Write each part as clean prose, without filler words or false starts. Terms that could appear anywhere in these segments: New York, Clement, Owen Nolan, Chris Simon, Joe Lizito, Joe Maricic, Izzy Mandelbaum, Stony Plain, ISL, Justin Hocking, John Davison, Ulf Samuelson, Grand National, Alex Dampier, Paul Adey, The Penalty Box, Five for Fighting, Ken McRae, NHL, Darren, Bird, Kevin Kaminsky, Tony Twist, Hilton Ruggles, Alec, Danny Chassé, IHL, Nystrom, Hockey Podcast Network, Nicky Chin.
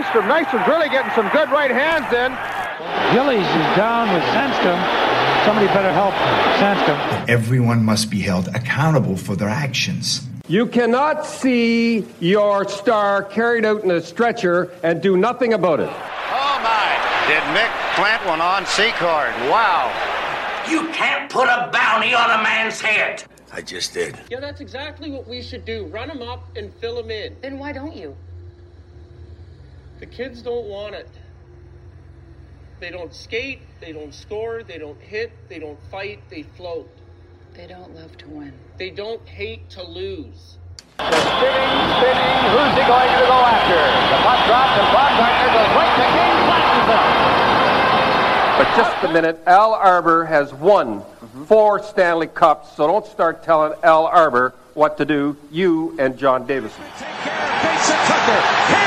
Nystrom's really getting some good right hands in. Gillies is down with Sandstrom. Somebody better help Sandstrom. Everyone must be held accountable for their actions. You cannot see your star carried out in a stretcher and do nothing about it. Oh, my. Did Mick plant one on Secord? Wow. You can't put a bounty on a man's head. I just did. Yeah, that's exactly what we should do. Run him up and fill him in. Then why don't you? The kids don't want it. They don't skate, they don't score, they don't hit, they don't fight, they float. They don't love to win. They don't hate to lose. They're spinning, who's he going to go after? The puck drops and Baumgartner goes right to King, flashes him. But just a minute, Al Arbour has won 4 Stanley Cups, so don't start telling Al Arbour what to do, you and John Davison. Take care of Mason Tucker. Here's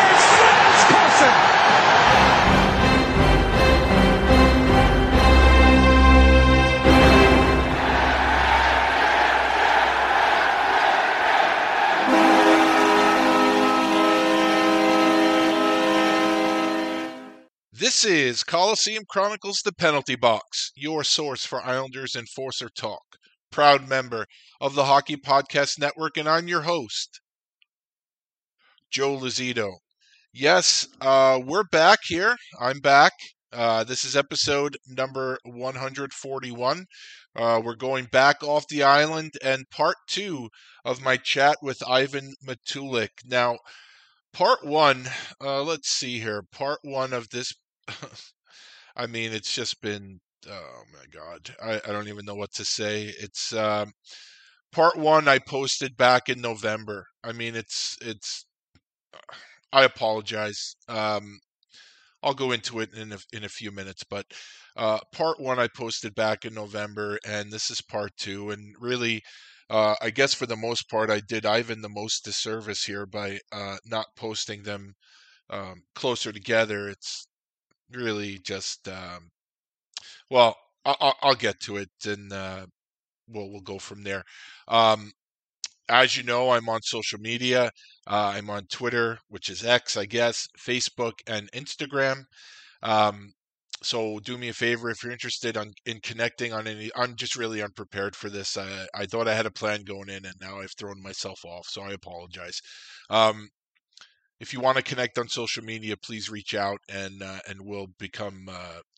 This is Coliseum Chronicles, The Penalty Box, your source for Islanders Enforcer talk. Proud member of the Hockey Podcast Network, and I'm your host, Joe Lizito. Yes, we're back here. I'm back. This is episode number 141. We're going back off the island and part 2 of my chat with Ivan Matulik. Now, part 1, let's see here. Part 1 of this, I mean, it's just been, oh my God, I don't even know what to say. It's part 1 I posted back in November. I mean, it's I apologize. I'll go into it in a few minutes, but part 1 I posted back in November, and this is part 2. And really, I guess for the most part, I did Ivan the most disservice here by not posting them closer together. It's really just well, I'll get to it, and we'll go from there. As you know, I'm on social media. I'm on Twitter, which is X, I guess, Facebook, and Instagram. So do me a favor if you're interested in connecting on any. I'm just really unprepared for this. I thought I had a plan going in, and now I've thrown myself off, so I apologize. If you want to connect on social media, please reach out, and we'll become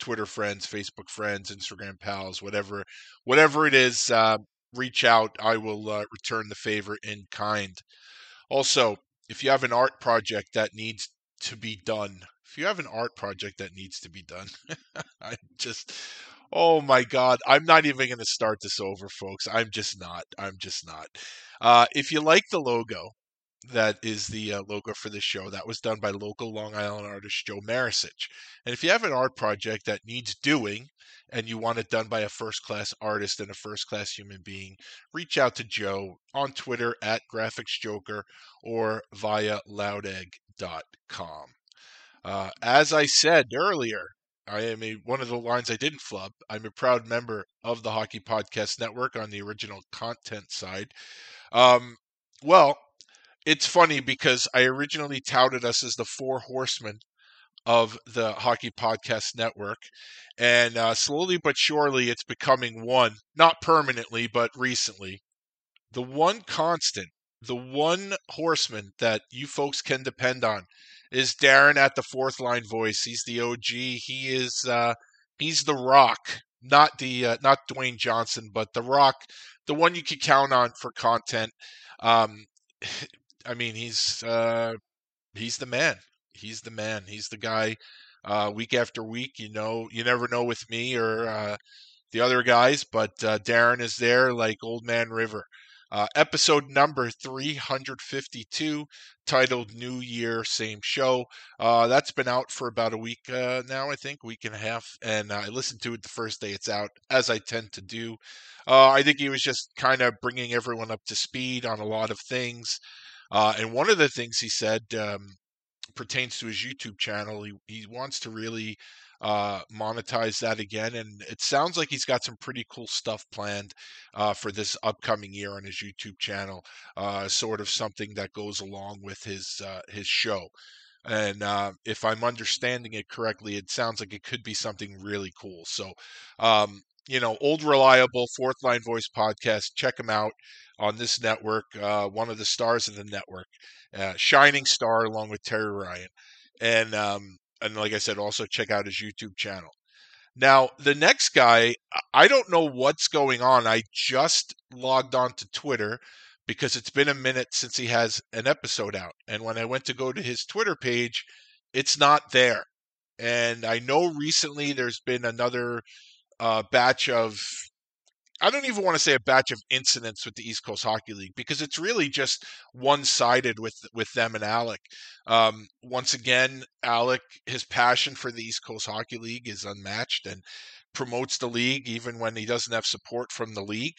Twitter friends, Facebook friends, Instagram pals, whatever it is. Reach out. I will return the favor in kind. Also, if you have an art project that needs to be done, I'm just, oh my God, I'm not even going to start this over, folks. I'm just not. If you like the logo, that is the logo for this show. That was done by local Long Island artist Joe Maricic. And if you have an art project that needs doing and you want it done by a first-class artist and a first-class human being, reach out to Joe on Twitter at GraphicsJoker or via loudegg.com. As I said earlier, I am one of the lines I didn't flub. I'm a proud member of the Hockey Podcast Network on the original content side. Well, it's funny because I originally touted us as the 4 horsemen of the Hockey Podcast Network, and slowly but surely it's becoming one, not permanently, but recently. The one constant, the one horseman that you folks can depend on is Darren at the Fourth Line Voice. He's the OG. He's the rock not Dwayne Johnson, but The Rock, the one you could count on for content. I mean, he's the man. He's the man. He's the guy. Week after week, you know, you never know with me or the other guys, but Darren is there like Old Man River. Episode number 352, titled New Year, Same Show. That's been out for about a week now, I think, week and a half. And I listened to it the first day it's out, as I tend to do. I think he was just kind of bringing everyone up to speed on a lot of things. And one of the things he said pertains to his YouTube channel. He wants to really monetize that again, and it sounds like he's got some pretty cool stuff planned for this upcoming year on his YouTube channel, sort of something that goes along with his show. And if I'm understanding it correctly, it sounds like it could be something really cool. So you know, old reliable Fourth Line Voice podcast, check him out on this network. One of the stars of the network, shining star along with Terry Ryan. And like I said, also check out his YouTube channel. Now, the next guy, I don't know what's going on. I just logged on to Twitter because it's been a minute since he has an episode out. And when I went to go to his Twitter page, it's not there. And I know recently there's been another batch of, I don't even want to say a batch of incidents with the East Coast Hockey League, because it's really just one-sided with them and Alec. Once again, Alec, his passion for the East Coast Hockey League is unmatched and promotes the league even when he doesn't have support from the league.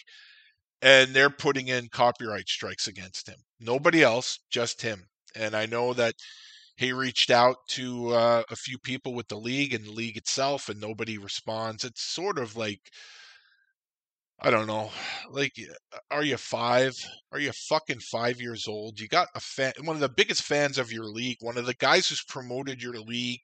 And they're putting in copyright strikes against him. Nobody else, just him. And I know that he reached out to a few people with the league and the league itself, and nobody responds. It's sort of like, I don't know, like, are you five? Are you fucking 5 years old? You got a fan, one of the biggest fans of your league, one of the guys who's promoted your league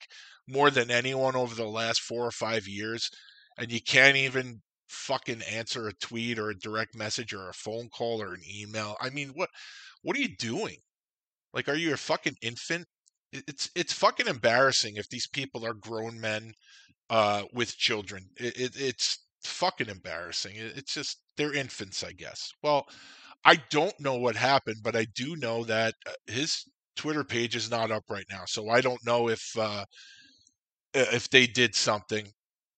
more than anyone over the last 4 or 5 years, and you can't even fucking answer a tweet or a direct message or a phone call or an email. I mean, what are you doing? Like, are you a fucking infant? It's fucking embarrassing if these people are grown men with children. It's fucking embarrassing. It's just, they're infants, I guess. Well, I don't know what happened, but I do know that his Twitter page is not up right now, so I don't know if they did something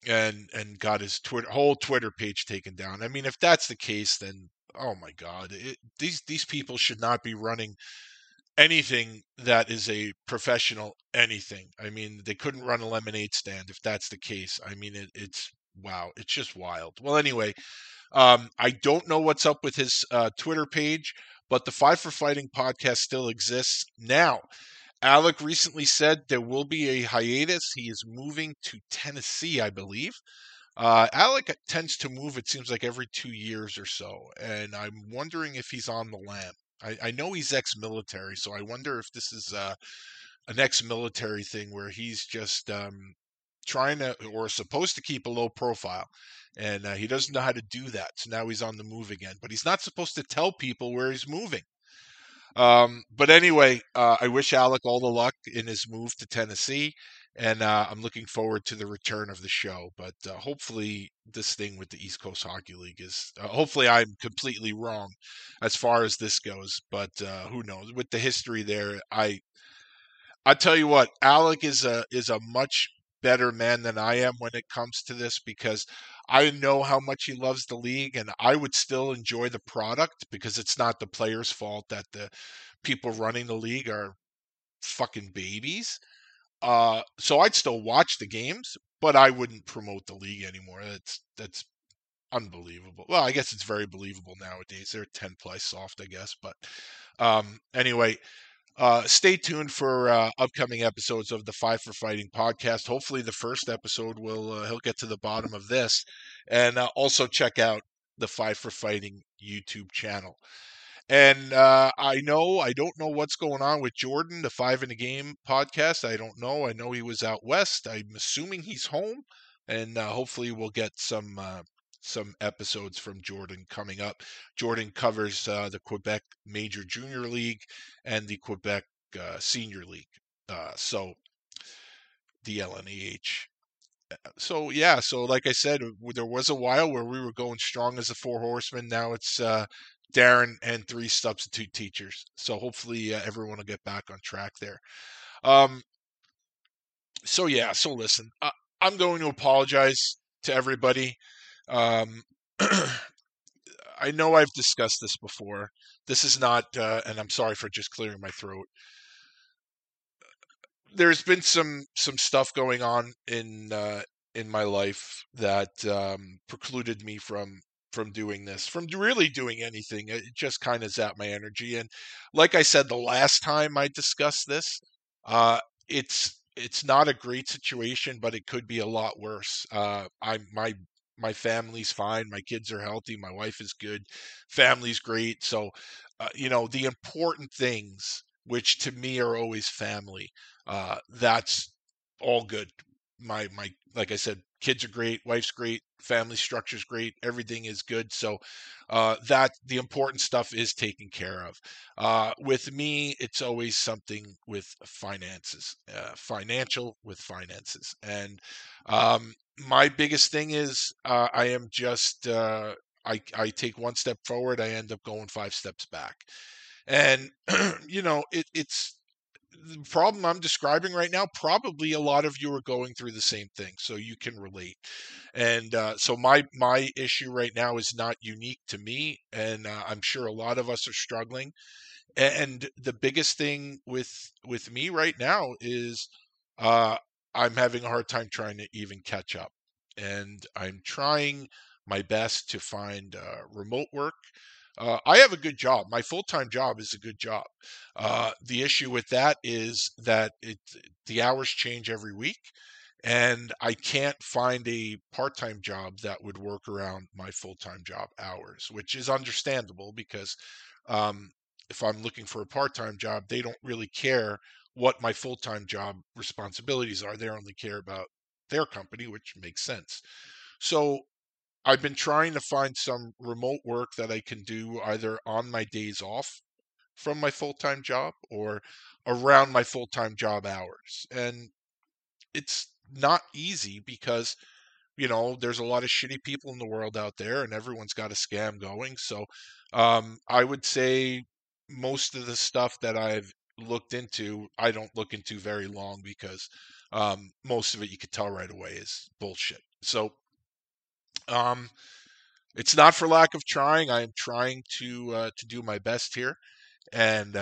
and got his whole Twitter page taken down. I mean, if that's the case, then oh my god, these people should not be running anything that is a professional anything. I mean, they couldn't run a lemonade stand if that's the case. I mean, it's wow, it's just wild. Well, anyway, I don't know what's up with his Twitter page, but the Five for Fighting podcast still exists. Now, Alec recently said there will be a hiatus. He is moving to Tennessee, I believe. Alec tends to move, it seems like, every 2 years or so, and I'm wondering if he's on the lam. I know he's ex-military, so I wonder if this is an ex-military thing where he's just trying to, or supposed to, keep a low profile, and he doesn't know how to do that, so now he's on the move again. But he's not supposed to tell people where he's moving. But anyway, I wish Alec all the luck in his move to Tennessee, and I'm looking forward to the return of the show. But hopefully this thing with the East Coast Hockey League is, hopefully I'm completely wrong as far as this goes, but who knows? With the history there, I tell you what, Alec is a much better man than I am when it comes to this, because I know how much he loves the league, and I would still enjoy the product, because it's not the players' fault that the people running the league are fucking babies. So I'd still watch the games, but I wouldn't promote the league anymore. That's unbelievable. Well, I guess it's very believable nowadays. They're 10-play soft, I guess. But anyway, stay tuned for upcoming episodes of the Five for Fighting podcast. Hopefully the first episode will he'll get to the bottom of this. And also check out the Five for Fighting YouTube channel. And I don't know what's going on with Jordan, the Five in the Game podcast. I don't know. I know he was out west. I'm assuming he's home. And hopefully we'll get some episodes from Jordan coming up. Jordan covers the Quebec Major Junior League and the Quebec Senior League. So the LNEH. So, yeah, so like I said, there was a while where we were going strong as the Four Horsemen. Now it's Darren and three substitute teachers. So hopefully everyone will get back on track there. So, yeah, so listen, I'm going to apologize to everybody. I know I've discussed this before. This is not, and I'm sorry for just clearing my throat. There's been some stuff going on in my life that precluded me from doing this, from really doing anything. It just kind of zapped my energy. And like I said, the last time I discussed this, it's not a great situation, but it could be a lot worse. My family's fine. My kids are healthy. My wife is good. Family's great. So, the important things, which to me are always family, that's all good. My, like I said, kids are great. Wife's great. Family structure's great. Everything is good. So, that the important stuff is taken care of. With me, it's always something with finances, finances. And, my biggest thing is I am just I take one step forward, I end up going five steps back. And, it's the problem I'm describing right now. Probably a lot of you are going through the same thing, so you can relate. And so my issue right now is not unique to me. And I'm sure a lot of us are struggling. And the biggest thing with me right now is I'm having a hard time trying to even catch up, and I'm trying my best to find remote work. I have a good job. My full-time job is a good job. The issue with that is that the hours change every week, and I can't find a part-time job that would work around my full-time job hours, which is understandable because if I'm looking for a part-time job, they don't really care what my full-time job responsibilities are. They only care about their company, which makes sense. So I've been trying to find some remote work that I can do either on my days off from my full-time job or around my full-time job hours. And it's not easy because, there's a lot of shitty people in the world out there and everyone's got a scam going. So I would say most of the stuff that I've looked into, I don't look into very long because most of it you could tell right away is bullshit. So it's not for lack of trying. I am trying to do my best here and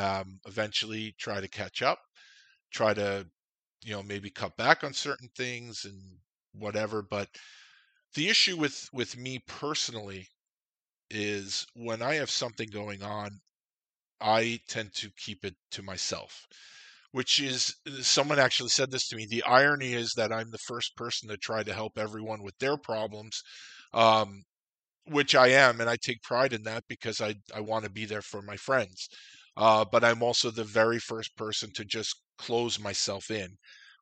eventually try to catch up, try to, maybe cut back on certain things and whatever. But the issue with me personally is when I have something going on, I tend to keep it to myself, which is, someone actually said this to me. The irony is that I'm the first person to try to help everyone with their problems, which I am. And I take pride in that because I want to be there for my friends. But I'm also the very first person to just close myself in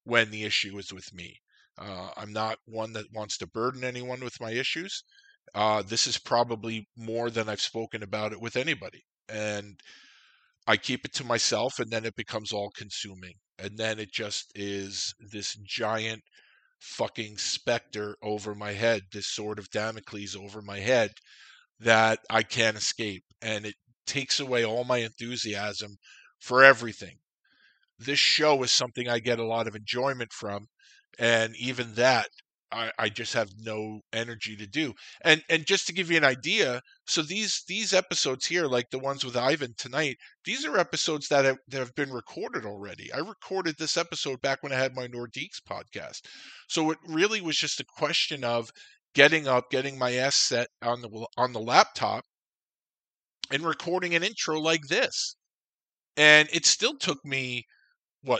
when the issue is with me. I'm not one that wants to burden anyone with my issues. This is probably more than I've spoken about it with anybody. And I keep it to myself, and then it becomes all consuming. And then it just is this giant fucking specter over my head, this sword of Damocles over my head that I can't escape. And it takes away all my enthusiasm for everything. This show is something I get a lot of enjoyment from. And even that, I just have no energy to do. And just to give you an idea, so these episodes here, like the ones with Ivan tonight, these are episodes that have been recorded already. I recorded this episode back when I had my Nordiques podcast. So it really was just a question of getting up, getting my ass set on the laptop and recording an intro like this. And it still took me,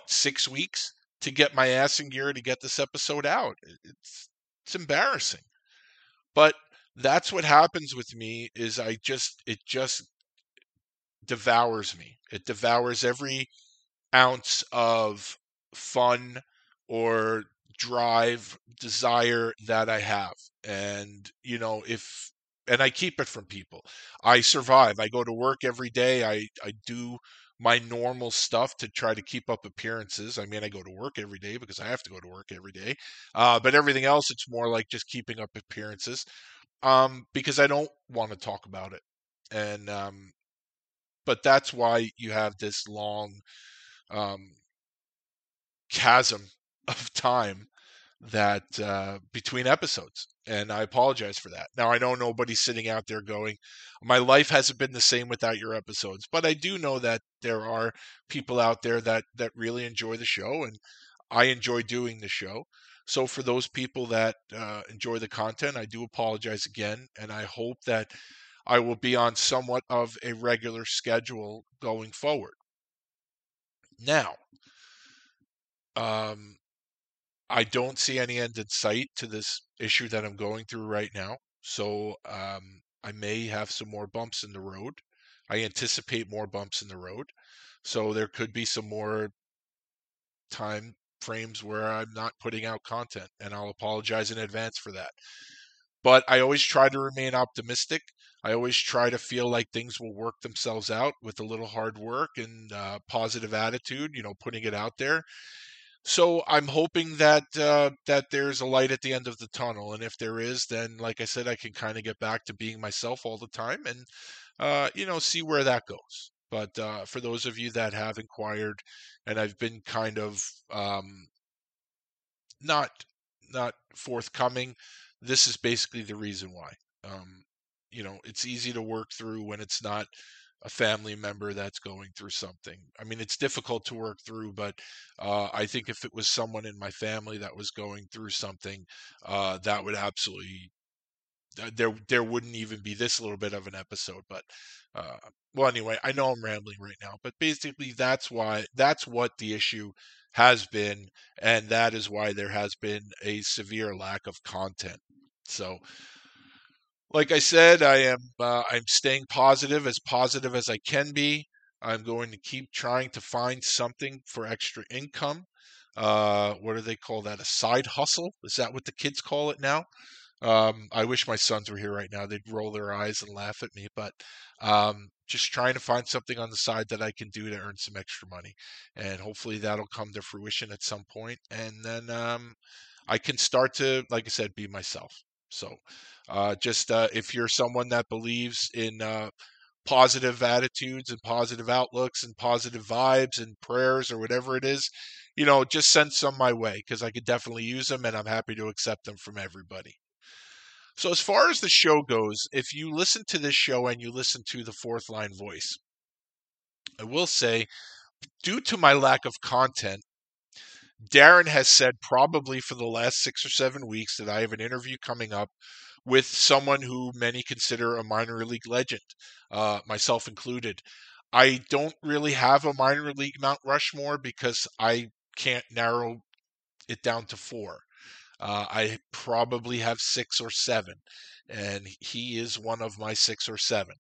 6 weeks? To get my ass in gear to get this episode out. It's embarrassing, but that's what happens with me. Is it just devours me. It devours every ounce of fun or drive, desire that I have. And I keep it from people. I survive. I go to work every day. I do my normal stuff to try to keep up appearances. I mean, I go to work every day because I have to go to work every day. But everything else, it's more like just keeping up appearances because I don't want to talk about it. And but that's why you have this long chasm of time that between episodes. And I apologize for that. Now, I know nobody's sitting out there going, my life hasn't been the same without your episodes. But I do know that there are people out there that really enjoy the show, and I enjoy doing the show. So for those people that enjoy the content, I do apologize again. And I hope that I will be on somewhat of a regular schedule going forward. Now, I don't see any end in sight to this issue that I'm going through right now. So I may have some more bumps in the road. I anticipate more bumps in the road. So there could be some more time frames where I'm not putting out content, and I'll apologize in advance for that. But I always try to remain optimistic. I always try to feel like things will work themselves out with a little hard work and positive attitude, you know, putting it out there. So I'm hoping that that there's a light at the end of the tunnel. And if there is, then, like I said, I can kind of get back to being myself all the time and, you know, see where that goes. But for those of you that have inquired, and I've been kind of not forthcoming, this is basically the reason why. You know, it's easy to work through when it's not a family member that's going through something. I mean, it's difficult to work through, but I think if it was someone in my family that was going through something, that would absolutely, there wouldn't even be this little bit of an episode. But well, anyway, I know I'm rambling right now, but basically that's what the issue has been. And that is why there has been a severe lack of content. So, like I said, I am I'm staying positive as I can be. I'm going to keep trying to find something for extra income. What do they call that? A side hustle? Is that what the kids call it now? I wish my sons were here right now. They'd roll their eyes and laugh at me. But just trying to find something on the side that I can do to earn some extra money. And hopefully that'll come to fruition at some point. And then I can start to, like I said, be myself. So just if you're someone that believes in positive attitudes and positive outlooks and positive vibes and prayers or whatever it is, you know, just send some my way because I could definitely use them, and I'm happy to accept them from everybody. So as far as the show goes, if you listen to this show and you listen to the Fourth Line Voice, I will say, due to my lack of content, Darren has said probably for the last 6 or 7 weeks that I have an interview coming up with someone who many consider a minor league legend, myself included. I don't really have a minor league Mount Rushmore because I can't narrow it down to 4. I probably have 6 or 7, and he is one of my 6 or 7.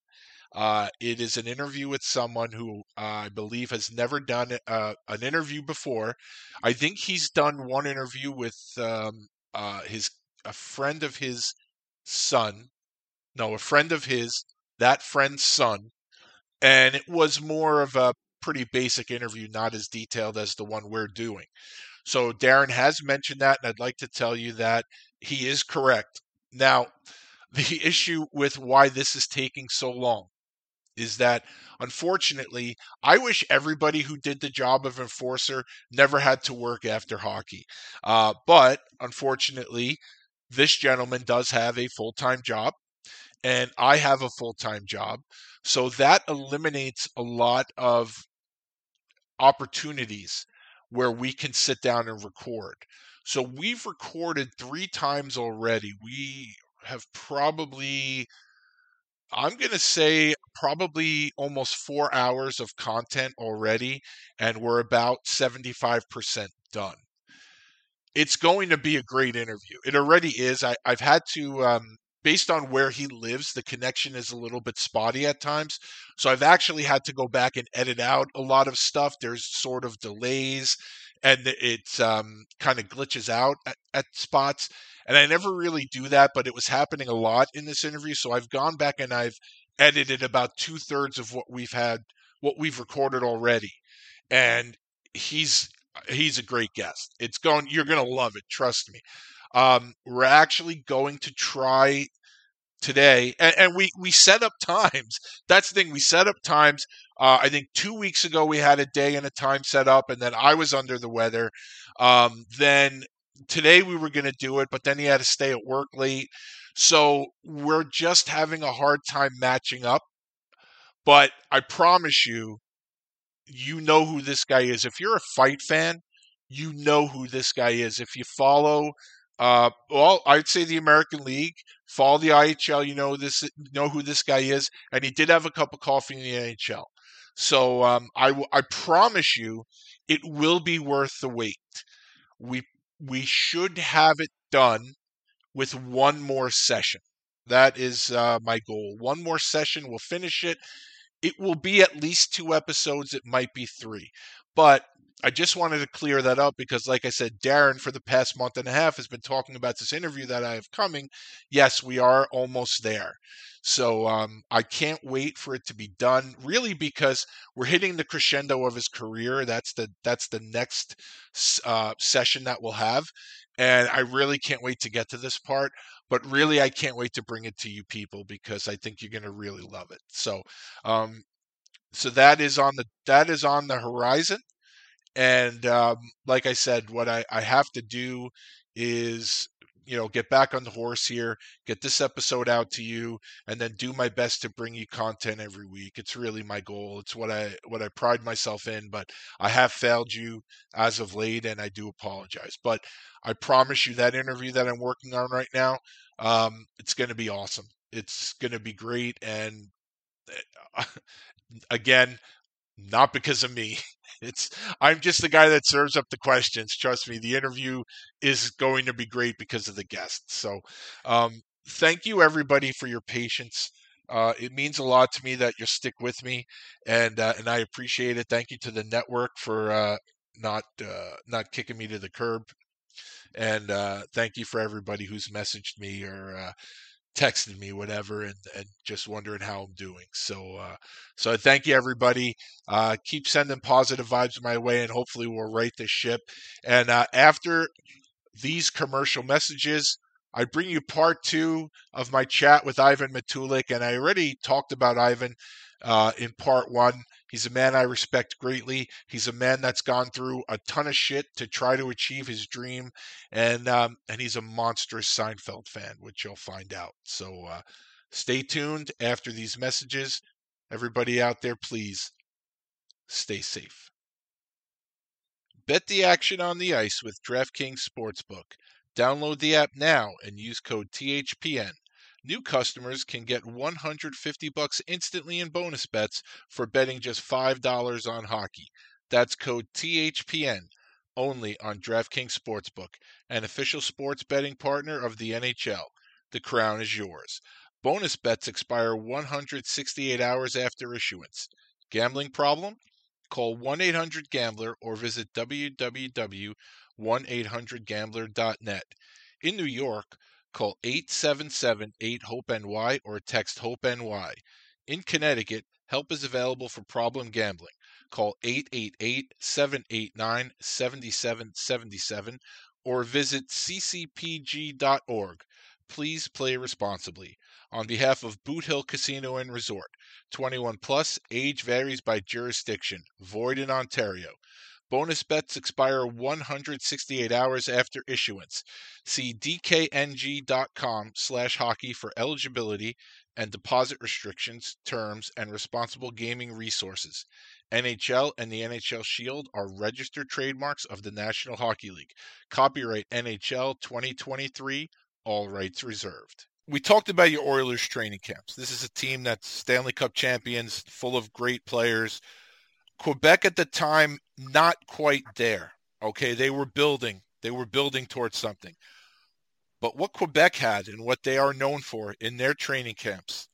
It is an interview with someone who I believe has never done an interview before. I think he's done one interview with a friend of his son. No, a friend of his, that friend's son. And it was more of a pretty basic interview, not as detailed as the one we're doing. So Darren has mentioned that, and I'd like to tell you that he is correct. Now, the issue with why this is taking so long is that, unfortunately, I wish everybody who did the job of enforcer never had to work after hockey. But, unfortunately, this gentleman does have a full-time job, and I have a full-time job. So that eliminates a lot of opportunities where we can sit down and record. So we've recorded 3 times already. We have probably, I'm going to say, probably almost 4 hours of content already, and we're about 75% done. It's going to be a great interview. It already is. I've had to, based on where he lives, the connection is a little bit spotty at times. So I've actually had to go back and edit out a lot of stuff. There's sort of delays, and it kind of glitches out at spots. And I never really do that, but it was happening a lot in this interview. So I've gone back and I've edited about 2/3 of what we've had what we've recorded already. And he's a great guest. You're going to love it. Trust me. We're actually going to try today. And we set up times. That's the thing. We set up times. I think 2 weeks ago, we had a day and a time set up, and then I was under the weather. Then today we were going to do it, but then he had to stay at work late. So we're just having a hard time matching up. But I promise you, you know who this guy is. If you're a fight fan, you know who this guy is. If you follow, I'd say the American League, follow the IHL, you know who this guy is. And he did have a cup of coffee in the NHL. So I promise you, it will be worth the wait. We should have it done with one more session. That is my goal. One more session, we'll finish it. It will be at least 2 episodes. It might be 3. But I just wanted to clear that up because, like I said, Darren for the past month and a half has been talking about this interview that I have coming. Yes, we are almost there. So I can't wait for it to be done, really, because we're hitting the crescendo of his career. That's the next session that we'll have. And I really can't wait to get to this part. But really, I can't wait to bring it to you people because I think you're going to really love it. So that is on the horizon. And like I said, what I have to do is, get back on the horse here, get this episode out to you, and then do my best to bring you content every week. It's really my goal. It's what I pride myself in, but I have failed you as of late, and I do apologize. But I promise you that interview that I'm working on right now, it's going to be awesome. It's going to be great. And again, not because of me. I'm just the guy that serves up the questions. Trust me, the interview is going to be great because of the guests. So thank you, everybody, for your patience. It means a lot to me that you stick with me, and I appreciate it. Thank you to the network for not kicking me to the curb. And thank you for everybody who's messaged me or texted me, whatever, and just wondering how I'm doing. So so thank you, everybody. Keep sending positive vibes my way, and hopefully we'll right this ship. And after these commercial messages, I bring you part 2 of my chat with Ivan Matulik, and I already talked about Ivan in part 1. He's a man I respect greatly. He's a man that's gone through a ton of shit to try to achieve his dream, and he's a monstrous Seinfeld fan, which you'll find out. So stay tuned after these messages. Everybody out there, please stay safe. Bet the action on the ice with DraftKings Sportsbook. Download the app now and use code THPN. New customers can get $150 instantly in bonus bets for betting just $5 on hockey. That's code THPN, only on DraftKings Sportsbook, an official sports betting partner of the NHL. The crown is yours. Bonus bets expire 168 hours after issuance. Gambling problem? Call 1-800-GAMBLER or visit www.1800gambler.net. In New York, call 877-8-HOPE-NY or text HOPE-NY. In Connecticut, help is available for problem gambling. Call 888-789-7777 or visit ccpg.org. Please play responsibly. On behalf of Boot Hill Casino and Resort, 21 plus, age varies by jurisdiction, void in Ontario. Bonus bets expire 168 hours after issuance. See dkng.com/hockey for eligibility and deposit restrictions, terms, and responsible gaming resources. NHL and the NHL Shield are registered trademarks of the National Hockey League. Copyright NHL 2023, all rights reserved. We talked about your Oilers training camps. This is a team that's Stanley Cup champions, full of great players. Quebec at the time, not quite there. Okay, they were building towards something. But what Quebec had and what they are known for in their training camps,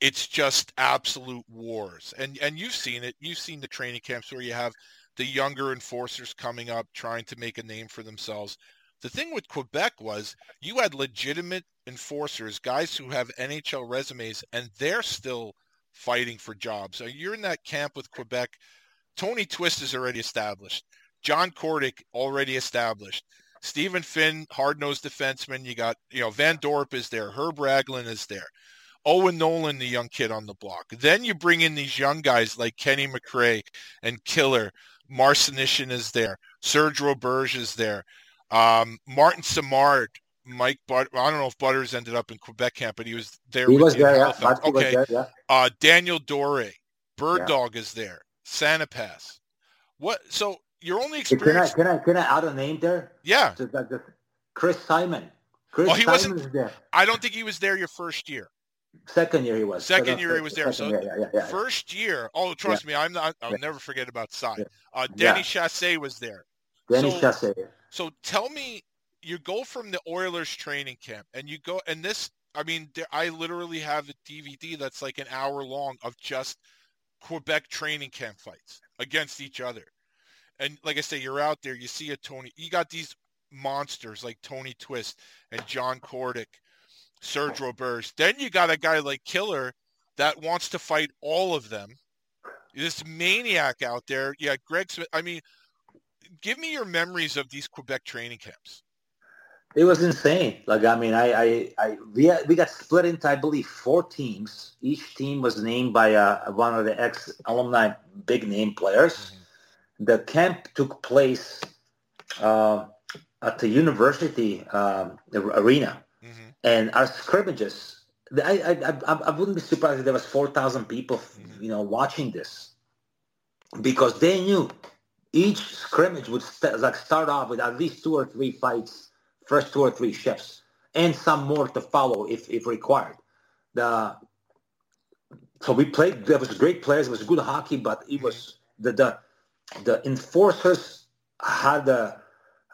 it's just absolute wars. And you've seen it. You've seen the training camps where you have the younger enforcers coming up trying to make a name for themselves. The thing with Quebec was you had legitimate enforcers, guys who have NHL resumes, and they're still fighting for jobs. So you're in that camp with Quebec. Tony Twist is already established. John Kordic already established. Stephen Finn, hard-nosed defenseman. You got, Van Dorp is there. Herb Ragland is there. Owen Nolan, the young kid on the block. Then you bring in these young guys like Kenny McRae and Killer. Marcinyshyn is there. Serge Roberge is there. Martin Simard, Mike Butters. I don't know if Butters ended up in Quebec camp, but he was there. He was there, yeah. Daniel Doré. Bird Dog is there. Sanapass. What? So your only experience. Can I add a name there? Yeah. Chris Simon. Chris Simon wasn't there. I don't think he was there your first year. Second year he was there. So first year. Oh, trust me, I'm not. I'll never forget about Cy. Denny Chassé was there. So tell me, you go from the Oilers training camp, and you go, and this. I mean, I literally have a DVD that's like an hour long of just Quebec training camp fights against each other. And like I say, you're out there, you see a Tony. You got these monsters like Tony Twist and John Kordic. Serge Roberge. Then you got a guy like Killer that wants to fight all of them. This maniac out there. Yeah, Greg Smith. I mean, give me your memories of these Quebec training camps. It was insane. We got split into, I believe, 4 teams. Each team was named by one of the ex-alumni big name players. Mm-hmm. The camp took place at the university arena. Mm-hmm. And our scrimmages, I wouldn't be surprised if there was 4,000 people, watching this, because they knew each scrimmage would start off with at least 2 or 3 fights, first 2 or 3 shifts, and some more to follow if required. So we played. There was great players. It was good hockey, but it was the enforcers had the.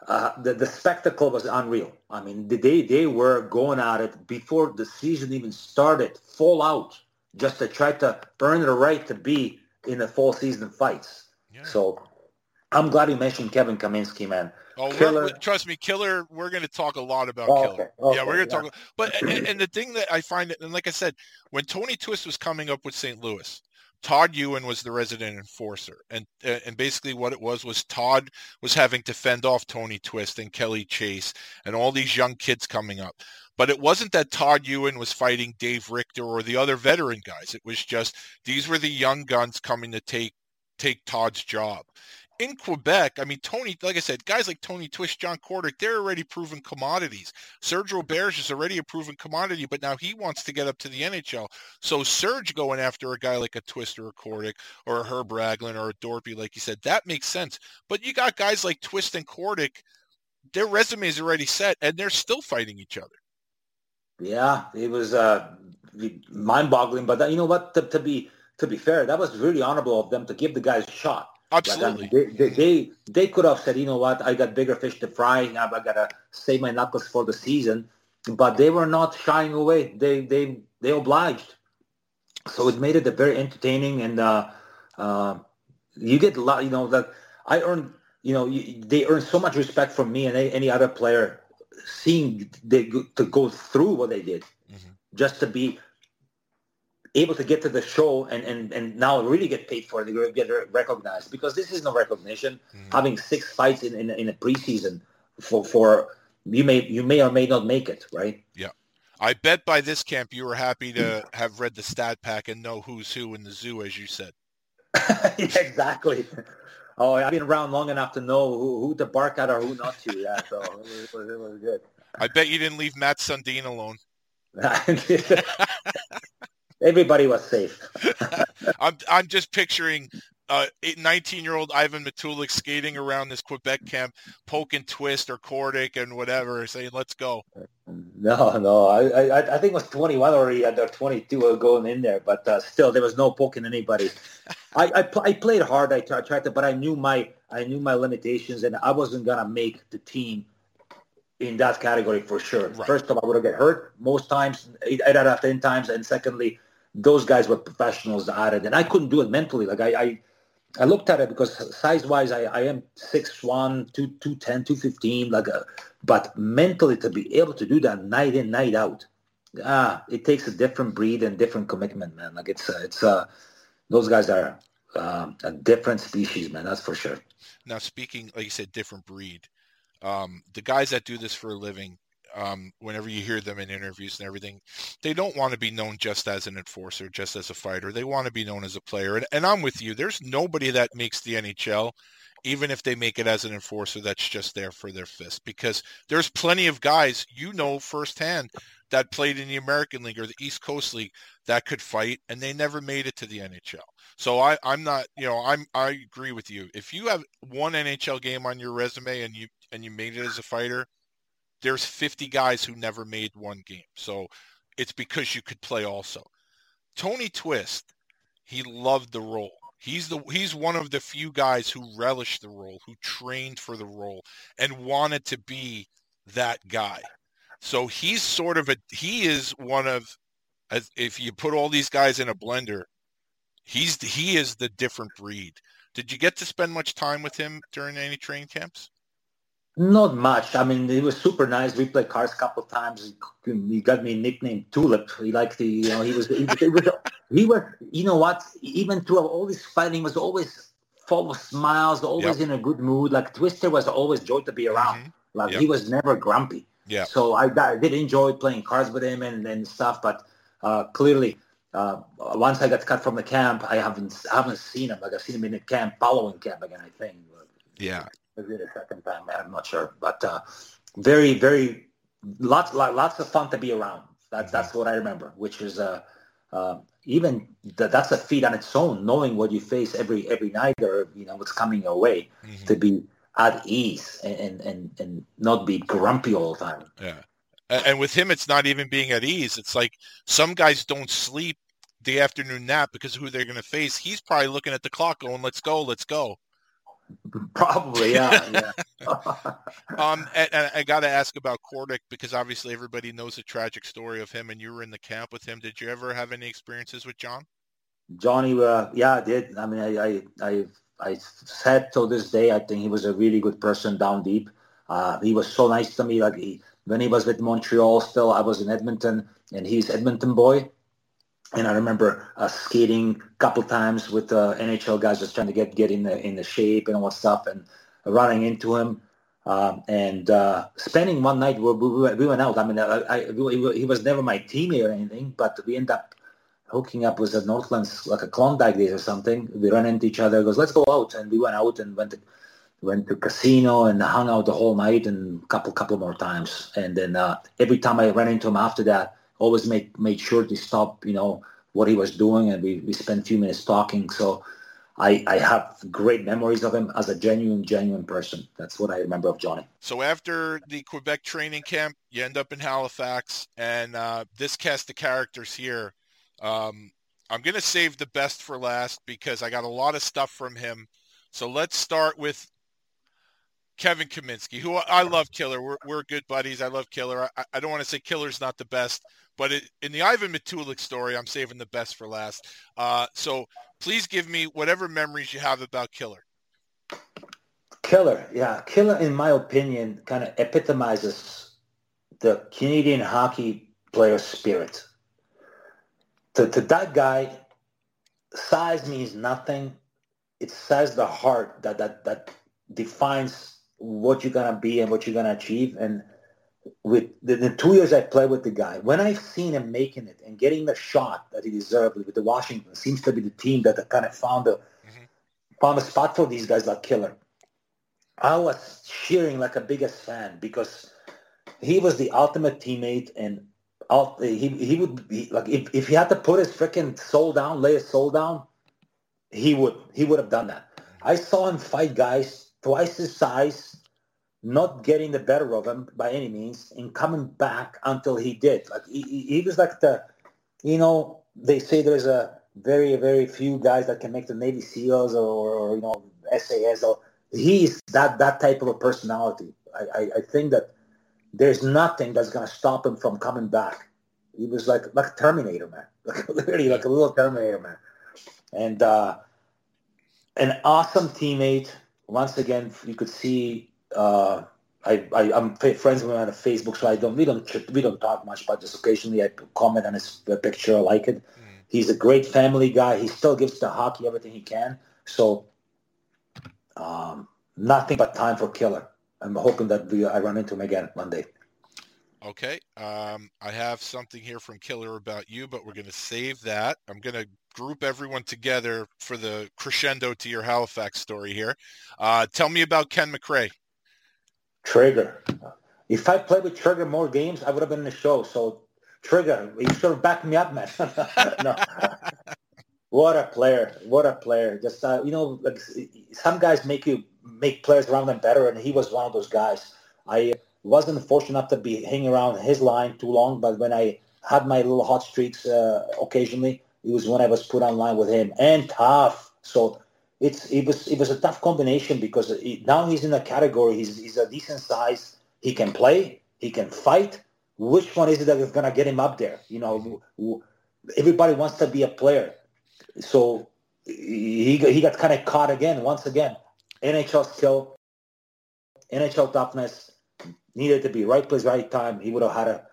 The spectacle was unreal. I mean, they were going at it before the season even started, full out, just to try to earn the right to be in the full season fights. Yeah. So I'm glad you mentioned Kevin Kaminsky, man. Oh, trust me, Killer, we're going to talk a lot about Killer. Okay, yeah, we're going to talk. But, and the thing that I find, and like I said, when Tony Twist was coming up with St. Louis, Todd Ewan was the resident enforcer, and basically what it was Todd was having to fend off Tony Twist and Kelly Chase and all these young kids coming up. But it wasn't that Todd Ewan was fighting Dave Richter or the other veteran guys. It was just these were the young guns coming to take Todd's job. In Quebec, I mean, Tony, like I said, guys like Tony Twist, John Kordic, they're already proven commodities. Serge Roberge is already a proven commodity, but now he wants to get up to the NHL. So Serge going after a guy like a Twist or a Kordic or a Herb Ragland or a Dorpy, like you said, that makes sense. But you got guys like Twist and Kordic, their resume is already set, and they're still fighting each other. Yeah, it was mind-boggling. But you know what? To be fair, that was really honorable of them to give the guys a shot. Absolutely. Like, I mean, they could have said, you know what, I got bigger fish to fry. I got to save my knuckles for the season. But they were not shying away. They obliged. So it made it a very entertaining. And you get a lot, they earned so much respect from me and any other player seeing to go through what they did just to be able to get to the show and now really get paid for it, get recognized, because this is no recognition. Mm-hmm. Having 6 fights in a preseason for you may or may not make it, right? Yeah. I bet by this camp you were happy to have read the stat pack and know who's who in the zoo, as you said. Yeah, exactly. Oh, I've been around long enough to know who to bark at or who not to. Yeah, so it was good. I bet you didn't leave Matt Sundin alone. Everybody was safe. I'm just picturing 19-year-old Ivan Matulik skating around this Quebec camp, poking Twist or Kordic and whatever, saying, let's go. No. I think it was 21 already, or 22 going in there. But still, there was no poking anybody. I played hard. I tried to, but I knew my limitations, and I wasn't going to make the team in that category for sure. Right. First of all, I would have get hurt most times, 8 out of 10 times, and secondly, those guys were professionals at it, and I couldn't do it mentally. Like I looked at it because size-wise, I am 6'1", 210, 215, but mentally to be able to do that night in, night out, It takes a different breed and different commitment, man. Like it's those guys are a different species, man. That's for sure. Now, speaking, like you said, different breed. The guys that do this for a living, whenever you hear them in interviews and everything, they don't want to be known just as an enforcer, just as a fighter. They want to be known as a player. And I'm with you. There's nobody that makes the NHL, even if they make it as an enforcer, that's just there for their fist, because there's plenty of guys, you know, firsthand that played in the American League or the East Coast League that could fight, and they never made it to the NHL. So I'm not, you know, I agree with you. If you have one NHL game on your resume and you made it as a fighter, there's 50 guys who never made one game. So it's because you could play also. Tony Twist, he loved the role. He's one of the few guys who relished the role, who trained for the role, and wanted to be that guy. So he is one of, if you put all these guys in a blender, he is the different breed. Did you get to spend much time with him during any training camps? Not much. I mean, he was super nice. We played cards a couple of times. He got me nicknamed Tulip. He liked the, you know, he was, you know what? Even throughout all this fighting, was always full of smiles, always in a good mood. Like Twister was always joy to be around. Mm-hmm. Like he was never grumpy. Yeah. So I did enjoy playing cards with him and stuff. But clearly, once I got cut from the camp, I haven't seen him. Like I've seen him in the camp, following camp again, I think. Yeah. Maybe the second time, I'm not sure, but very, very lots of fun to be around. That's what I remember, which is that's a feat on its own, knowing what you face every night, or you know what's coming your way, to be at ease and not be grumpy all the time. Yeah, and with him, it's not even being at ease. It's like some guys don't sleep the afternoon nap because of who they're going to face. He's probably looking at the clock, going, "Let's go." Probably, yeah. And I got to ask about Kordic, because obviously everybody knows the tragic story of him, and you were in the camp with him. Did you ever have any experiences with John? Johnny, yeah, I did. I mean, I said to this day, I think he was a really good person down deep. He was so nice to me. Like when he was with Montreal still, I was in Edmonton, and he's Edmonton boy. And I remember skating a couple times with NHL guys, just trying to get in the shape and all that stuff, and running into him and spending one night where we went out. I mean, he was never my teammate or anything, but we ended up hooking up with the Northlands, like a Klondike days or something. We ran into each other. He goes, "Let's go out," and we went out and went to casino and hung out the whole night and a couple more times. And then every time I ran into him after that, always made sure to stop, you know, what he was doing, and we spent a few minutes talking. So I have great memories of him as a genuine person. That's what I remember of Johnny. So after the Quebec training camp, you end up in Halifax, and this cast of characters here, I'm going to save the best for last because I got a lot of stuff from him. So let's start with Kevin Kaminsky, who I love Killer. We're good buddies. I love Killer. I don't want to say Killer's not the best, but in the Ivan Matulik story, I'm saving the best for last. So please give me whatever memories you have about Killer. Killer, yeah. Killer, in my opinion, kind of epitomizes the Canadian hockey player spirit. To that guy, size means nothing. It's size, the heart that defines what you're going to be and what you're going to achieve. And with the 2 years I played with the guy, when I've seen him making it and getting the shot that he deserved with the Washington, seems to be the team that kind of found a spot for these guys like Killer. I was cheering like a biggest fan because he was the ultimate teammate, and he would be like, if he had to put his freaking soul down, lay his soul down, he would have done that. I saw him fight guys twice his size, not getting the better of him by any means, and coming back until he did. Like he was like the, you know, they say there's a very, very few guys that can make the Navy SEALs or you know, SAS. Or he's that type of a personality. I think that there's nothing that's gonna stop him from coming back. He was like Terminator, man, like literally like a little Terminator, man, and an awesome teammate. Once again, you could see I'm friends with him on Facebook, so we don't talk much, but just occasionally I comment on his picture. I like it. He's a great family guy. He still gives the hockey everything he can. So nothing but time for Killer. I'm hoping that I run into him again one day. Okay. I have something here from Killer about you, but we're going to save that. I'm going to group everyone together for the crescendo to your Halifax story here. Tell me about Ken McRae. Trigger. If I played with Trigger more games, I would have been in the show. So Trigger, you should have backed me up, man. No. What a player. What a player. Just, like some guys make players around them better, and he was one of those guys. I wasn't fortunate enough to be hanging around his line too long, but when I had my little hot streaks occasionally, it was when I was put on line with him. And tough. So it was a tough combination because now he's in a category. He's a decent size. He can play. He can fight. Which one is it that is going to get him up there? Everybody wants to be a player. So he got kind of caught once again. NHL skill, NHL toughness, needed to be right place, right time. He would have had a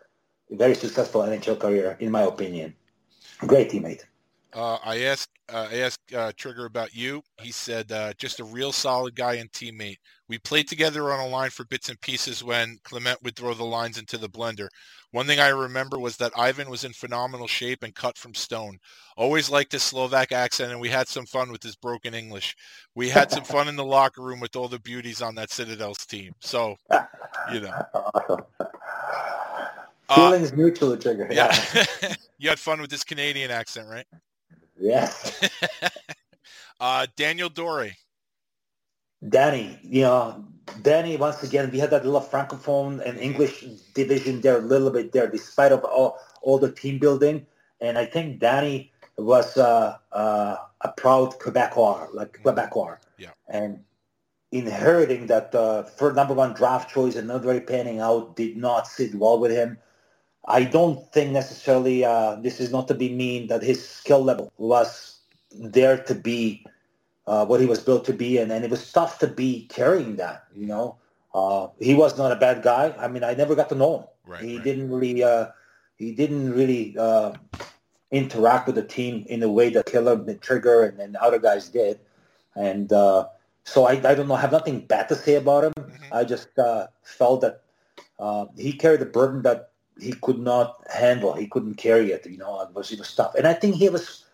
very successful NHL career, in my opinion. Great teammate. I asked Trigger about you. He said, just a real solid guy and teammate. We played together on a line for bits and pieces when Clement would throw the lines into the blender. One thing I remember was that Ivan was in phenomenal shape and cut from stone. Always liked his Slovak accent, and we had some fun with his broken English. We had some fun in the locker room with all the beauties on that Citadel's team. So, Feelings mutual, Trigger. Yeah. You had fun with his Canadian accent, right? Yeah. Daniel Doré. Danny, once again, we had that little Francophone and English division there a little bit there, despite of all the team building. And I think Danny was a proud Quebecois, Yeah. And inheriting that for number one draft choice and not very panning out did not sit well with him. I don't think necessarily, this is not to be mean, that his skill level was there to be what he was built to be, and it was tough to be carrying that, He was not a bad guy. I mean, I never got to know him. Right, He didn't really interact with the team in the way that Killer, the Trigger, and other guys did. And so I don't know, I have nothing bad to say about him. Mm-hmm. I just felt that he carried a burden that he could not handle. He couldn't carry it. It was tough. And I think he was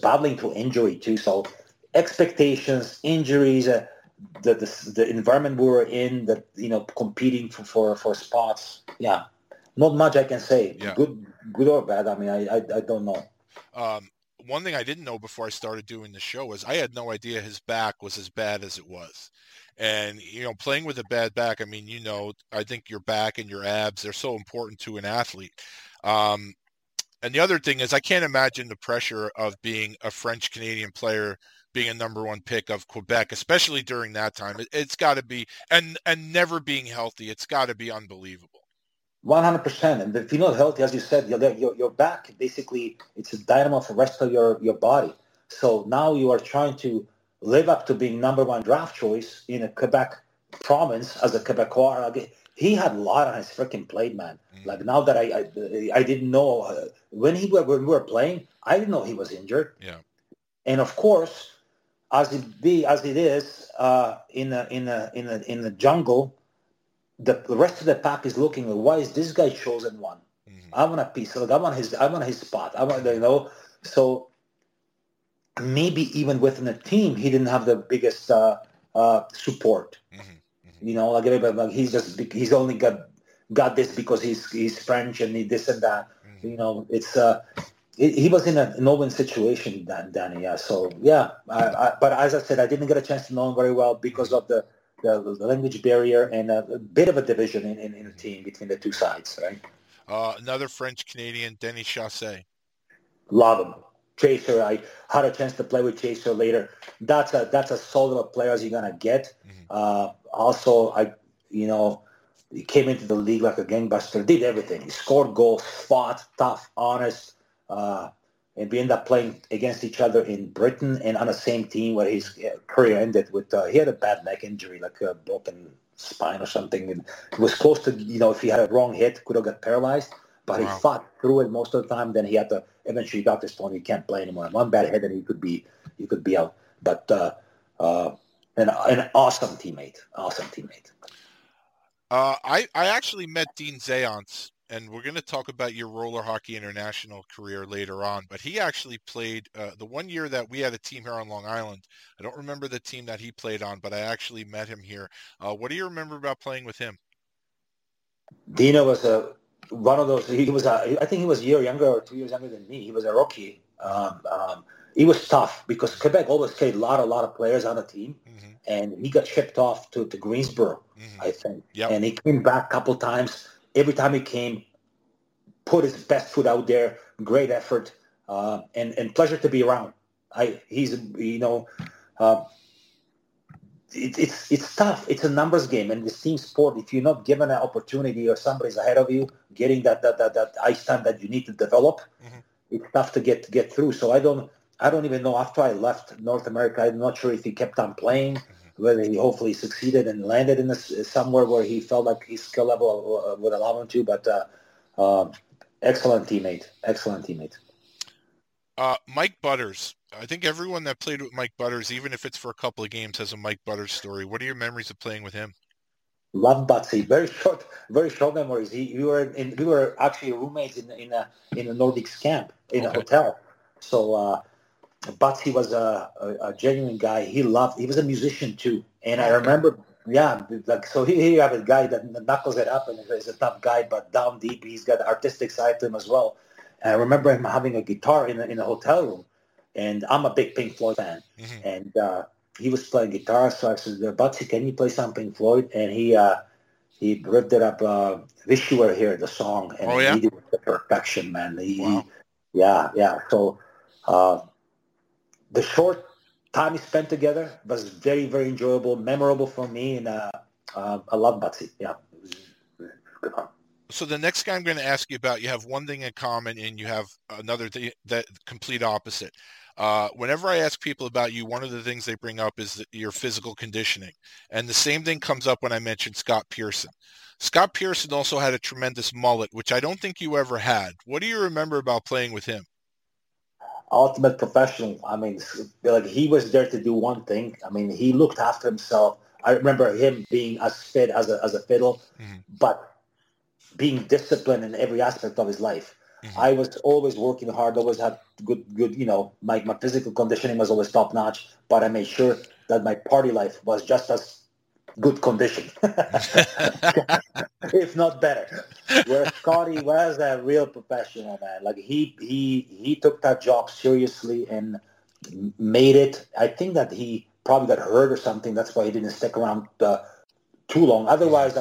battling through injury too. So expectations, injuries, the environment we were in, that competing for spots. Yeah, not much I can say. Yeah. Good or bad. I mean, I don't know. One thing I didn't know before I started doing the show was I had no idea his back was as bad as it was. And, playing with a bad back, I mean, I think your back and your abs, they're so important to an athlete. And the other thing is I can't imagine the pressure of being a French-Canadian player, being a number one pick of Quebec, especially during that time. It's got to be, and never being healthy, it's got to be unbelievable. 100%. And if you're not healthy, as you said, your back, basically, it's a dynamo for the rest of your body. So now you are trying to live up to being number one draft choice in a Quebec province as a Quebecois. He had a lot on his freaking plate, man. Mm-hmm. Like, now that I didn't know when we were playing, I didn't know he was injured. Yeah. And of course, as it is in the jungle, the rest of the pack is looking. Why is this guy chosen one? Mm-hmm. I want a piece. Like, I want his spot. I want so. Maybe even within the team, he didn't have the biggest support. Mm-hmm, mm-hmm. Like everybody, he's only got this because he's French and this and that. Mm-hmm. He was in a no-win situation, Danny. Yeah. So yeah, but as I said, I didn't get a chance to know him very well because of the language barrier and a bit of a division in the team between the two sides. Right. Another French Canadian, Denis Chassé. Love him. Chaser, I had a chance to play with Chaser later. That's a solid of player as you're gonna get. Mm-hmm. Also, he came into the league like a gangbuster. Did everything. He scored goals, fought, tough, honest, and we ended up playing against each other in Britain and on the same team where his career ended with. He had a bad neck injury, like a broken spine or something. And it was close to, you know, if he had a wrong hit, could have got paralyzed. But he fought through it most of the time. Then he had to eventually got this point. You can't play anymore. One bad hit and he could be out. But an awesome teammate. I actually met Dean Zaonce, and we're going to talk about your roller hockey international career later on. But he actually played the one year that we had a team here on Long Island. I don't remember the team that he played on, but I actually met him here. What do you remember about playing with him? Dino was I think he was a year younger or 2 years younger than me. He was a rookie. He was tough because Quebec always carried a lot of players on the team, mm-hmm. and he got shipped off to Greensboro, mm-hmm. I think. Yep. And he came back a couple times. Every time he came, put his best foot out there, great effort, and pleasure to be around. It's tough. It's a numbers game, and this team sport, if you're not given an opportunity or somebody's ahead of you, getting that ice time that you need to develop, mm-hmm. it's tough to get through. So I don't even know. After I left North America, I'm not sure if he kept on playing, mm-hmm. whether he hopefully succeeded and landed in somewhere where he felt like his skill level would allow him to. But excellent teammate. Mike Butters. I think everyone that played with Mike Butters, even if it's for a couple of games, has a Mike Butters story. What are your memories of playing with him? Love Butsy. Very short memories. We were actually roommates in a Nordics camp in a hotel. So Butsy was a genuine guy. He was a musician too. And I remember, so here you have a guy that knuckles it up and is a tough guy, but down deep, he's got the artistic side to him as well. And I remember him having a guitar in a hotel room. And I'm a big Pink Floyd fan, mm-hmm. and he was playing guitar. So I said, "Butsy, can you play some Pink Floyd?" And he ripped it up. Wish You Were Here, the song, and he did it to perfection, man. Wow. So the short time we spent together was very, very enjoyable, memorable for me, and I love Butsy. Yeah, it was good fun. So the next guy I'm going to ask you about, you have one thing in common and you have another thing, that complete opposite. Whenever I ask people about you, one of the things they bring up is your physical conditioning. And the same thing comes up when I mentioned Scott Pearson. Scott Pearson also had a tremendous mullet, which I don't think you ever had. What do you remember about playing with him? Ultimate professional. I mean, like, he was there to do one thing. I mean, he looked after himself. I remember him being as fit as a fiddle, mm-hmm. but being disciplined in every aspect of his life. Mm-hmm. I was always working hard, always had good, my physical conditioning was always top notch, but I made sure that my party life was just as good condition, if not better. Where Scotty was a real professional, man. Like he took that job seriously and made it. I think that he probably got hurt or something. That's why he didn't stick around too long. Otherwise,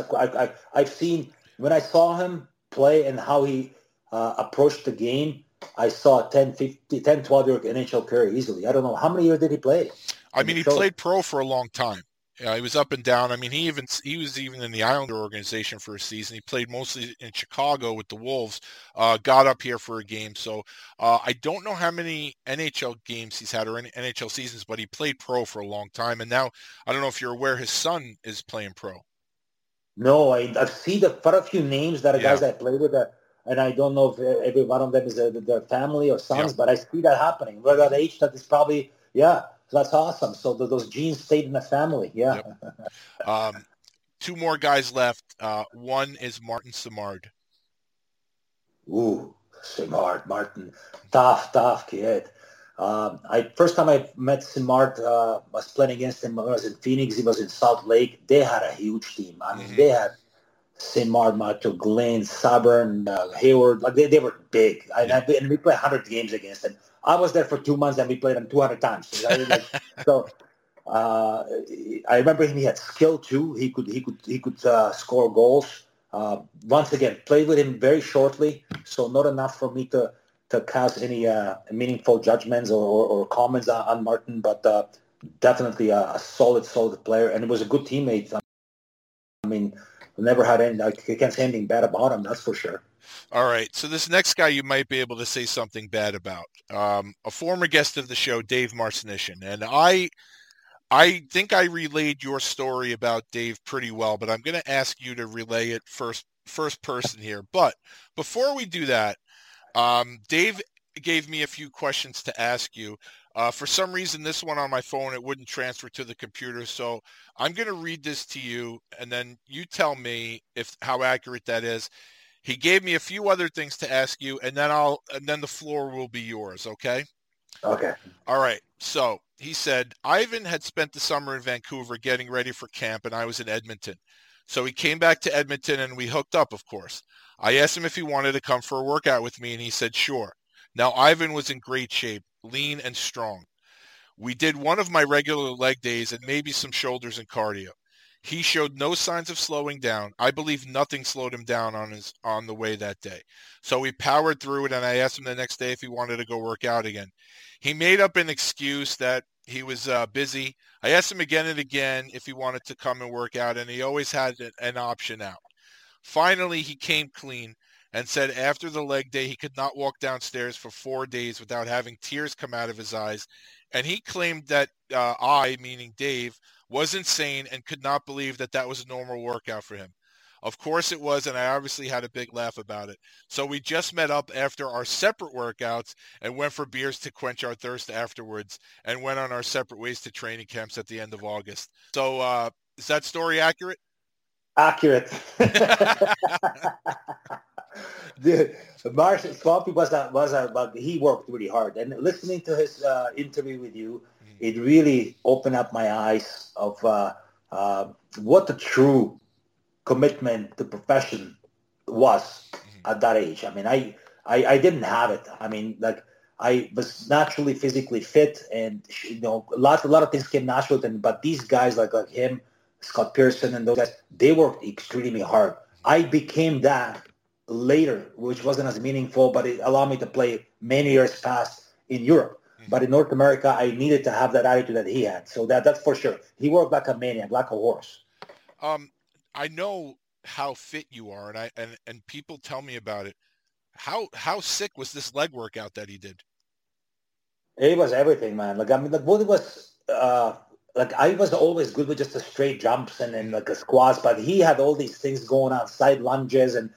I've seen, when I saw him play and how he approached the game, I saw 12-year NHL career easily. I don't know. How many years did he play? I mean, he played pro for a long time. Yeah, he was up and down. I mean, he was even in the Islander organization for a season. He played mostly in Chicago with the Wolves, got up here for a game. So I don't know how many NHL games he's had or NHL seasons, but he played pro for a long time. And now, I don't know if you're aware, his son is playing pro. No, I've seen quite a few names that are guys I play with, and I don't know if every one of them is their family or sons, but I see that happening. We're at age that is probably, that's awesome. So those genes stayed in the family, Yep. Two more guys left. One is Martin Simard. Ooh, Simard, Martin. Tough kid. First time I met Simard, was playing against him. I was in Phoenix. He was in Salt Lake. They had a huge team. I mean, mm-hmm. they had Simard, Mato, Glenn, Sabern, Hayward. Like they were big. And we played 100 games against them. I was there for 2 months, and we played them 200 times. So I remember him. He had skill too. He could score goals. Once again, played with him very shortly, so not enough for me to cast any meaningful judgments or comments on Martin, but definitely a solid player, and he was a good teammate. I mean, never had any. I can't say anything bad about him. That's for sure. All right. So this next guy, you might be able to say something bad about. A former guest of the show, Dave Marcinyshyn, and I. I think I relayed your story about Dave pretty well, but I'm going to ask you to relay it first person here. But before we do that, Dave gave me a few questions to ask you. For some reason, this one on my phone, it wouldn't transfer to the computer. So I'm going to read this to you, and then you tell me how accurate that is. He gave me a few other things to ask you, and then the floor will be yours. Okay. Okay. All right. So he said, Ivan had spent the summer in Vancouver getting ready for camp, and I was in Edmonton. So he came back to Edmonton, and we hooked up, of course. I asked him if he wanted to come for a workout with me, and he said, sure. Now, Ivan was in great shape, lean and strong. We did one of my regular leg days and maybe some shoulders and cardio. He showed no signs of slowing down. I believe nothing slowed him down on the way that day. So we powered through it, and I asked him the next day if he wanted to go work out again. He made up an excuse that he was busy. I asked him again and again if he wanted to come and work out, and he always had an option out. Finally, he came clean and said after the leg day he could not walk downstairs for 4 days without having tears come out of his eyes, and he claimed that I, meaning Dave, was insane and could not believe that was a normal workout for him. Of course it was, and I obviously had a big laugh about it. So we just met up after our separate workouts and went for beers to quench our thirst afterwards and went on our separate ways to training camps at the end of August. So is that story accurate? Accurate. Dude, Martin Swampy he worked really hard. And listening to his interview with you, it really opened up my eyes of what the true commitment to profession was at that age. I mean, I didn't have it. I mean, like, I was naturally physically fit, and a lot of things came natural. But these guys like him, Scott Pearson, and those guys, they worked extremely hard. I became that later, which wasn't as meaningful, but it allowed me to play many years past in Europe. But in North America, I needed to have that attitude that he had. So that's for sure. He worked like a maniac, like a horse. I know how fit you are, and people tell me about it. How sick was this leg workout that he did? It was everything, man. I was always good with just the straight jumps and a squats, but he had all these things going on, side lunges and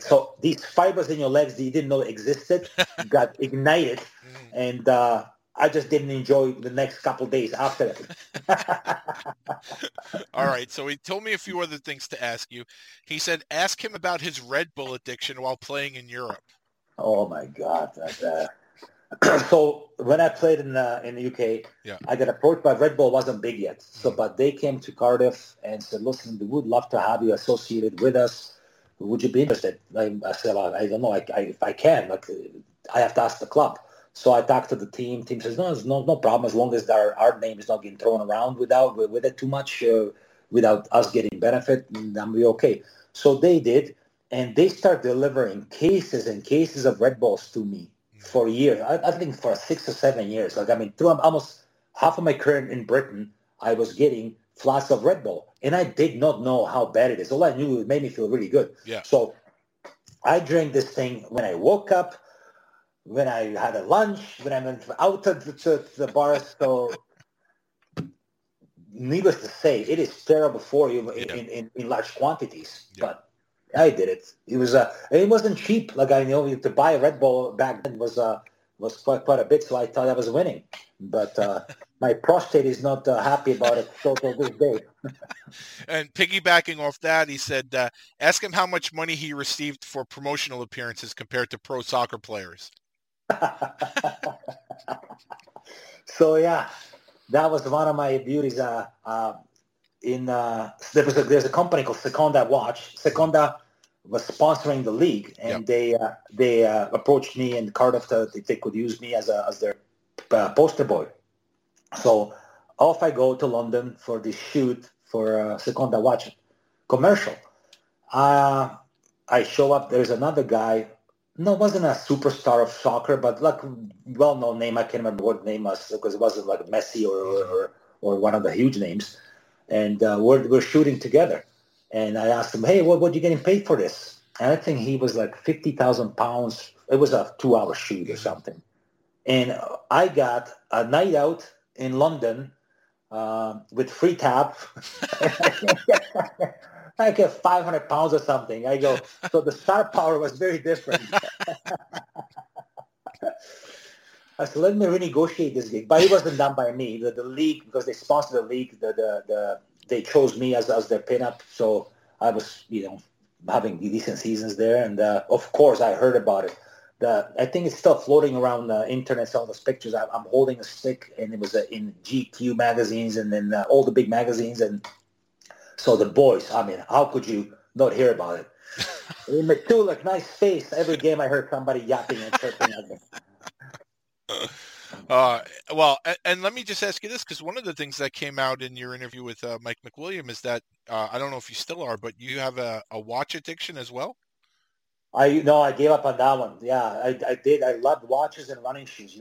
so these fibers in your legs that you didn't know existed got ignited, and I just didn't enjoy the next couple of days after that. All right, so he told me a few other things to ask you. He said, ask him about his Red Bull addiction while playing in Europe. Oh, my God. So when I played in the UK, I got approached by Red Bull. Wasn't big yet. So, but they came to Cardiff and said, listen, we would love to have you associated with us. Would you be interested? I said, well, I don't know. If I can, I have to ask the club. So I talked to the team. Team says, no, it's no problem as long as our name is not getting thrown around with it too much, without us getting benefit, then we're okay. So they did, and they start delivering cases and cases of Red Bulls to me for a year. I think for 6 or 7 years. Through almost half of my career in Britain, I was getting flasks of Red Bull, and I did not know how bad it is. All I knew, it made me feel really good. Yeah. So I drank this thing when I woke up, when I had a lunch, when I went out to the bar. So needless to say, it is terrible for you in large quantities. Yeah. But I did it. It was it wasn't cheap. To buy a Red Bull back then was quite a bit. So I thought I was winning, but. My prostate is not happy about it till this day. And piggybacking off that, he said, ask him how much money he received for promotional appearances compared to pro soccer players. So, yeah, that was one of my beauties. There's a company called Seconda Watch. Seconda was sponsoring the league, and they approached me in Cardiff if they could use me as their poster boy. So off I go to London for this shoot for Seconda Watch commercial. I show up. There's another guy. No, wasn't a superstar of soccer, but well-known name. I can't remember what name was because it wasn't like Messi or one of the huge names. And we're shooting together. And I asked him, hey, what are you getting paid for this? And I think he was like 50,000 pounds. It was a 2-hour shoot or something. And I got a night out in London with free tap, like 500 pounds or something. I go, so the star power was very different. I said, let me renegotiate this gig. But it wasn't done by me. The league, because they sponsored the league, they chose me as their pinup. So I was, having decent seasons there. And, of course, I heard about it. I think it's still floating around the internet, some of those pictures. I'm holding a stick, and it was in GQ magazines and then all the big magazines. And so the boys, how could you not hear about it? In Matulik, nice face. Every game I heard somebody yapping and chirping at me. Well, and let me just ask you this, because one of the things that came out in your interview with Mike McWilliam is that I don't know if you still are, but you have a watch addiction as well. I gave up on that one. Yeah, I did. I loved watches and running shoes.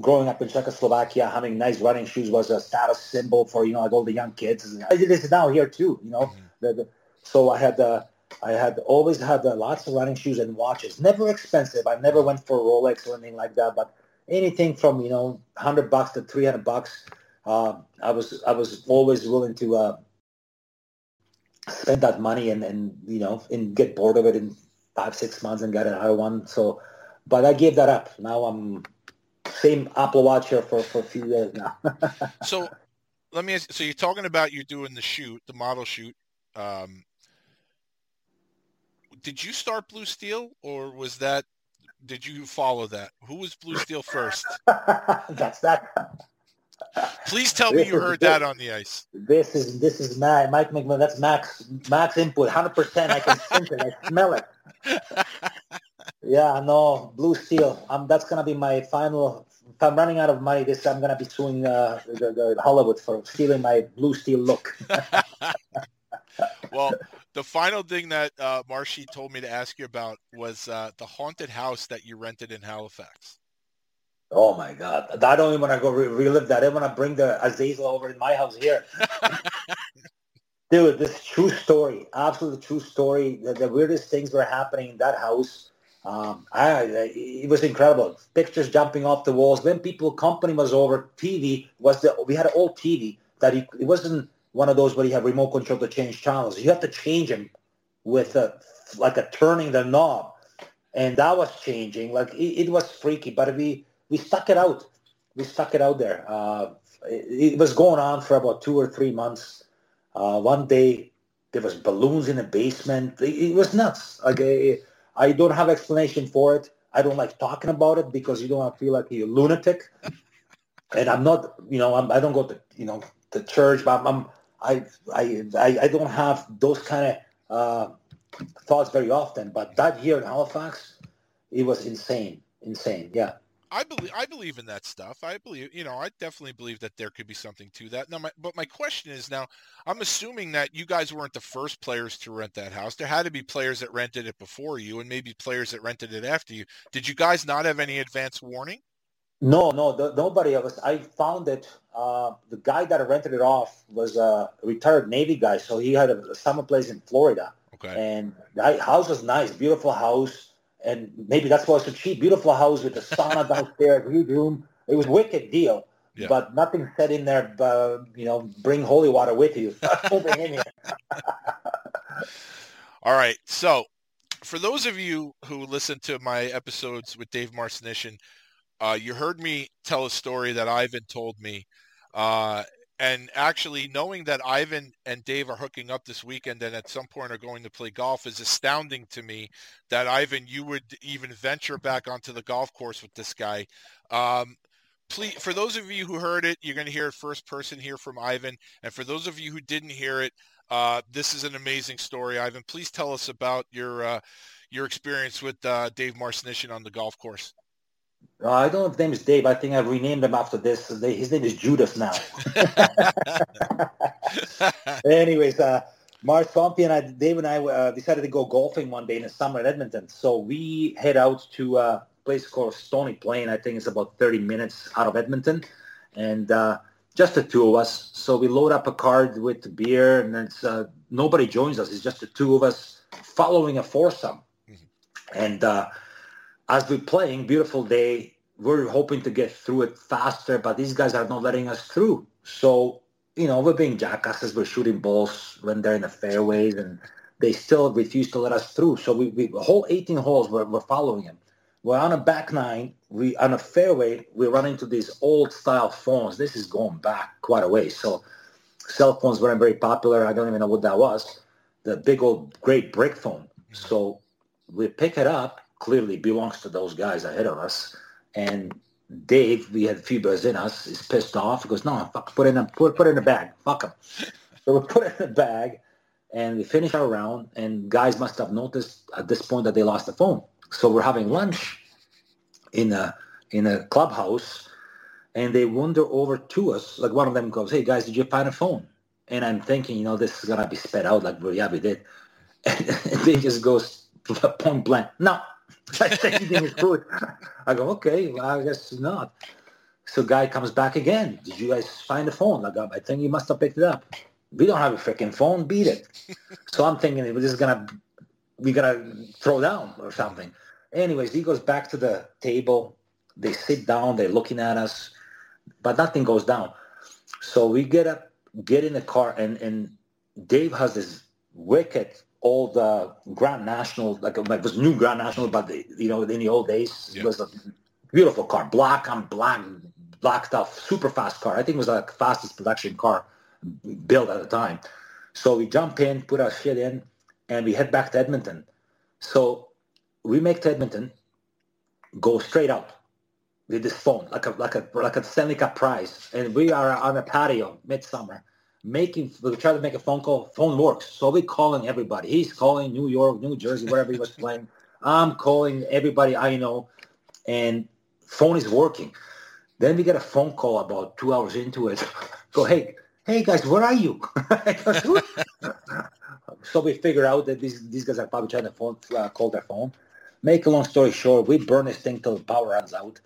Growing up in Czechoslovakia, having nice running shoes was a status symbol for like all the young kids. I did this now here too. Mm-hmm. So I had always had lots of running shoes and watches. Never expensive. I never went for Rolex or anything like that. But anything from $100 to $300, I was always willing to spend that money and get bored of it in 5-6 months and get another one. So, but I gave that up. Now I'm same Apple Watch here for a few years now. So, let me ask. So you're talking about you doing the model shoot. Did you start Blue Steel, or was that? Did you follow that? Who was Blue Steel first? That's that. Please tell me you heard that on the ice. This is Mike McMillan. That's Max input, 100%. I can sense it. I smell it. Yeah, no, Blue Steel. That's gonna be my final. If I'm running out of money, I'm gonna be suing the Hollywood for stealing my Blue Steel look. Well, the final thing that Marci told me to ask you about was the haunted house that you rented in Halifax. Oh, my God. I don't even want to go relive that. I want to bring the Azazel over in my house here. Dude, this true story, absolute true story. The weirdest things were happening in that house. It was incredible. Pictures jumping off the walls. When company was over, we had an old TV that it wasn't one of those where you have remote control to change channels. You have to change them with a turning the knob. And that was changing. Like it was freaky, but we stuck it out. We stuck it out there. It was going on for about 2 or 3 months. One day there was balloons in the basement. It was nuts. Like, I don't have explanation for it. I don't like talking about it because you don't want to feel like you're a lunatic. And I'm not, I don't go to, the church, but I don't have those kind of thoughts very often. But that year in Halifax, it was insane. Yeah, I believe in that stuff. I believe, I definitely believe that there could be something to that. Now, but my question is now, I'm assuming that you guys weren't the first players to rent that house. There had to be players that rented it before you, and maybe players that rented it after you. Did you guys not have any advance warning? No, nobody of us. I found it. The guy that rented it off was a retired Navy guy, so he had a summer place in Florida. Okay. And the house was nice, beautiful house, and maybe that's why it's so cheap. Beautiful house with a sauna downstairs, huge room. It was a wicked deal, yeah. But nothing said in there. Bring holy water with you. All right. So, for those of you who listen to my episodes with Dave Marcinyshyn, you heard me tell a story that Ivan told me. And actually knowing that Ivan and Dave are hooking up this weekend and at some point are going to play golf is astounding to me, that Ivan, you would even venture back onto the golf course with this guy. Please, for those of you who heard it, you're going to hear it first person here from Ivan. And for those of you who didn't hear it, this is an amazing story. Ivan, please tell us about your experience with Dave Marcinyshyn on the golf course. I don't know if his name is Dave. I think I renamed him after this. His name is Judas now. Anyways, Mark Pompey and Dave and I decided to go golfing one day in the summer in Edmonton. So we head out to a place called Stony Plain. I think it's about 30 minutes out of Edmonton. And just the two of us. So we load up a cart with beer, and it's, nobody joins us. It's just the two of us following a foursome. Mm-hmm. And... as we're playing, beautiful day, we're hoping to get through it faster, but these guys are not letting us through. So, you know, we're being jackasses. We're shooting balls when they're in the fairways, and they still refuse to let us through. So we the whole 18 holes, we're following him. We're on a back nine. We on a fairway. We run into these old-style phones. This is going back quite a ways. So cell phones weren't very popular. I don't even know what that was. The big old great brick phone. So we pick it up. Clearly belongs to those guys ahead of us. And Dave, we had fevers in us, is pissed off. He goes, no, fuck, put it in a bag. Fuck him. So we put it in a bag, and we finish our round, and guys must have noticed at this point that they lost the phone. So we're having lunch in a clubhouse, and they wander over to us. Like, one of them goes, hey, guys, did you find a phone? And I'm thinking, you know, this is going to be sped out, like, well, yeah, we did. And they just goes point blank, no. I go, okay, well, I guess not. So guy comes back again. Did you guys find the phone? Like, I think you must have picked it up. We don't have a freaking phone. Beat it. So I'm thinking we're gonna throw down or something. Anyways, he goes back to the table. They sit down. They're looking at us, but nothing goes down. So we get in the car, and Dave has this wicked old Grand National, like it was new Grand National, but in the old days, It was a beautiful car, blacked off, super fast car. I think it was the fastest production car built at the time. So we jump in, put our shit in, and we head back to Edmonton. So we make to Edmonton, go straight out with this phone, like a Stanley Cup prize, and we are on a patio midsummer. We try to make a phone call. Phone works, so we're calling everybody. He's calling New York, New Jersey, wherever he was playing. I'm calling everybody I know, and phone is working. Then we get a phone call about 2 hours into it. Go, hey guys, where are you? So we figure out that these guys are probably trying to call their phone. Make a long story short, we burn this thing till the power runs out.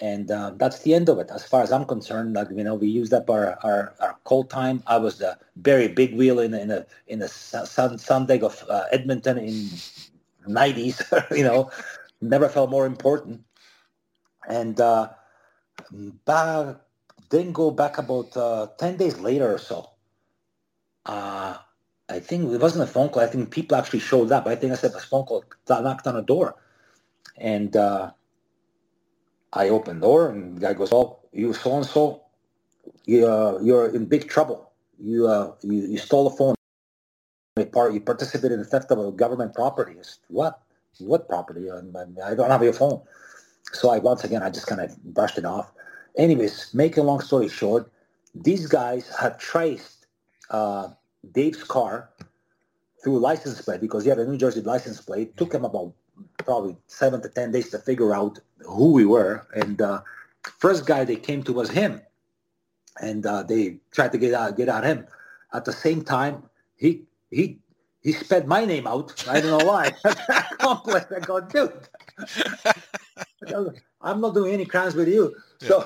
And that's the end of it. As far as I'm concerned, we used up our cold time. I was the very big wheel in the Sunday of Edmonton in '90s. Never felt more important. And then go back about 10 days later or so. I think it wasn't a phone call. I think people actually showed up. I think I said a phone call, knocked on a door, and. I open the door, and the guy goes, oh, you so-and-so, you're in big trouble. You stole a phone. You participated in the theft of a government property. What property? I don't have your phone. So I just kind of brushed it off. Anyways, making a long story short, these guys had traced Dave's car through license plate, because he had a New Jersey license plate. Took him about probably 7 to 10 days to figure out who we were, and first guy they came to was him, and they tried to get at him. At the same time, he sped my name out. I don't know why. I go, dude, I'm not doing any crimes with you. Yeah.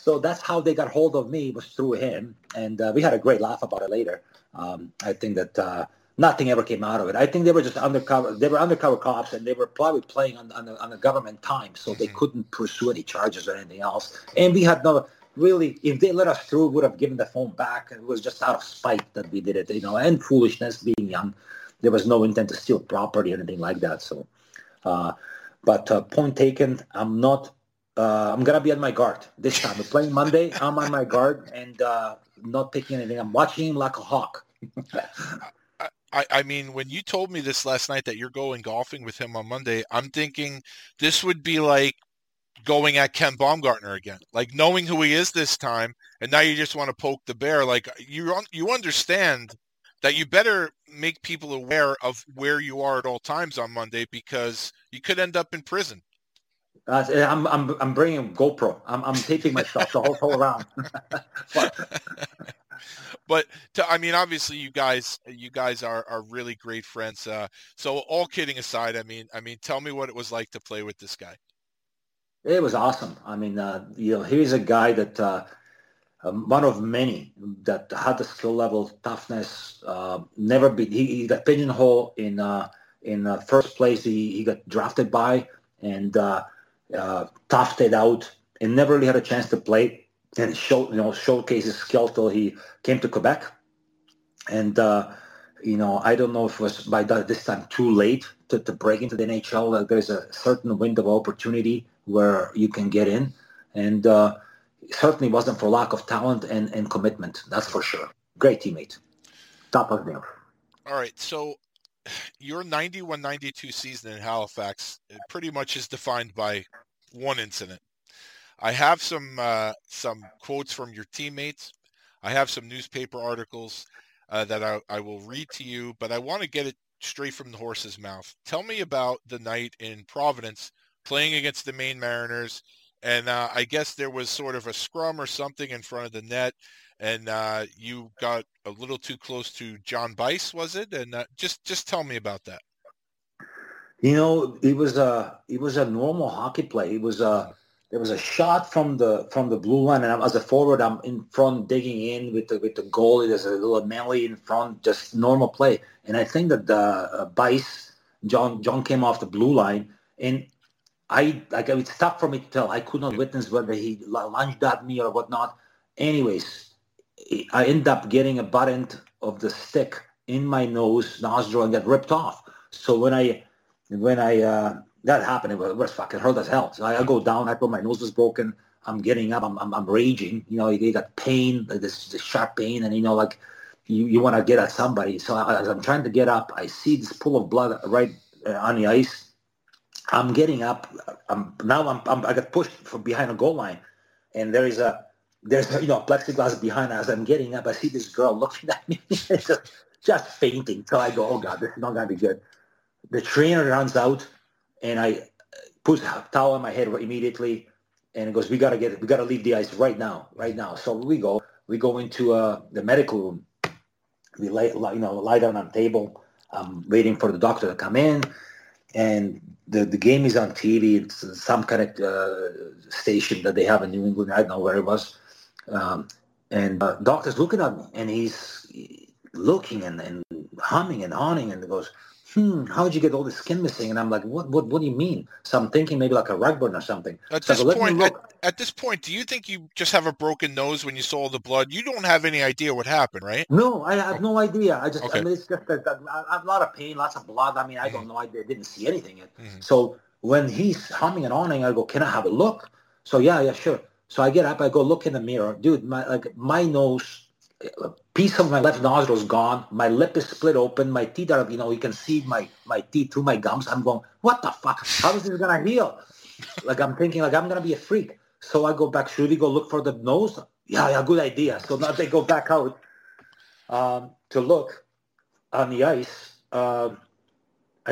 So that's how they got hold of me, was through him, and we had a great laugh about it later. I think that. Nothing ever came out of it. I think they were just undercover. They were undercover cops, and they were probably playing on the government time, so they couldn't pursue any charges or anything else. And we had no really. If they let us through, we would have given the phone back. It was just out of spite that we did it, and foolishness. Being young, there was no intent to steal property or anything like that. So, but point taken. I'm not. I'm gonna be on my guard this time. We're playing Monday. I'm on my guard and not picking anything. I'm watching him like a hawk. I mean, when you told me this last night that you're going golfing with him on Monday, I'm thinking this would be like going at Ken Baumgartner again, like knowing who he is this time, and now you just want to poke the bear. Like you understand that you better make people aware of where you are at all times on Monday, because you could end up in prison. I'm bringing GoPro. I'm taping myself the whole round. But obviously, you guys are really great friends. So, all kidding aside, tell me what it was like to play with this guy. It was awesome. He's a guy that one of many that had the skill level, toughness. He got pigeonholed in first place. He got drafted by and toughed it out and never really had a chance to play. and showcase his skill till he came to Quebec. And I don't know if it was by this time too late to break into the NHL. There's a certain window of opportunity where you can get in, and it certainly wasn't for lack of talent and commitment. That's for sure. Great teammate, top of the order. All right, so your 91-92 season in Halifax pretty much is defined by one incident. I have some quotes from your teammates. I have some newspaper articles that I will read to you, but I want to get it straight from the horse's mouth. Tell me about the night in Providence playing against the Maine Mariners, and I guess there was sort of a scrum or something in front of the net, and you got a little too close to John Bice, was it? And just tell me about that. It was a normal hockey play. There was a shot from the blue line, and as a forward, I'm in front digging in with the goalie. There's a little melee in front, just normal play. And I think that Bice, John came off the blue line, and it's tough for me to tell. I could not witness whether he lunged at me or whatnot. Anyways, I end up getting a butt end of the stick in my nostril, and got ripped off. So when that happened, it was fucking hurt as hell. So I go down. I thought my nose was broken. I'm getting up. I'm raging. You got pain, like this sharp pain, and you want to get at somebody. So as I'm trying to get up, I see this pool of blood right on the ice. I'm getting up. I got pushed from behind a goal line, and there's plexiglass behind us. I'm getting up. I see this girl looking at me, just fainting. So I go, oh God, this is not gonna be good. The trainer runs out, and I put a towel on my head immediately, and it goes, we gotta leave the ice right now. So we go into the medical room. We lie down on the table. I'm waiting for the doctor to come in, and the game is on TV. It's some kind of station that they have in New England. I don't know where it was. And doctor's looking at me, and he's looking and humming and hawing, and he goes, how did you get all the skin missing? And I'm like, what do you mean? So I'm thinking maybe like a rug burn or something. At this point, do you think you just have a broken nose when you saw all the blood? You don't have any idea what happened, right? No, I have no idea. It's just I have a lot of pain, lots of blood. I don't know. I didn't see anything yet. Mm-hmm. So when he's humming and awing, I go, can I have a look? So yeah, sure. So I get up, I go look in the mirror. Dude, my nose, a piece of my left nostril is gone. My lip is split open. My teeth are, you can see my teeth through my gums. I'm going, what the fuck? How is this going to heal? I'm thinking, I'm going to be a freak. So I go back, should we go look for the nose? Yeah, good idea. So now they go back out to look on the ice. I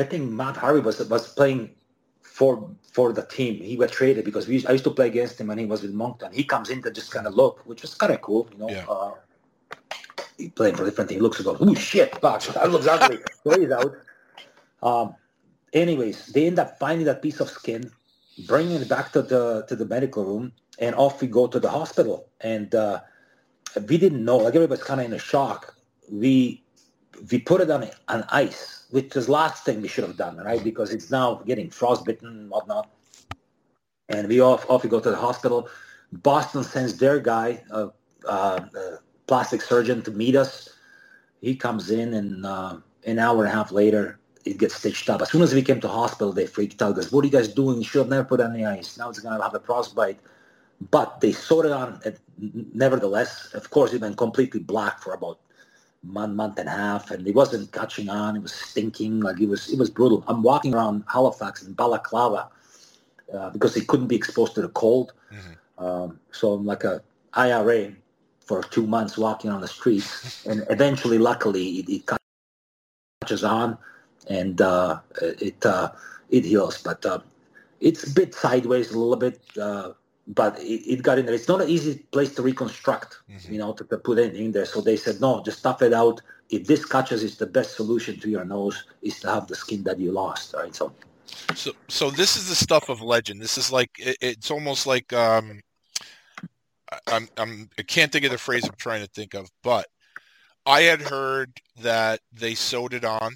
think Matt Harvey was playing for the team. He was traded because I used to play against him, and he was with Moncton. He comes in to just kind of look, which was kind of cool, Yeah. He playing for a different team. He looks and goes, oh shit, fuck, that looks ugly. So he's out. Anyways, they end up finding that piece of skin, bringing it back to the medical room, and off we go to the hospital. And we didn't know. Everybody's kind of in a shock. We put it on ice, which is the last thing we should have done, right? Because it's now getting frostbitten and whatnot. And we off we go to the hospital. Boston sends their guy, a plastic surgeon, to meet us. He comes in, and an hour and a half later, it gets stitched up. As soon as we came to hospital, they freaked out. Because what are you guys doing? You should have never put it on the ice. Now it's going to have a frostbite. But they sewed it on nevertheless. Of course, it went completely black for about month and a half, and it wasn't catching on. It was stinking. It was brutal. I'm walking around Halifax in balaclava because it couldn't be exposed to the cold. Mm-hmm. So I'm like a IRA for 2 months walking on the streets, and eventually, luckily, it catches on, and it heals. But it's a bit sideways a little bit, but it got in there. It's not an easy place to reconstruct, mm-hmm. To put anything in there. So they said, no, just stuff it out. If this catches, it's the best solution to your nose is to have the skin that you lost, right? So this is the stuff of legend. This is like, it's almost like, I can't think of the phrase I'm trying to think of, but I had heard that they sewed it on,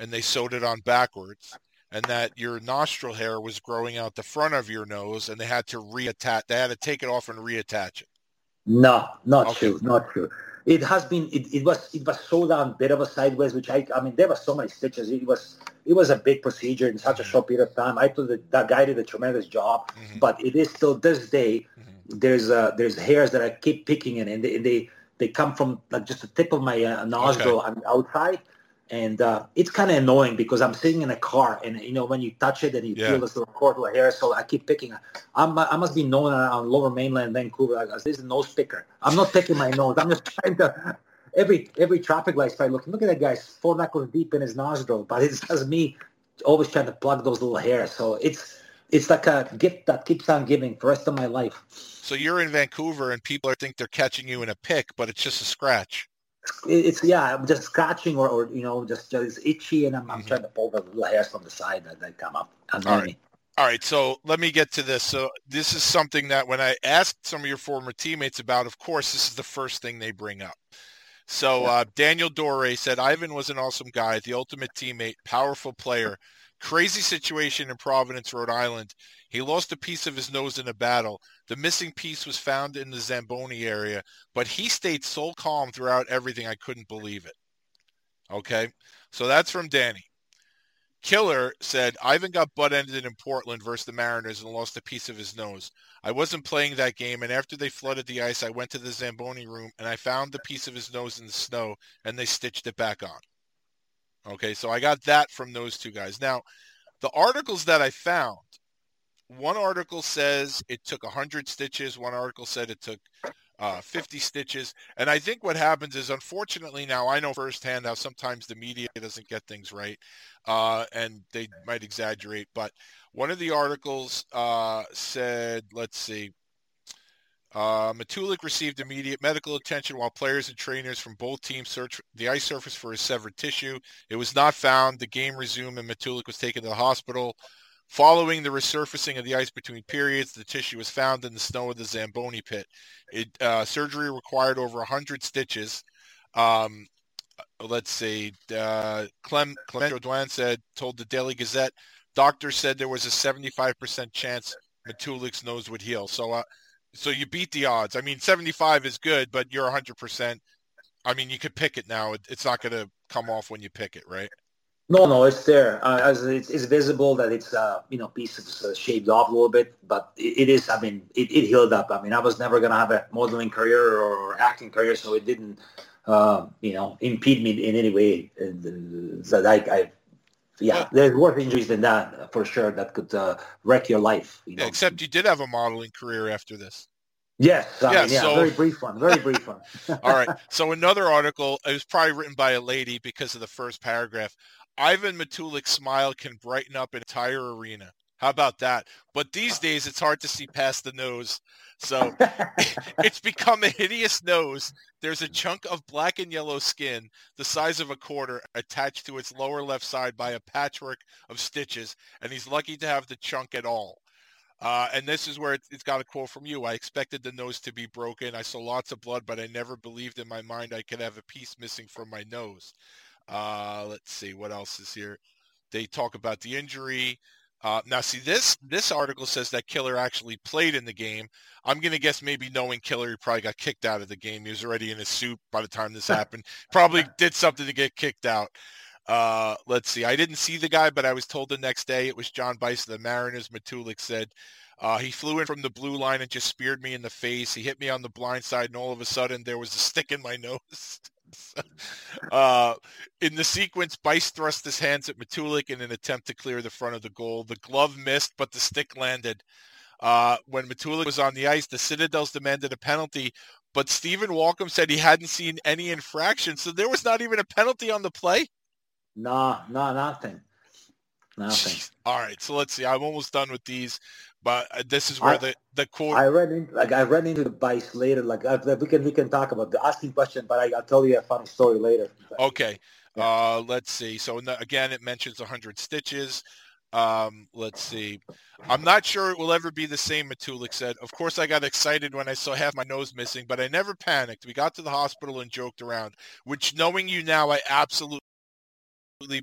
and they sewed it on backwards, and that your nostril hair was growing out the front of your nose, and they had to take it off and reattach it. No, not true. It has been. It was so damn bit of a sideways, which I mean, there were so many stitches. It was a big procedure in such a short period of time. I thought that guy did a tremendous job, but it is still this day. There's hairs that I keep picking in, and they come from like just the tip of my nostril and outside, and it's kind of annoying because I'm sitting in a car, and you know when you touch it and you feel this little cord of hair, so I keep picking. I must be known on Lower Mainland Vancouver as this nose picker. I'm not picking my nose. I'm just trying to. Every traffic light start looking. Look at that guy's 4 knuckles deep in his nostril, but it's just me always trying to plug those little hairs. So it's like a gift that keeps on giving for the rest of my life. So you're in Vancouver and people think they're catching you in a pick, but it's just a scratch. I'm just scratching or you know, just it's itchy and I'm trying to pull the little hairs from the side that come up. All right. So let me get to this. So this is something that when I asked some of your former teammates about, of course, this is the first thing they bring up. So Daniel Doré said, Ivan was an awesome guy, the ultimate teammate, powerful player. Crazy situation in Providence, Rhode Island. He lost a piece of his nose in a battle. The missing piece was found in the Zamboni area, but he stayed so calm throughout everything, I couldn't believe it. Okay, so that's from Danny. Killer said, Ivan got butt-ended in Portland versus the Mariners and lost a piece of his nose. I wasn't playing that game, and after they flooded the ice, I went to the Zamboni room, and I found the piece of his nose in the snow, and they stitched it back on. Okay, so I got that from those two guys. Now, the articles that I found, one article says it took 100 stitches. One article said it took 50 stitches. And I think what happens is, unfortunately, now I know firsthand how sometimes the media doesn't get things right, and they might exaggerate. But one of the articles said, let's see, Matulik received immediate medical attention while players and trainers from both teams searched the ice surface for his severed tissue. It was not found. The game resumed and Matulik was taken to the hospital. Following the resurfacing of the ice between periods, the tissue was found in the snow of the Zamboni pit. Surgery required over 100 stitches. Let's see. Clement told the Daily Gazette, doctors said there was a 75% chance Matulik's nose would heal. So you beat the odds. I mean, 75 is good, but you're 100%. I mean, you could pick it now. It's not going to come off when you pick it, right? No, it's there. It's visible that it's pieces shaved off a little bit, but it is. I mean, it healed up. I mean, I was never going to have a modeling career or acting career, so it didn't impede me in any way. There's worse injuries than that, for sure, that could wreck your life. You know? Except you did have a modeling career after this. Yes. Very brief one. All right. So another article, it was probably written by a lady because of the first paragraph. Ivan Matulik's smile can brighten up an entire arena. How about that? But these days, it's hard to see past the nose. So it's become a hideous nose. There's a chunk of black and yellow skin the size of a quarter attached to its lower left side by a patchwork of stitches, and he's lucky to have the chunk at all. And this is where it's got a quote from you. I expected the nose to be broken. I saw lots of blood, but I never believed in my mind I could have a piece missing from my nose. Let's see. What else is here? They talk about the injury. Now, see, this article says that Killer actually played in the game. I'm going to guess maybe knowing Killer, he probably got kicked out of the game. He was already in a suit by the time this happened. Probably did something to get kicked out. Let's see. I didn't see the guy, but I was told the next day it was John Bison, the Mariners, Matulik said. He flew in from the blue line and just speared me in the face. He hit me on the blind side, and all of a sudden there was a stick in my nose. In the sequence, Bice thrust his hands at Matulik in an attempt to clear the front of the goal. The glove missed, but the stick landed. When Matulik was on the ice, the Citadels demanded a penalty, but Stephen Walcombe said he hadn't seen any infraction, so there was not even a penalty on the play? No, nothing. All right, so let's see. I'm almost done with these. But this is where the quote. I ran into the Bice later. We can talk about the asking question, but I'll tell you a funny story later. Okay, yeah. Let's see. So again, it mentions 100 stitches. Let's see. I'm not sure it will ever be the same, Matulik said. Of course, I got excited when I saw half my nose missing, but I never panicked. We got to the hospital and joked around, which knowing you now, I absolutely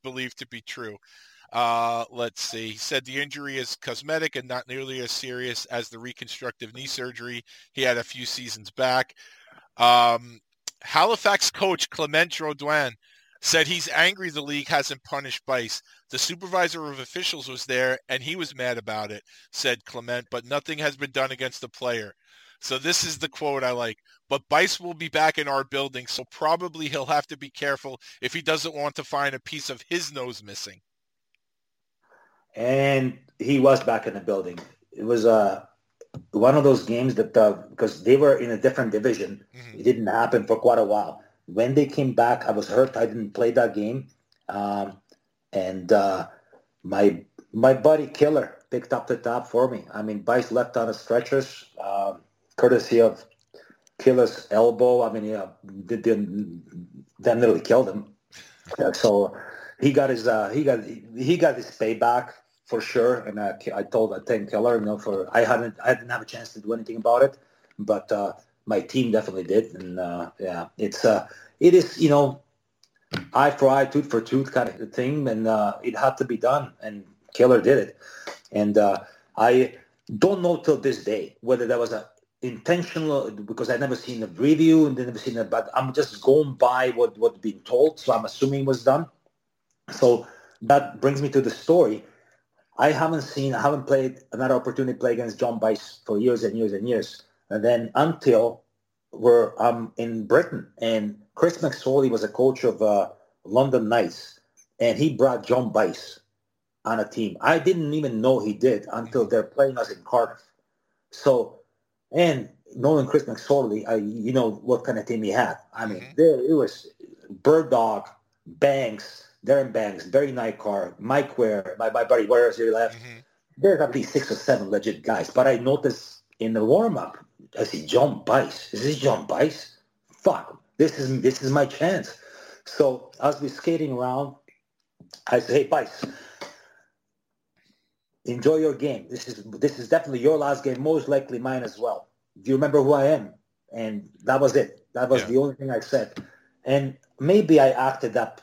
believe to be true. Let's see. He said the injury is cosmetic and not nearly as serious as the reconstructive knee surgery he had a few seasons back. Halifax coach Clement said he's angry the league hasn't punished Bice. The supervisor of officials was there, and he was mad about it, said Clement, but nothing has been done against the player. So this is the quote I like. But Bice will be back in our building, so probably he'll have to be careful if he doesn't want to find a piece of his nose missing. And he was back in the building. It was one of those games that, because they were in a different division, it didn't happen for quite a while. When they came back, I was hurt. I didn't play that game. My buddy Killer picked up the tab for me. I mean, Bice left on a stretchers, courtesy of Killer's elbow. I mean, they nearly killed him. So he got his payback for sure. And I thanked Killer, I didn't have a chance to do anything about it, but my team definitely did, and it is, you know, eye for eye, tooth for tooth kind of thing, and it had to be done, and Killer did it. And I don't know till this day whether that was a intentional, because I've never seen the review and never seen it, but I'm just going by what's been told, so I'm assuming it was done. So that brings me to the story. I haven't played another opportunity to play against John Bice for years and years and years. And then until we're in Britain, and Chris McSorley was a coach of London Knights, and he brought John Bice on a team. I didn't even know he did until they're playing us in Cardiff. So, and knowing Chris McSorley, you know what kind of team he had. I mean, it was Bird Dog, Banks, Darren Banks, Barry Nykar, Mike Ware, my buddy Ware is here left. There's at least 6 or 7 legit guys, but I noticed in the warm-up, I see John Bice. Is this John Bice? Fuck! This is my chance. So as we're skating around, I say, "Hey Bice, enjoy your game. This is definitely your last game, most likely mine as well. Do you remember who I am?" And that was it. That was the only thing I said. And maybe I acted up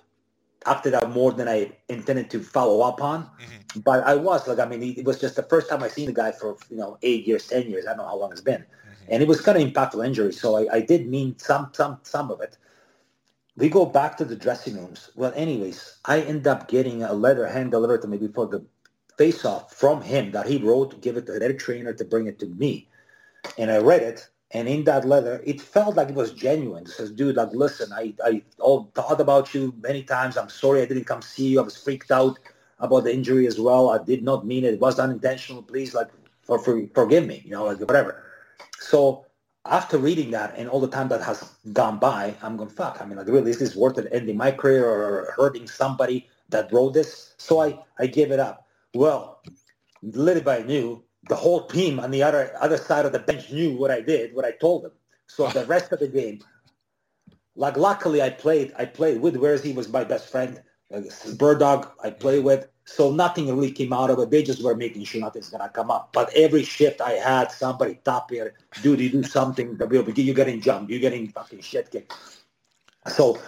more than I intended to follow up on. But I was like, I mean, it was just the first time I seen the guy for 8 years, 10 years. I don't know how long it's been. And it was kind of impactful injury, so I did mean some of it. We go back to the dressing rooms. Well, anyways, I end up getting a letter hand-delivered to me before the face-off from him that he wrote to give it to their trainer to bring it to me. And I read it, and in that letter, it felt like it was genuine. It says, dude, like, listen, I thought about you many times. I'm sorry I didn't come see you. I was freaked out about the injury as well. I did not mean it. It was unintentional. Please, like, forgive me, whatever. So after reading that and all the time that has gone by, I'm going, fuck. I mean, like, really, is this worth it, ending my career or hurting somebody that wrote this? So I gave it up. Well, little by knew, the whole team on the other side of the bench knew what I did, what I told them. So the rest of the game, like, luckily I played with Wersey, was my best friend. Bird Dog I play with. So nothing really came out of it. They just were making sure nothing's going to come up. But every shift I had, somebody top here, dude, you do something, you're getting jumped. You're getting fucking shit kicked. So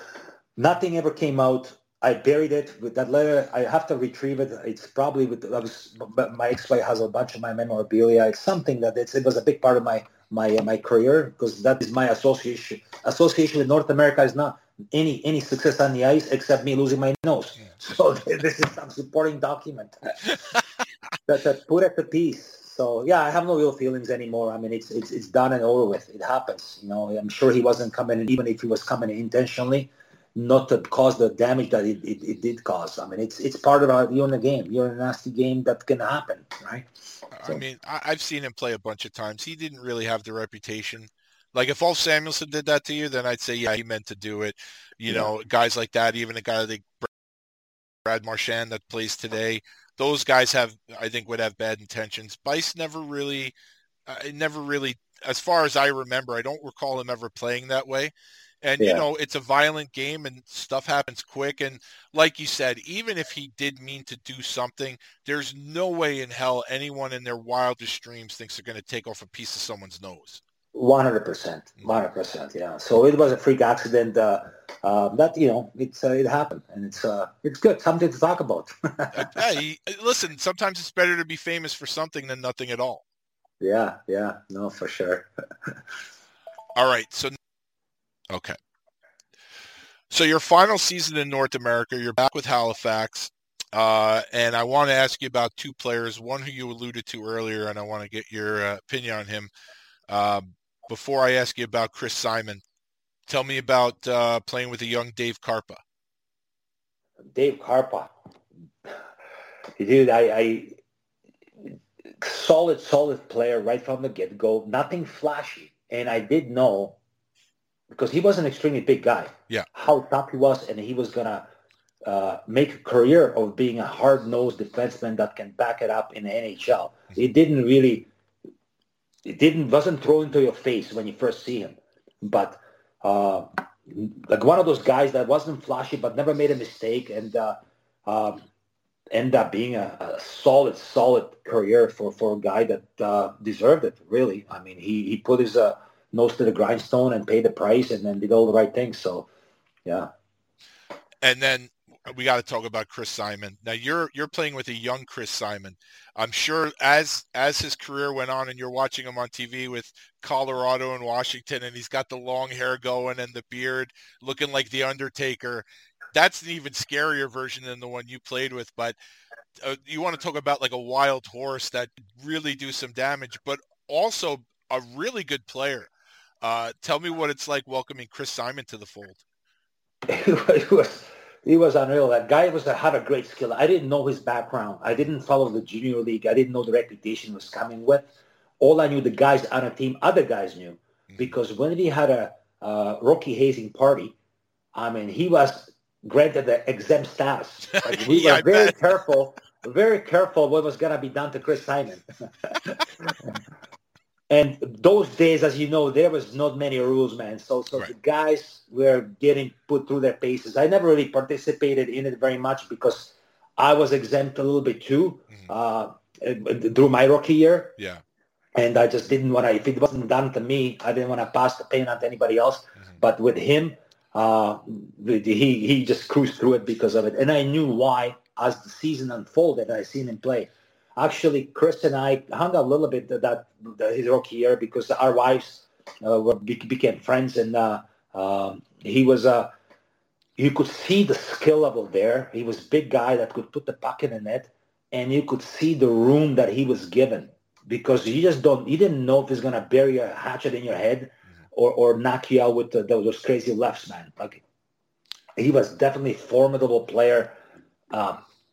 nothing ever came out. I buried it with that letter. I have to retrieve it. It's probably my ex-wife has a bunch of my memorabilia. It's something that it was a big part of my career, because that is my association. Association with North America is not any success on the ice except me losing my nose. Yeah. So this is some supporting document that put at the piece. So yeah, I have no real feelings anymore. I mean, it's done and over with. It happens. I'm sure he wasn't coming in, even if he was coming in intentionally, not to cause the damage that it did cause. I mean, it's part of you're in a game. You're in a nasty game that can happen, right? So. I mean, I've seen him play a bunch of times. He didn't really have the reputation. Like, if Ulf Samuelson did that to you, then I'd say, yeah, he meant to do it. You know, guys like that, even a guy like Brad Marchand that plays today, those guys would have bad intentions. Bice never really, as far as I remember, I don't recall him ever playing that way. And, it's a violent game and stuff happens quick. And like you said, even if he did mean to do something, there's no way in hell anyone in their wildest dreams thinks they're going to take off a piece of someone's nose. 100%. Yeah. So it was a freak accident. That, you know, it happened, and it's good. Something to talk about. Hey, listen, sometimes it's better to be famous for something than nothing at all. Yeah. Yeah. No, for sure. All right. So, okay. So your final season in North America, you're back with Halifax. And I want to ask you about two players, one who you alluded to earlier, and I want to get your opinion on him. Before I ask you about Chris Simon, tell me about playing with a young Dave Karpa. Dave Karpa. Dude, solid player right from the get-go. Nothing flashy. And I did know, because he was an extremely big guy, how tough he was, and he was going to make a career of being a hard-nosed defenseman that can back it up in the NHL. It didn't really... It wasn't thrown into your face when you first see him, but like one of those guys that wasn't flashy but never made a mistake, and ended up being a solid career for a guy that deserved it. Really, I mean, he put his nose to the grindstone and paid the price, and then did all the right things. So, yeah. And then we got to talk about Chris Simon. Now you're playing with a young Chris Simon. I'm sure as his career went on and you're watching him on TV with Colorado and Washington, and he's got the long hair going and the beard looking like the Undertaker. That's an even scarier version than the one you played with, but you want to talk about like a wild horse that really do some damage, but also a really good player. Tell me what it's like welcoming Chris Simon to the fold. He was unreal. That guy had a great skill. I didn't know his background. I didn't follow the junior league. I didn't know the reputation was coming with. All I knew, the guys on a team, other guys knew, because when we had a rookie hazing party, I mean, he was granted the exempt status. Like, we were very careful what was going to be done to Chris Simon. And those days, as you know, there was not many rules, man. So right. The guys were getting put through their paces. I never really participated in it very much because I was exempt a little bit too through my rookie year. Yeah. And I just didn't want to, if it wasn't done to me, I didn't want to pass the pain on to anybody else. Mm-hmm. But with him, he just cruised through it because of it. And I knew why as the season unfolded, I seen him play. Actually, Chris and I hung out a little bit that his rookie year because our wives became friends, and he was you could see the skill level there. He was a big guy that could put the puck in the net, and you could see the room that he was given because you didn't know if he's gonna bury a hatchet in your head or knock you out with those crazy lefts, man. Like, he was definitely a formidable player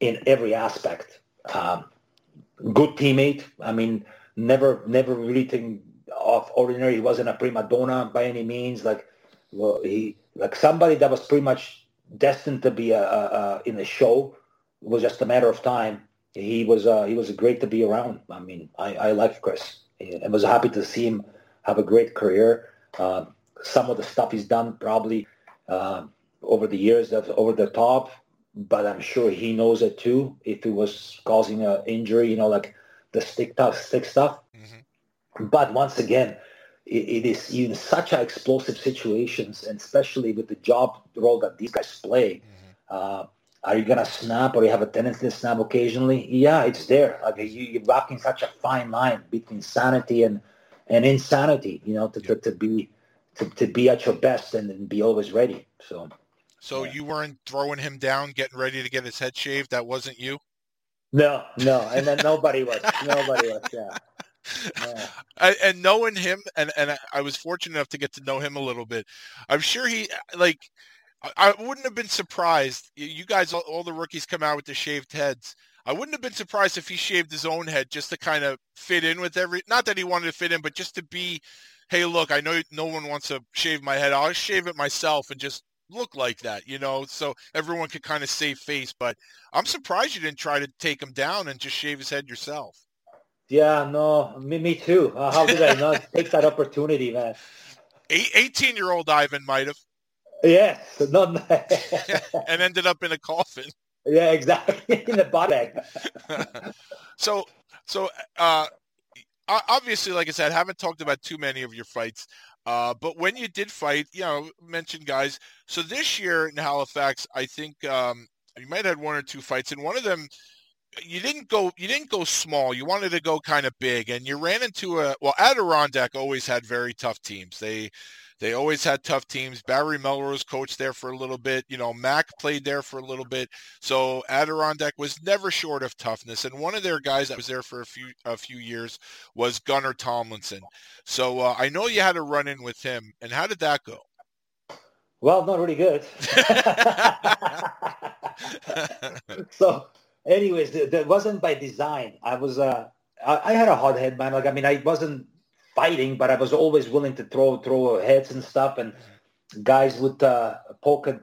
in every aspect. Good teammate. I mean, never really think of ordinary. He wasn't a prima donna by any means. Like somebody that was pretty much destined to be in the show. It was just a matter of time. He was great to be around. I mean, I liked Chris. I was happy to see him have a great career. Some of the stuff he's done probably over the years that's over the top. But I'm sure he knows it too. If it was causing an injury, you know, like the stick stuff. Mm-hmm. But once again, it is in such explosive situations, and especially with the job role that these guys play. Mm-hmm. Are you gonna snap, or you have a tendency to snap occasionally? Yeah, it's there. Like you're walking such a fine line between sanity and insanity. You know, to be at your best and be always ready. So you weren't throwing him down, getting ready to get his head shaved? That wasn't you? No. And then nobody was. Nobody was, yeah. And knowing him, and I was fortunate enough to get to know him a little bit, I'm sure he, like, I wouldn't have been surprised. You guys, all the rookies come out with the shaved heads. I wouldn't have been surprised if he shaved his own head just to kind of fit in with not that he wanted to fit in, but just to be, hey, look, I know no one wants to shave my head. I'll shave it myself and just look like that, you know, so everyone could kind of save face. But I'm surprised you didn't try to take him down and just shave his head yourself. Yeah, no, me too. How did I not take that opportunity, man? 18-year-old Ivan might have. Yeah. And ended up in a coffin. Yeah, exactly. In a body bag. So obviously, like I said, I haven't talked about too many of your fights. But when you did fight, you know, mention guys. So this year in Halifax, I think you might have had one or two fights, and one of them you didn't go small. You wanted to go kind of big, and you ran into Adirondack always had very tough teams. They always had tough teams. Barry Melrose coached there for a little bit. You know, Mac played there for a little bit. So Adirondack was never short of toughness. And one of their guys that was there for a few years was Gunnar Tomlinson. So I know you had a run-in with him. And how did that go? Well, not really good. So anyways, that wasn't by design. I was I had a hard head, man. Like, I mean, I wasn't fighting, but I was always willing to throw heads and stuff, and guys would poke at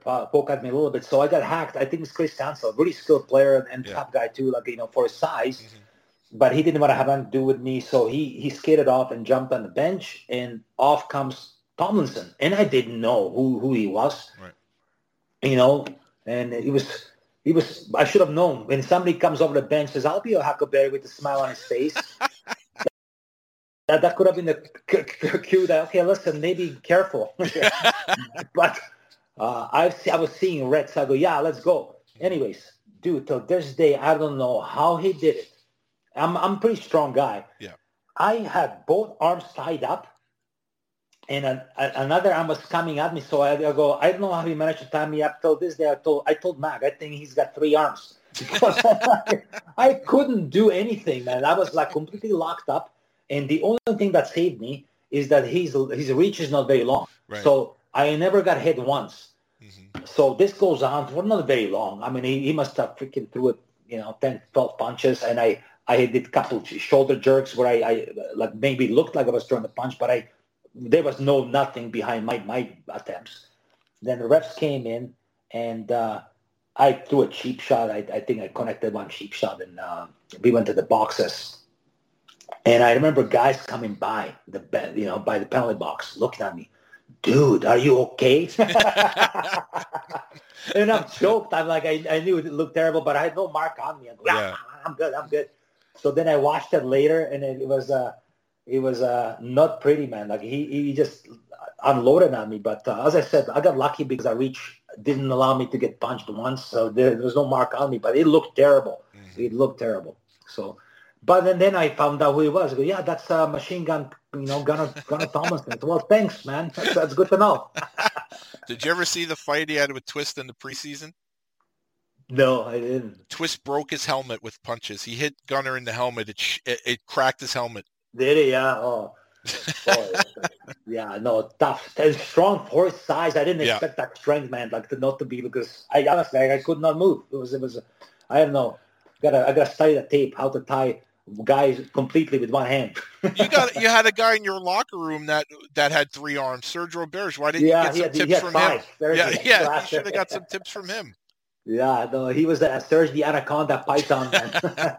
me a little bit. So I got hacked. I think it's Chris Stansel, really skilled player and tough guy too, like, you know, for his size. Mm-hmm. But he didn't want to have anything to do with me, so he skated off and jumped on the bench, and off comes Tomlinson, and I didn't know who he was, right? You know, and he was. I should have known when somebody comes over the bench says, "I'll be your Huckleberry," with a smile on his face. That could have been a cue that, okay, listen, maybe careful. But I was seeing red, so I go, yeah, let's go. Anyways, dude, till this day, I don't know how he did it. I'm a pretty strong guy. Yeah. I had both arms tied up, and another arm was coming at me. So I go, I don't know how he managed to tie me up. Till this day, I told Mac, I think he's got three arms. Because I couldn't do anything, man. I was like completely locked up. And the only thing that saved me is that his reach is not very long. Right. So I never got hit once. Mm-hmm. So this goes on for not very long. I mean, he must have freaking threw it, you know, 10, 12 punches. And I did a couple shoulder jerks where I like maybe looked like I was throwing a punch, but there was nothing behind my attempts. Then the refs came in, and I threw a cheap shot. I think I connected one cheap shot, and we went to the boxes. And I remember guys coming by by the penalty box, looking at me, dude, are you okay? And I'm choked. I'm like, I knew it looked terrible, but I had no mark on me. I'm like, I'm good. So then I watched it later, and it was not pretty, man. Like he just unloaded on me. But as I said, I got lucky because I reach didn't allow me to get punched once, so there was no mark on me. But it looked terrible. Mm-hmm. It looked terrible. So. But then I found out who he was. I go, yeah, that's a machine gun, you know, Gunnar Tomlinson. Well, thanks, man. That's good to know. Did you ever see the fight he had with Twist in the preseason? No, I didn't. Twist broke his helmet with punches. He hit Gunnar in the helmet. It cracked his helmet. Did he? Yeah. Oh. Yeah, no, tough. Strong for his size. I didn't expect that strength, man, like not to be, because I honestly, I could not move. It was. I don't know. I gotta study the tape, how to tie guys completely with one hand. You had a guy in your locker room that had three arms, Serge Roberge. Why didn't you get some tips from him? You should have got some tips from him. Yeah, no, he was Serge the Anaconda Python, man.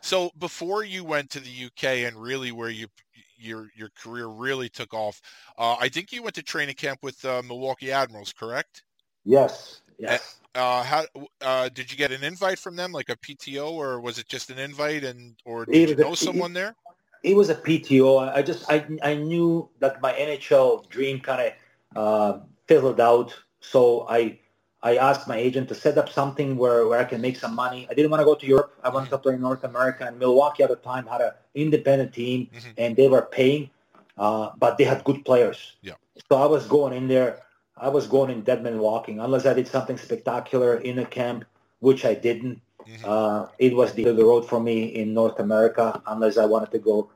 So before you went to the UK and really where your career really took off, I think you went to training camp with Milwaukee Admirals, correct? Yes. How did you get an invite from them, like a PTO, or was it just an invite, or did you know someone there? It was a PTO. I knew that my NHL dream kind of fizzled out, so I asked my agent to set up something where I can make some money. I didn't want to go to Europe. I wanted to play North America, and Milwaukee at the time had an independent team, mm-hmm. and they were paying, but they had good players. Yeah. So I was going in there. I was going in dead man walking, unless I did something spectacular in a camp, which I didn't. Mm-hmm. It was the road for me in North America, unless I wanted to go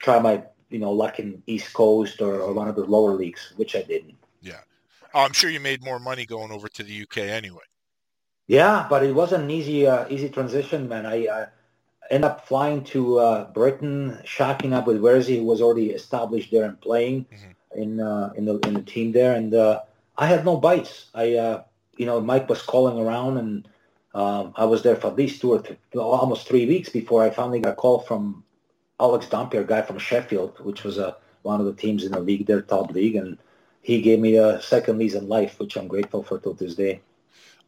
try my luck in East Coast or one of the lower leagues, which I didn't. Yeah. I'm sure you made more money going over to the UK anyway. Yeah, but it wasn't an easy transition, man. I ended up flying to Britain, shacking up with Wersey, who was already established there and playing. Mm-hmm. In the team there, and I had no bites. I Mike was calling around, and I was there for at least almost 3 weeks before I finally got a call from Alex Dampier, a guy from Sheffield, which was one of the teams in the league, their top league, and he gave me a second lease in life, which I'm grateful for till this day.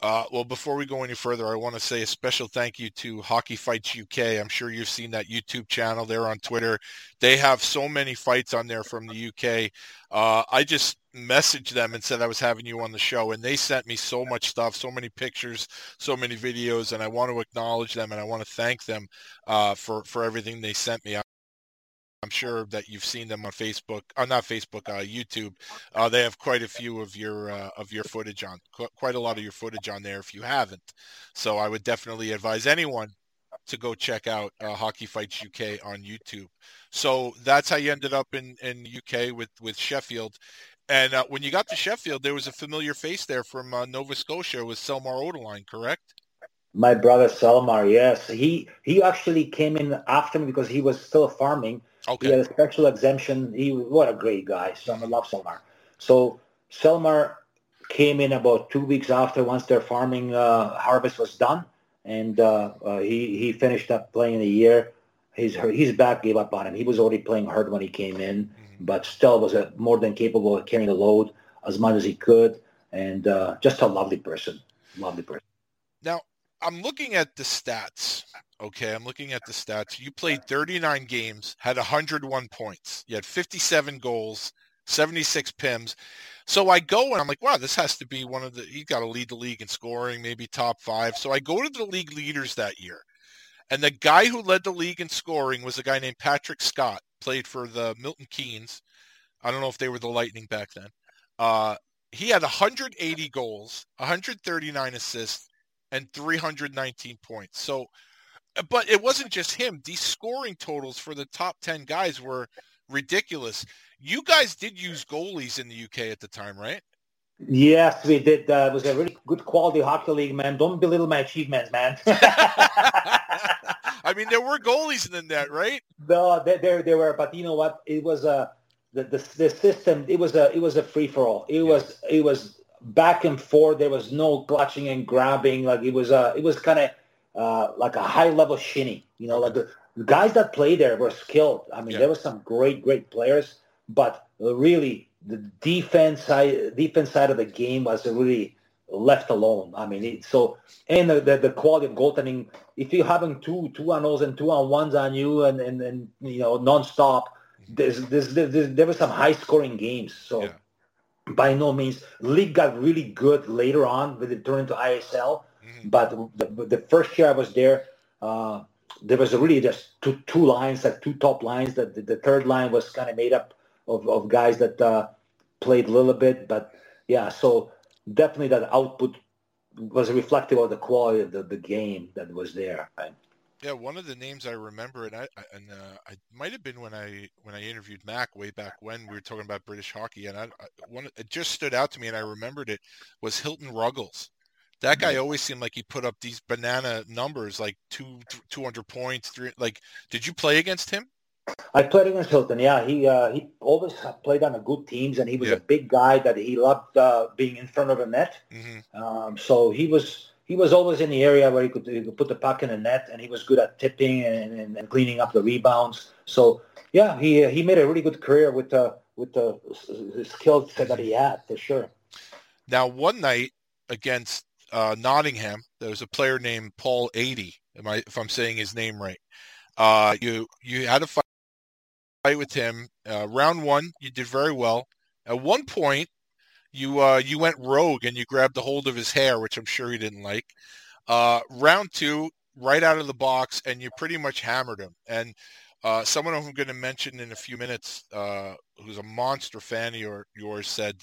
Well, before we go any further, I want to say a special thank you to Hockey Fights UK. I'm sure you've seen that YouTube channel there on Twitter. They have so many fights on there from the UK. I just messaged them and said I was having you on the show, and they sent me so much stuff, so many pictures, so many videos, and I want to acknowledge them and I want to thank them for everything they sent me. I'm sure that you've seen them on Facebook, not Facebook, YouTube. They have quite a few of your footage on, quite a lot of your footage on there if you haven't. So I would definitely advise anyone to go check out Hockey Fights UK on YouTube. So that's how you ended up in UK with Sheffield. And when you got to Sheffield, there was a familiar face there from Nova Scotia with Selmar Odelline, correct? My brother Selmar, yes. He actually came in after me because he was still farming. Okay. He had a special exemption. What a great guy. So I love Selmar. So Selmar came in about 2 weeks after, once their farming harvest was done, and he finished up playing a year. His back gave up on him. He was already playing hard when he came in, but still was more than capable of carrying the load as much as he could, and just a lovely person. Lovely person. Now, I'm looking at the stats. Okay, I'm looking at the stats. You played 39 games, had 101 points. You had 57 goals, 76 PIMs. So I go and I'm like, wow, this has to be one of the – you've got to lead the league in scoring, maybe top five. So I go to the league leaders that year, and the guy who led the league in scoring was a guy named Patrick Scott, played for the Milton Keynes. I don't know if they were the Lightning back then. He had 180 goals, 139 assists, and 319 points. So – but it wasn't just him. These scoring totals for the top 10 guys were ridiculous. You guys did use goalies in the UK at the time, right? Yes, we did. It was a really good quality hockey league, man. Don't belittle my achievements, man. I mean, there were goalies in that, right? No, there were. But you know what? It was the system. It was a free for all. It was back and forth. There was no clutching and grabbing. Like it was kind of. Like a high-level shinny, you know, like the guys that played there were skilled. I mean, There were some great players, but really the defense side of the game was really left alone. I mean, the quality of goaltending. If you're having two on-ohs and two-on-ones on you and you know nonstop, there were some high-scoring games. So by no means, league got really good later on when it turned into ISL. But the first year I was there, there was really just two lines, like two top lines. That the third line was kind of made up of guys that played a little bit. But, yeah, so definitely that output was reflective of the quality of the game that was there. Right? Yeah, one of the names I remember, and it might have been when I interviewed Mac way back when we were talking about British hockey, and it just stood out to me, and I remembered it, was Hilton Ruggles. That guy always seemed like he put up these banana numbers, like 200 points. Did you play against him? I played against Hilton. Yeah, he always played on the good teams, and he was a big guy that he loved being in front of the net. So he was always in the area where he could put the puck in the net, and he was good at tipping and cleaning up the rebounds. So yeah, he made a really good career with the skill set that he had for sure. Now one night against Nottingham, there was a player named Paul 80, if I'm saying his name right. You had a fight with him. Round one, you did very well. At one point, you went rogue and you grabbed a hold of his hair, which I'm sure he didn't like. Round two, right out of the box, and you pretty much hammered him. And someone I'm going to mention in a few minutes, who's a monster fan of yours, said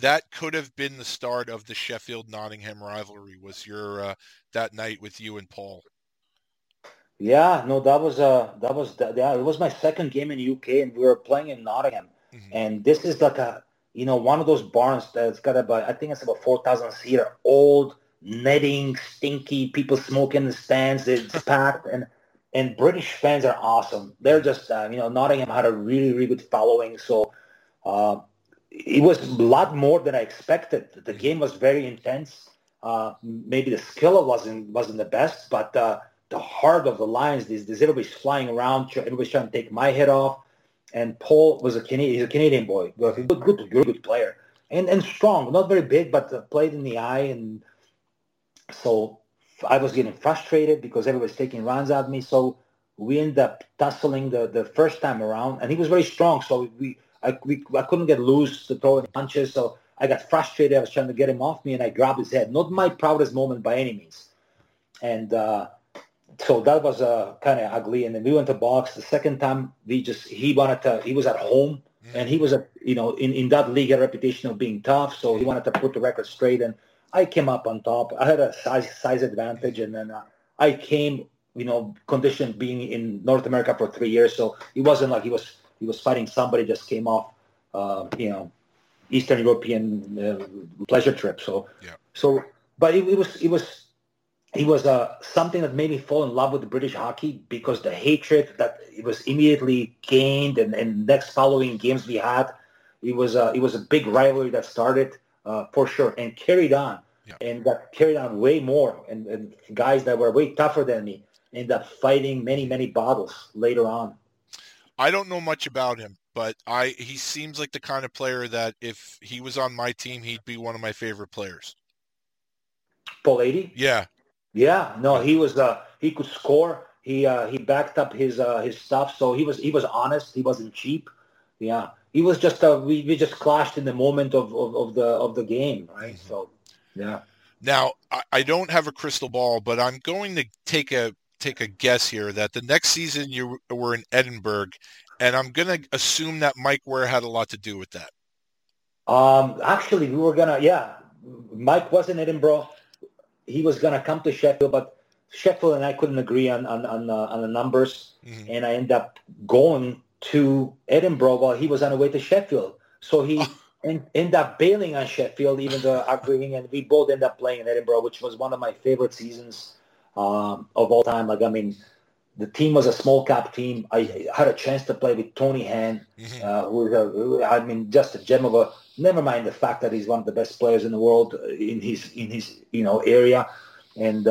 that could have been the start of the Sheffield-Nottingham rivalry. Was your that night with you and Paul? Yeah, no, that was it was my second game in the UK, and we were playing in Nottingham. And this is like one of those barns that's got about, I think it's about 4,000 seater, old netting, stinky, people smoking in the stands. It's packed, and British fans are awesome. They're just Nottingham had a really really good following, so. It was a lot more than I expected. The game was very intense. Maybe the skill wasn't the best, but the heart of the Lions, there's everybody's flying around, everybody's trying to take my head off. And Paul was he's a Canadian boy, good player, and strong, not very big, but played in the eye and So I was getting frustrated because everybody's taking runs at me. So we ended up tussling the first time around, and he was very strong. So I couldn't get loose to throw any punches. So I got frustrated. I was trying to get him off me, and I grabbed his head. Not my proudest moment by any means. And so that was kind of ugly. And then we went to box. The second time, he was at home, and he was in that league had a reputation of being tough. So he wanted to put the record straight, and I came up on top. I had a size advantage, and then I came, conditioned being in North America for 3 years. So it wasn't like he was fighting somebody just came off, Eastern European pleasure trip. So, yeah. But it was something that made me fall in love with the British hockey, because the hatred that it was immediately gained, and next following games we had, it was a big rivalry that started for sure and carried on, yeah. And that carried on way more. And guys that were way tougher than me ended up fighting many, many battles later on. I don't know much about him, but he seems like the kind of player that if he was on my team, he'd be one of my favorite players. Paul Adey? Yeah. Yeah, no, he could score. He backed up his stuff, so he was honest. He wasn't cheap. Yeah, he was just we just clashed in the moment of the game, right? Mm-hmm. So, yeah. Now I don't have a crystal ball, but I'm going to take a guess here that the next season you were in Edinburgh, and I'm going to assume that Mike Ware had a lot to do with that. Actually, we were gonna Mike was in Edinburgh. He was going to come to Sheffield, but Sheffield and I couldn't agree on the numbers, mm-hmm. and I ended up going to Edinburgh while he was on the way to Sheffield. So he ended up bailing on Sheffield, even though agreeing, and we both ended up playing in Edinburgh, which was one of my favorite seasons of all time. Like, I mean, the team was a small cap team. I had a chance to play with Tony Hand, mm-hmm. who just a gem of a. Never mind the fact that he's one of the best players in the world in his area, and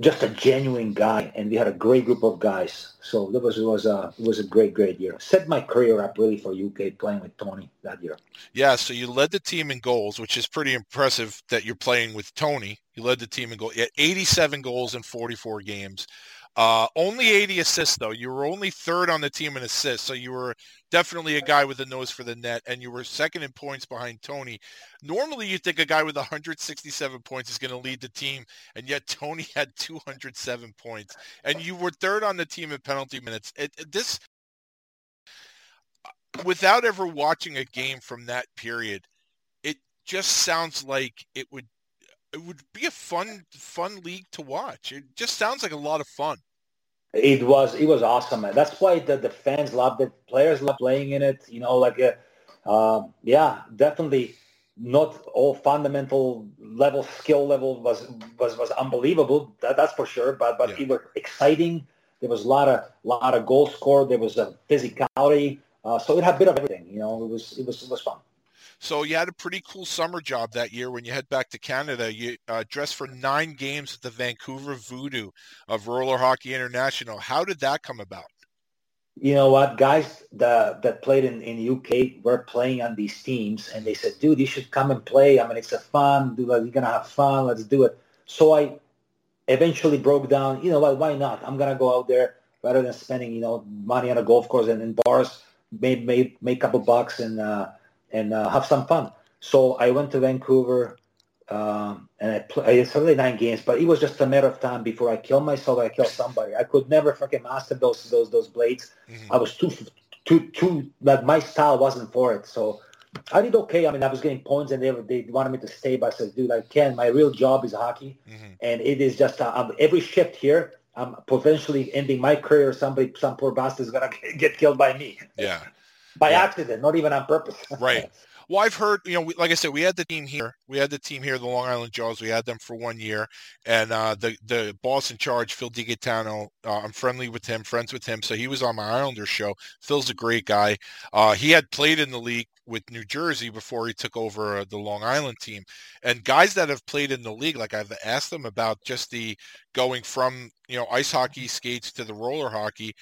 just a genuine guy. And we had a great group of guys. So it was a great year. Set my career up really for UK playing with Tony that year. Yeah. So you led the team in goals, which is pretty impressive that you're playing with Tony. You led the team in goals. You had 87 goals in 44 games. Only 80 assists, though. You were only third on the team in assists, so you were definitely a guy with a nose for the net, and you were second in points behind Tony. Normally, you think a guy with 167 points is going to lead the team, and yet Tony had 207 points, and you were third on the team in penalty minutes. This, without ever watching a game from that period, it just sounds like it would be a fun league to watch. It just sounds like a lot of fun. It was awesome, man. That's why the fans loved it. Players loved playing in it. Definitely not all fundamental level, skill level was unbelievable. That's for sure. But yeah. It was exciting. There was a lot of goals scored. There was a physicality. So it had a bit of everything. It was fun. So you had a pretty cool summer job that year when you head back to Canada. You dressed for 9 games at the Vancouver Voodoo of Roller Hockey International. How did that come about? You know what? Guys that played in the UK were playing on these teams, and they said, dude, you should come and play. I mean, it's a fun. Dude, you're going to have fun. Let's do it. So I eventually broke down, why not? I'm going to go out there rather than spending, money on a golf course and in bars, make a couple bucks and have some fun. So I went to Vancouver, and it's only 9 games, but it was just a matter of time before I killed myself. I killed somebody. I could never fucking master those blades. Mm-hmm. I was too like my style wasn't for it. So I did okay. I mean, I was getting points, and they wanted me to stay. But I said, dude, I can't. My real job is hockey, mm-hmm. and it is just every shift here. I'm potentially ending my career. Some poor bastard is gonna get killed by me. Yeah. By accident, not even on purpose. Right. Well, I've heard, like I said, we had the team here. We had the team here, the Long Island Jaws. We had them for 1 year. And the boss in charge, Phil DiGaetano, I'm friends with him. So he was on my Islander show. Phil's a great guy. He had played in the league with New Jersey before he took over the Long Island team. And guys that have played in the league, like I've asked them about just the going from, ice hockey skates to the roller hockey.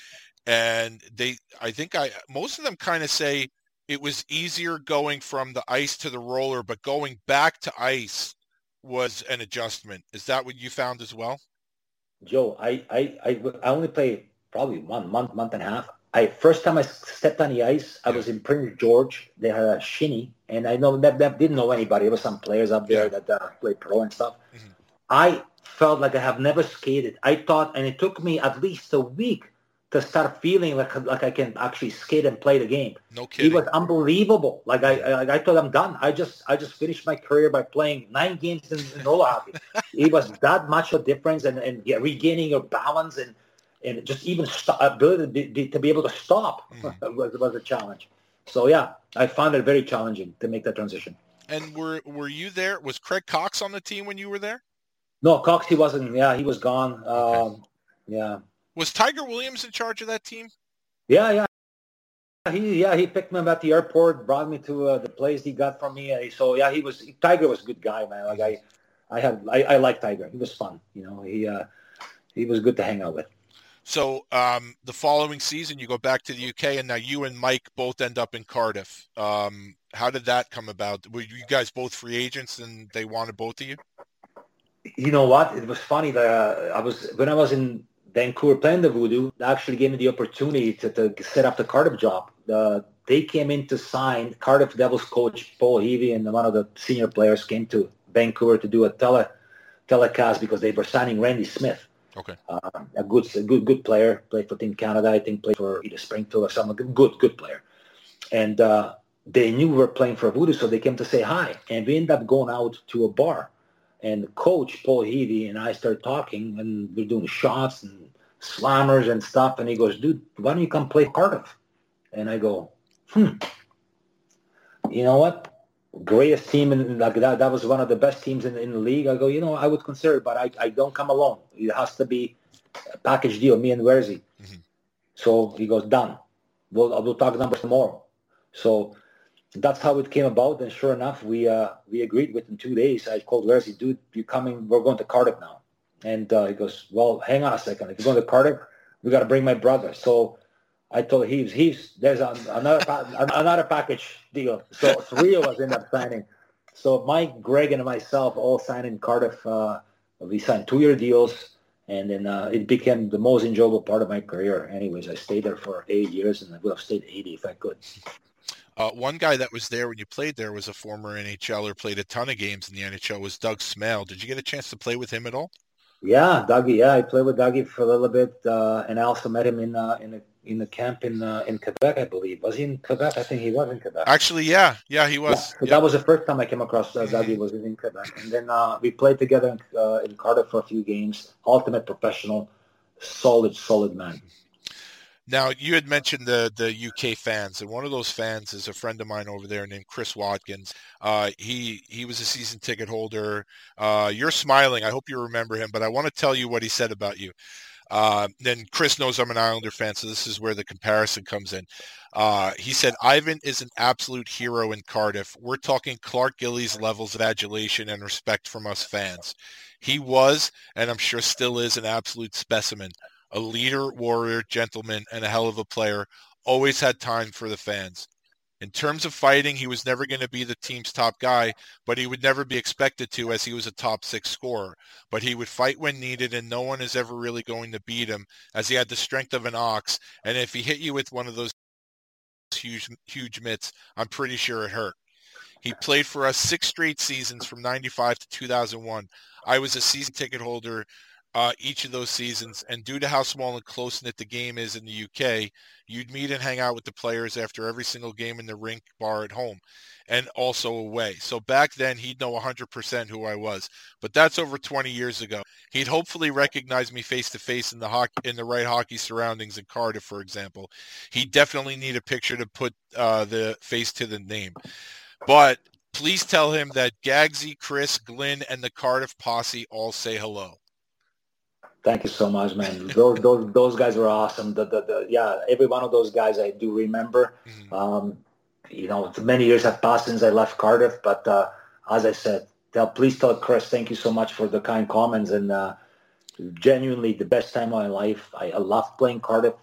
And most of them kind of say it was easier going from the ice to the roller, but going back to ice was an adjustment. Is that what you found as well? Joe, I only played probably 1 month, month and a half. First time I stepped on the ice, I was in Prince George. They had a shinny, and I know that didn't know anybody. There were some players up there that played pro and stuff. Mm-hmm. I felt like I have never skated. I thought, and it took me at least a week to start feeling like I can actually skate and play the game. No kidding. It was unbelievable. Like I thought I'm done. I just finished my career by playing 9 games in roller hockey. It was that much a difference, and regaining your balance and just even ability to be able to stop was a challenge. So yeah, I found it very challenging to make that transition. And were you there? Was Craig Cox on the team when you were there? No, Cox, he wasn't. Yeah, he was gone. Okay. Yeah. Was Tiger Williams in charge of that team? Yeah. He picked me up at the airport, brought me to the place he got from me. So yeah, Tiger was a good guy, man. Like I liked Tiger. He was fun. You know, he was good to hang out with. So the following season, you go back to the UK, and now you and Mike both end up in Cardiff. How did that come about? Were you guys both free agents, and they wanted both of you? You know what? It was funny that when I was in Vancouver playing the Voodoo, they actually gave me the opportunity to set up the Cardiff job. They came in to sign Cardiff Devils coach Paul Heavey, and one of the senior players came to Vancouver to do a telecast because they were signing Randy Smith. Okay. A good player, played for Team Canada, I think, played for either Springfield or something. Good player. And they knew we were playing for Voodoo, so they came to say hi. And we ended up going out to a bar. And Coach Paul Heavey and I started talking, and we're doing shots and slammers and stuff. And he goes, dude, why don't you come play Cardiff? And I go, you know what? Greatest team, and like that was one of the best teams in the league. I go, you know, I would consider it, but I don't come alone. It has to be a package deal, me and Werzi. Mm-hmm. So he goes, done. We'll talk numbers tomorrow. So that's how it came about, and sure enough, we agreed within 2 days. I called Werzi, dude, you coming? We're going to Cardiff now. And he goes, well, hang on a second. If you're going to Cardiff, we got to bring my brother. So I told Heaves, there's another package deal. So 3 of us ended up signing. So Mike, Greg, and myself all signed in Cardiff. We signed 2-year deals, and then it became the most enjoyable part of my career. Anyways, I stayed there for 8 years, and I would have stayed 80 if I could. One guy that was there when you played there was a former NHLer, played a ton of games in the NHL, was Doug Smale. Did you get a chance to play with him at all? Yeah, Dougie. Yeah, I played with Dougie for a little bit, and I also met him in the camp in Quebec, I believe. Was he in Quebec? I think he was in Quebec. Actually, yeah, he was. Yeah, so that was the first time I came across Dougie was in Quebec, and then we played together in Cardiff for a few games. Ultimate professional, solid man. Now, you had mentioned the UK fans, and one of those fans is a friend of mine over there named Chris Watkins. He was a season ticket holder. You're smiling. I hope you remember him, but I want to tell you what he said about you. Then Chris knows I'm an Islander fan, so this is where the comparison comes in. He said, Ivan is an absolute hero in Cardiff. We're talking Clark Gillies levels of adulation and respect from us fans. He was, and I'm sure still is, an absolute specimen. A leader, warrior, gentleman, and a hell of a player. Always had time for the fans. In terms of fighting, he was never going to be the team's top guy, but he would never be expected to, as he was a top 6 scorer. But he would fight when needed, and no one is ever really going to beat him, as he had the strength of an ox. And if he hit you with one of those huge mitts, I'm pretty sure it hurt. He played for us 6 straight seasons from 95 to 2001. I was a season ticket holder each of those seasons, and due to how small and close-knit the game is in the UK, you'd meet and hang out with the players after every single game in the rink bar at home and also away. So back then, he'd know 100% who I was, but that's over 20 years ago. He'd hopefully recognize me face-to-face in the right hockey surroundings in Cardiff, for example. He'd definitely need a picture to put the face to the name. But please tell him that Gagsy, Chris, Glynn, and the Cardiff posse all say hello. Thank you so much, man. Those guys were awesome. Every one of those guys I do remember. Mm-hmm. You know, many years have passed since I left Cardiff, but as I said, please tell Chris, thank you so much for the kind comments, and genuinely the best time of my life. I love playing Cardiff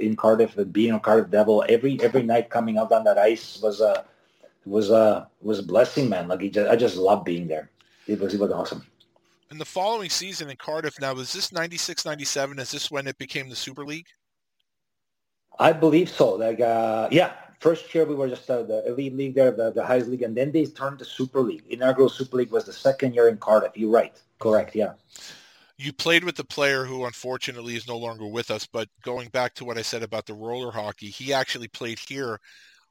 in Cardiff and being a Cardiff Devil. Every night coming out on that ice was a blessing, man. Like I just love being there. it was awesome. And the following season in Cardiff, now, was this 96-97? Is this when it became the Super League? I believe so. First year we were just the elite league there, the highest league, and then they turned to Super League. Inaugural Super League was the second year in Cardiff. You're right. Correct, yeah. You played with the player who unfortunately is no longer with us, but going back to what I said about the roller hockey, he actually played here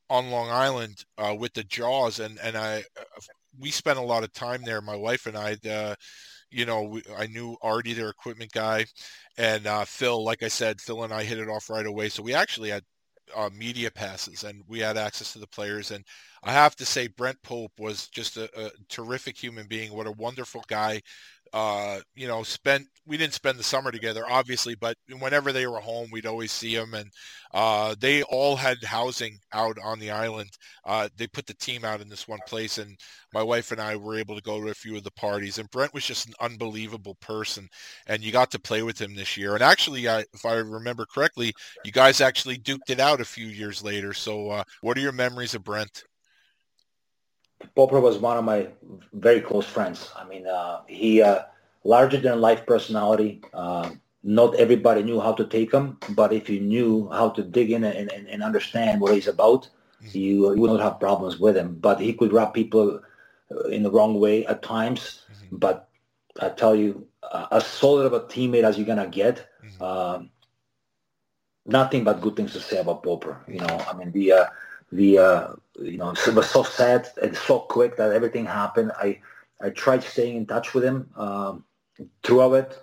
on Long Island with the Jaws, and we spent a lot of time there, my wife and I. I knew Artie, their equipment guy, and Phil. Like I said, Phil and I hit it off right away. So we actually had media passes, and we had access to the players. And I have to say, Brent Pope was just a terrific human being. What a wonderful guy. We didn't spend the summer together, obviously, but whenever they were home, we'd always see them. And they all had housing out on the island. They put the team out in this one place, and my wife and I were able to go to a few of the parties. And Brent was just an unbelievable person, and you got to play with him this year. And actually, if I remember correctly, you guys actually duked it out a few years later. So what are your memories of Brent? Popper was one of my very close friends. I mean, he larger-than-life personality. Not everybody knew how to take him, but if you knew how to dig in and understand what he's about, you would not have problems with him. But he could rub people in the wrong way at times. Mm-hmm. But I tell you, as solid of a teammate as you're going to get, nothing but good things to say about Popper. You know, I mean, it was so sad and so quick that everything happened. I tried staying in touch with him throughout it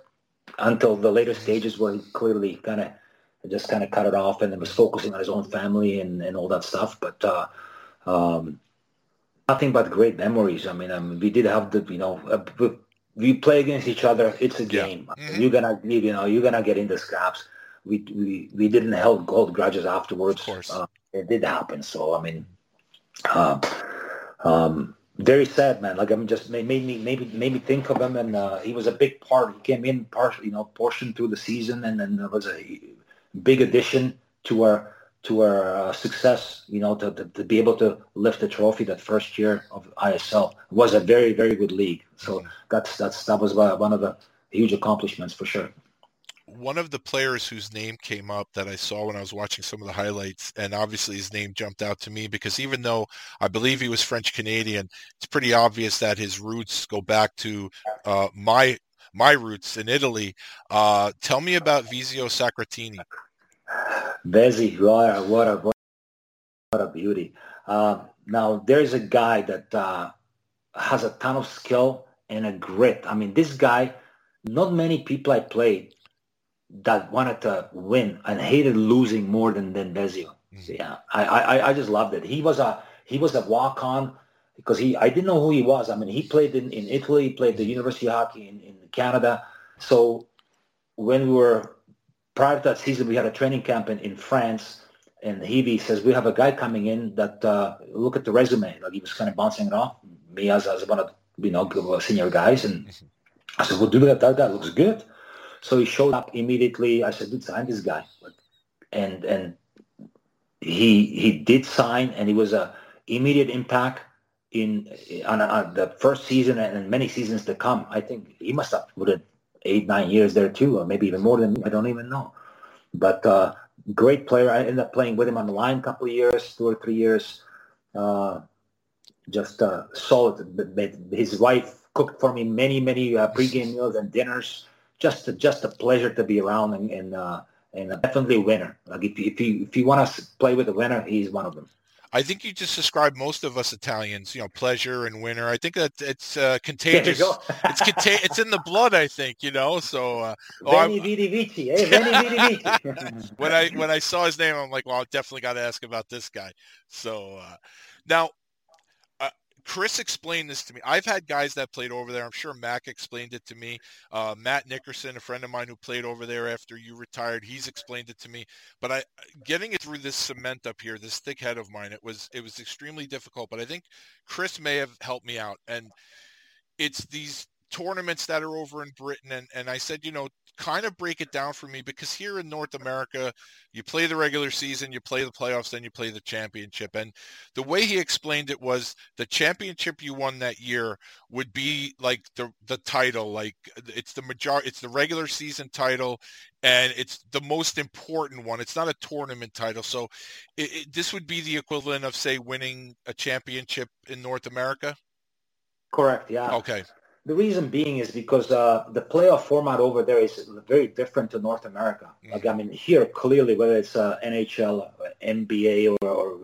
until the later stages where he clearly kind of cut it off and was focusing on his own family and all that stuff. But nothing but great memories. I mean, we did have we play against each other. It's a game. Yeah. Mm-hmm. You're gonna get into scraps. We didn't hold grudges afterwards. Of course. It did happen. So, I mean, very sad, man. Like, I mean, just made me think of him. And he was a big part. He came in portion through the season, and then there was a big addition to our success, to be able to lift the trophy that first year of ISL. It was a very, very good league. So that was one of the huge accomplishments for sure. One of the players whose name came up that I saw when I was watching some of the highlights, and obviously his name jumped out to me because even though I believe he was French Canadian, it's pretty obvious that his roots go back to my roots in Italy. Tell me about Vizio Sacratini. Vizio, what a beauty. Now, there's a guy that has a ton of skill and a grit. I mean, this guy, not many people I played that wanted to win and hated losing more than Vezio. Mm-hmm. Yeah, I just loved it. He was a walk-on because I didn't know who he was. I mean, he played in Italy, played the University of Hockey in Canada. So when we were, prior to that season, we had a training camp in France, and Hebe says, we have a guy coming in that, look at the resume. Like, he was kind of bouncing it off me as one of senior guys. And I said, well, dude, that guy looks good. So he showed up immediately. I said, dude, sign this guy. And he did sign, and he was an immediate impact on the first season and many seasons to come. I think he must have put in 8-9 years there too, or maybe even more than me. I don't even know. But great player. I ended up playing with him on the line a couple of years, 2 or 3 years. Just solid. His wife cooked for me many pregame meals and dinners. Just a pleasure to be around and definitely a winner. Like if you want to play with a winner, he's one of them. I think you just described most of us Italians, pleasure and winner. I think that it's contagious. It's in the blood, I think, So Veni, Vidi, Vici, eh? Veni, Vidi, Vici. When I saw his name, I'm like, well, I definitely got to ask about this guy. So now. Chris explained this to me. I've had guys that played over there. I'm sure Mac explained it to me. Matt Nickerson, a friend of mine who played over there after you retired, he's explained it to me. But getting it through this cement up here, this thick head of mine, it was extremely difficult. But I think Chris may have helped me out. And it's these tournaments that are over in Britain. And I said, kind of break it down for me, because here in North America, you play the regular season, you play the playoffs, then you play the championship. And the way he explained it was the championship you won that year would be like the title, like it's the regular season title, and it's the most important one. It's not a tournament title. So this would be the equivalent of, say, winning a championship in North America? Correct, yeah. Okay. The reason being is because the playoff format over there is very different to North America. Mm-hmm. Like, I mean, here, clearly, whether it's NHL, NBA, or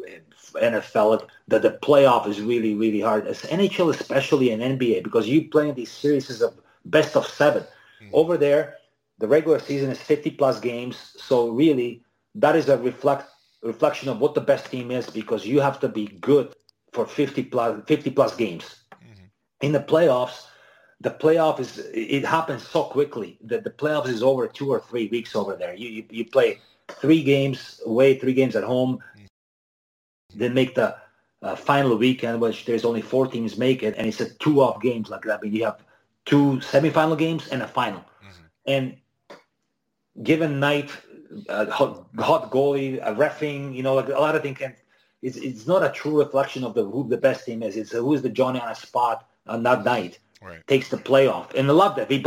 NFL, the playoff is really, really hard. It's NHL, especially in NBA, because you play in these series of best of seven. Mm-hmm. Over there, the regular season is 50-plus games. So, really, that is a reflection of what the best team is, because you have to be good for 50-plus games. Mm-hmm. In the playoffs... It happens so quickly that the playoffs is over 2 or 3 weeks over there. You play 3 games away, 3 games at home. They make the final weekend, which there's only 4 teams make it, and it's a 2-off games like that. But you have 2 semifinal games and a final. Mm-hmm. And given night, hot goalie, reffing, like a lot of things. And it's not a true reflection of who the best team is. It's who's the Johnny on a spot on that night. Right. Takes the playoff, and I love that we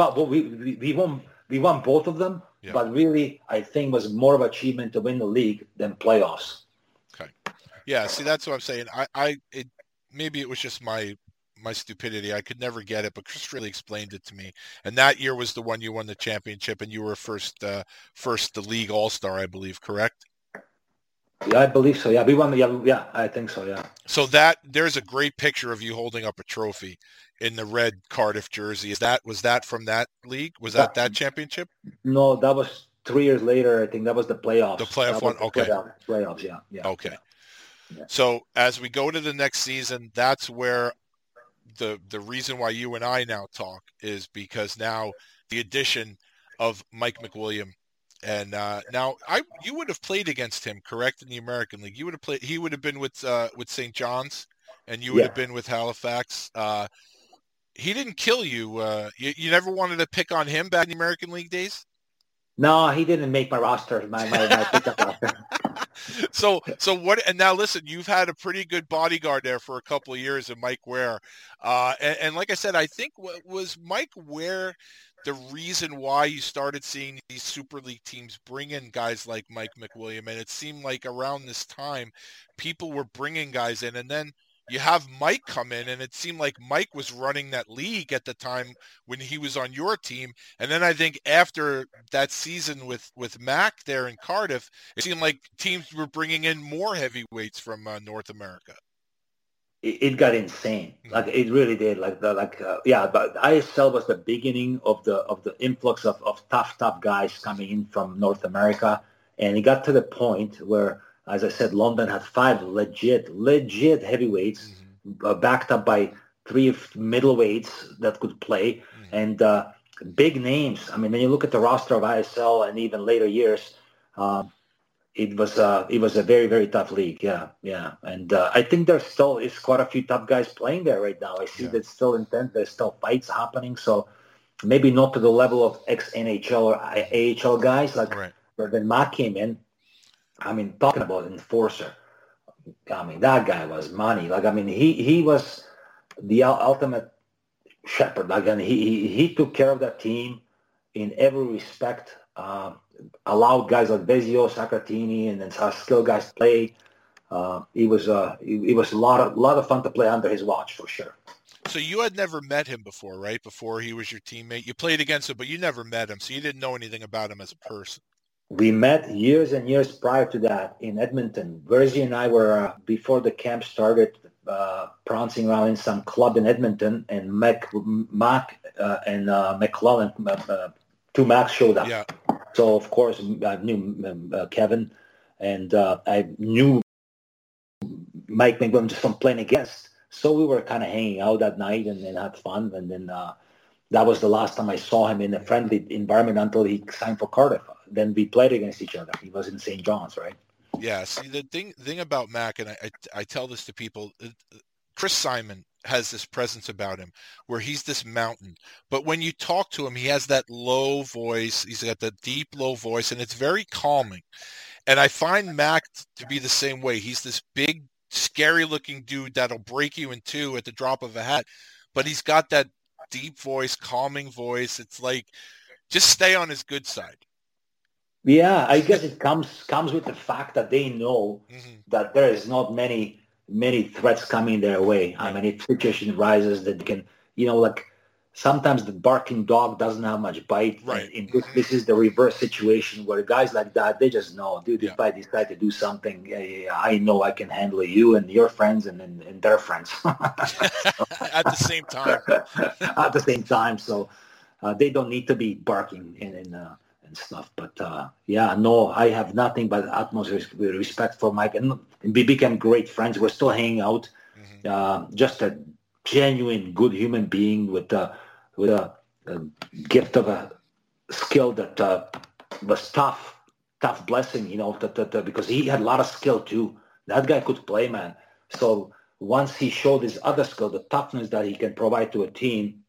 won both of them. Yeah. But really, I think it was more of an achievement to win the league than playoffs. Okay, yeah. See, that's what I'm saying. Maybe it was just my stupidity. I could never get it, but Chris really explained it to me. And that year was the one you won the championship, and you were first the league all-star, I believe. Correct. Yeah, I believe so. Yeah, we won. Yeah, I think so. Yeah. So there's a great picture of you holding up a trophy in the red Cardiff jersey. Was that from that league? Was that championship? No, that was 3 years later. I think that was the playoffs. The playoff one. Okay. Playoffs. Yeah. Okay. Yeah. So as we go to the next season, that's where the reason why you and I now talk is because now the addition of Mike McWilliam. And now you would have played against him, correct, in the American League. You would have played. He would have been with St. John's, and you would have been with Halifax. He didn't kill you. You never wanted to pick on him back in the American League days? No, he didn't make my roster, my pickup roster. So what? And now listen, you've had a pretty good bodyguard there for a couple of years, in Mike Ware. And like I said, I think was Mike Ware the reason why you started seeing these Super League teams bring in guys like Mike McWilliam, and it seemed like around this time, people were bringing guys in, and then you have Mike come in, and it seemed like Mike was running that league at the time when he was on your team. And then I think after that season with Mac there in Cardiff, it seemed like teams were bringing in more heavyweights from North America. It got insane. Like, it really did. But ISL was the beginning of the influx of tough guys coming in from North America. And it got to the point where, as I said, London had 5 legit heavyweights, backed up by 3 middleweights that could play, and big names. I mean, when you look at the roster of ISL and even later years, it was a very, very tough league. Yeah. And I think there still is quite a few tough guys playing there right now. I see that's still intense. There's still fights happening. So maybe not to the level of ex-NHL or AHL guys. But when Matt came in, I mean, talking about enforcer. I mean, that guy was money. Like, I mean, he was the ultimate shepherd. Like, and he took care of that team in every respect. Allowed guys like Vezio, Sacratini, and then skill guys to play. It was a lot of fun to play under his watch, for sure. So you had never met him before, right? Before he was your teammate, you played against him, but you never met him, so you didn't know anything about him as a person. We met years and years prior to that in Edmonton. Verzi and I were before the camp started, prancing around in some club in Edmonton, and Mac and McClellan. 2 Macs showed up. Yeah. So, of course, I knew Kevin, and I knew Mike McWilliam just from playing against. So we were kind of hanging out that night and had fun. And then that was the last time I saw him in a friendly environment until he signed for Cardiff. Then we played against each other. He was in St. John's, right? Yeah. See, the thing about Mac, and I tell this to people, Chris Simon has this presence about him where he's this mountain. But when you talk to him, he has that low voice. He's got that deep, low voice, and it's very calming. And I find Mac to be the same way. He's this big, scary-looking dude that'll break you in two at the drop of a hat. But he's got that deep voice, calming voice. It's like, just stay on his good side. Yeah, I guess it comes with the fact that they know that there is not many threats coming their way. I mean, if situation rises that can, you know, like sometimes the barking dog doesn't have much bite. Right. And this is the reverse situation where guys like that, they just know, dude, if I decide to do something, I know I can handle you and your friends and their friends. At the same time. At the same time. So they don't need to be barking and stuff. But I have nothing but utmost respect for Mike. And we became great friends. We're still hanging out. Just a genuine good human being with a gift of a skill that was tough blessing, you know, because he had a lot of skill too. That guy could play, man. So once he showed his other skill, the toughness that he can provide to a team,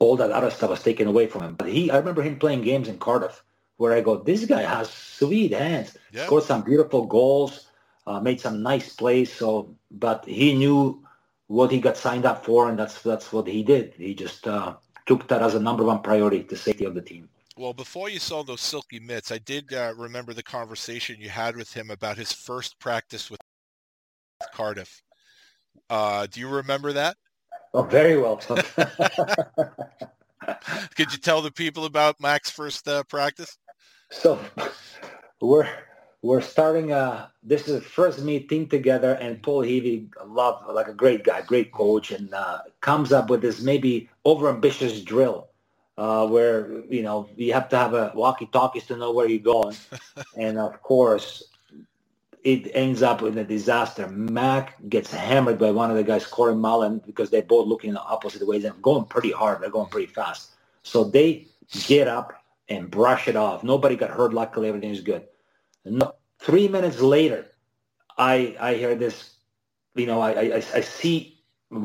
all that other stuff was taken away from him. But I remember him playing games in Cardiff where I go, this guy has sweet hands. Yep. Scored some beautiful goals, made some nice plays. So, but he knew what he got signed up for, and that's what he did. He just took that as a number one priority, the safety of the team. Well, before you saw those silky mitts, I did remember the conversation you had with him about his first practice with Cardiff. Do you remember that? Oh, very well. Could you tell the people about Mac's first practice? So we're starting. This is the first meeting together, and Paul Heavey, like a great guy, great coach, and comes up with this maybe overambitious drill where you know you have to have a walkie-talkies to know where you're going, and of course. It ends up in a disaster. Mac gets hammered by one of the guys, Corey Mullen, because they're both looking in the opposite ways and going pretty hard. They're going pretty fast. So they get up and brush it off. Nobody got hurt. Luckily, everything's good. 3 minutes later, I hear this, you know, I see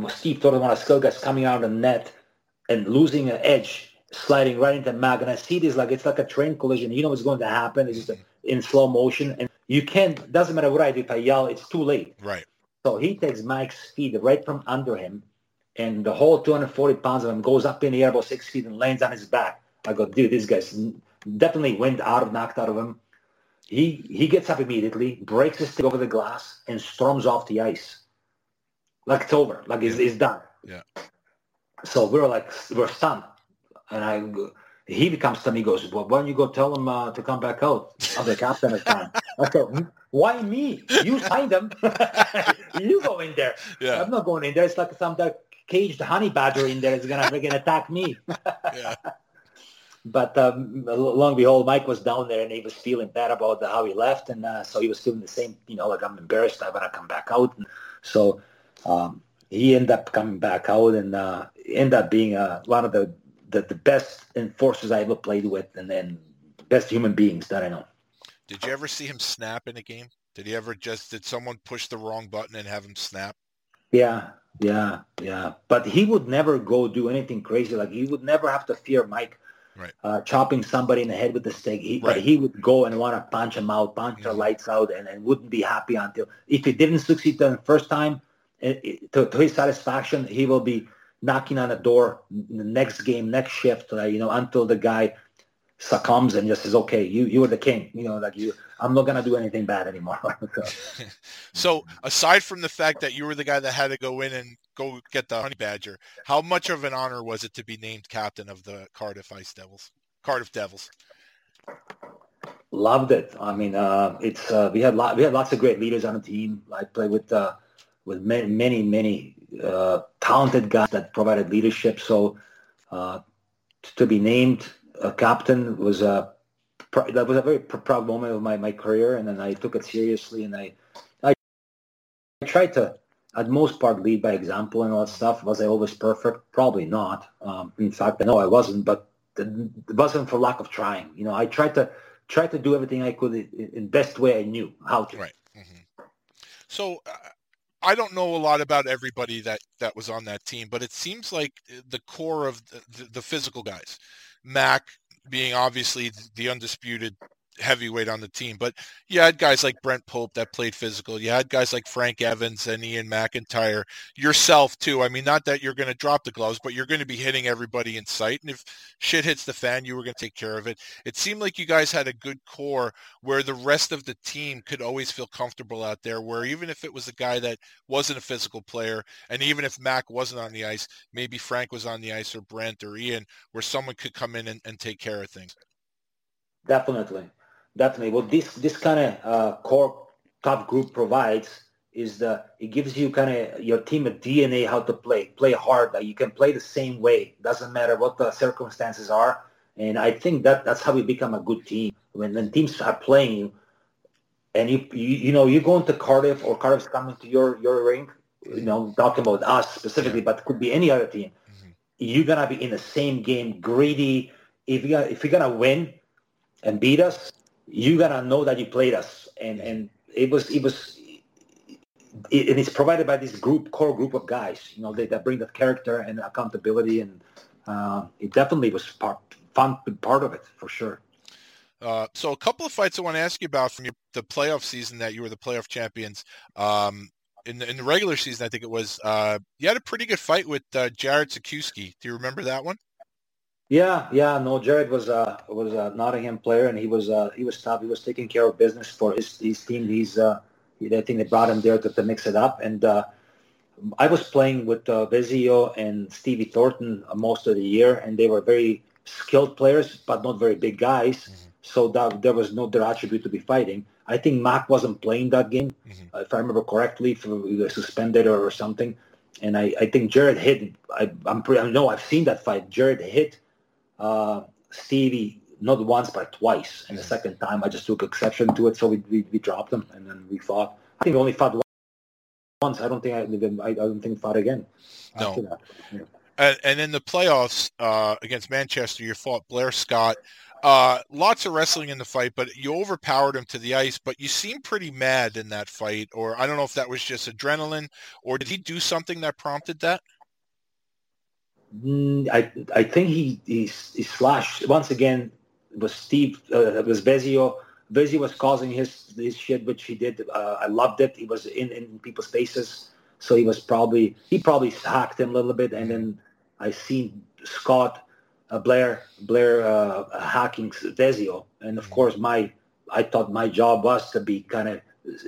Steve Thornton, one of the skill guys, coming out of the net and losing an edge, sliding right into Mac. And I see this like, it's like a train collision. You know what's going to happen. It's just in slow motion. And you can't, doesn't matter what I do, if I yell, it's too late. Right. So he takes Mike's feet right from under him, and the whole 240 pounds of him goes up in the air about 6 feet and lands on his back. I go, dude, this guy's definitely knocked out of him. He gets up immediately, breaks his stick over the glass, and storms off the ice. Like it's over, like it's done. Yeah. So we're stunned. And he comes to me, goes, well, why don't you go tell him to come back out? I'm the captain at the time. I said, why me? You signed him. You go in there. Yeah. I'm not going in there. It's like some caged honey badger in there is going to attack me. Yeah. But long behold, Mike was down there, and he was feeling bad about how he left. And so he was feeling the same, you know, like, I'm embarrassed. I want to come back out. And so he ended up coming back out and ended up being one of the best enforcers I ever played with, and then best human beings that I know. Did you ever see him snap in a game? Did someone push the wrong button and have him snap? Yeah. But he would never go do anything crazy. Like, he would never have to fear Mike chopping somebody in the head with the stick. But he would go and want to punch him out, punch the lights out, and wouldn't be happy until, if he didn't succeed the first time, to his satisfaction, he will be knocking on the door the next game, next shift, you know, until the guy succumbs and just says, okay, you are the king, you know, like, I'm not going to do anything bad anymore. So aside from the fact that you were the guy that had to go in and go get the honey badger, how much of an honor was it to be named captain of the Cardiff Devils? Loved it. I mean, it's, we had lots of great leaders on the team. I played with many talented guys that provided leadership. So to be named a captain was a very proud moment of my career, and then I took it seriously, and I tried to, at most part, lead by example and all that stuff. Was I always perfect? Probably not. In fact, I know I wasn't, but it wasn't for lack of trying. You know, I tried to do everything I could in best way I knew how to. Right. Mm-hmm. So I don't know a lot about everybody that was on that team, but it seems like the core of the physical guys, Mac being obviously the undisputed heavyweight on the team, but you had guys like Brent Pope that played physical. You had guys like Frank Evans and Ian McIntyre, yourself too. I mean, not that you're going to drop the gloves, but you're going to be hitting everybody in sight. And if shit hits the fan, you were going to take care of it. It seemed like you guys had a good core where the rest of the team could always feel comfortable out there, where even if it was a guy that wasn't a physical player, and even if Mac wasn't on the ice, maybe Frank was on the ice or Brent or Ian, where someone could come in and take care of things. Definitely. What this kind of core top group provides is it gives you kind of your team a DNA how to play hard. Like you can play the same way. Doesn't matter what the circumstances are. And I think that's how we become a good team. When teams are playing you, and you go into Cardiff or Cardiff's coming to your rink, you know, talking about us specifically, but could be any other team. Mm-hmm. You're gonna be in the same game, greedy. If you're gonna win and beat us, you gotta know that you played us, and it's provided by this core group of guys, you know, that bring that character and accountability, and it definitely was part of it for sure. So a couple of fights I want to ask you about from the playoff season that you were the playoff champions. In the regular season, I think it was you had a pretty good fight with Jared Sikuski. Do you remember that one? Yeah, no. Jared was a Nottingham player, and he was tough. He was taking care of business for his team. I think they brought him there to mix it up. And I was playing with Vezio and Stevie Thornton most of the year, and they were very skilled players, but not very big guys. Mm-hmm. So that there was no their attribute to be fighting. I think Mac wasn't playing that game, mm-hmm. If I remember correctly, if he was suspended or something. And I think Jared hit. I've seen that fight. Jared hit Stevie not once but twice, and the second time I just took exception to it, so we dropped him, and then we fought. I think we only fought once. I don't think fought again. No. After that. Yeah. And in the playoffs against Manchester, you fought Blair Scott. Lots of wrestling in the fight, but you overpowered him to the ice, but you seemed pretty mad in that fight, or I don't know if that was just adrenaline, or did he do something that prompted that? I think he slashed once again. It was Vezio. Vezio was causing his shit, which he did. I loved it. He was in people's faces, so he probably hacked him a little bit. And then I seen Scott Blair hacking Vezio, and of course I thought my job was to be kind of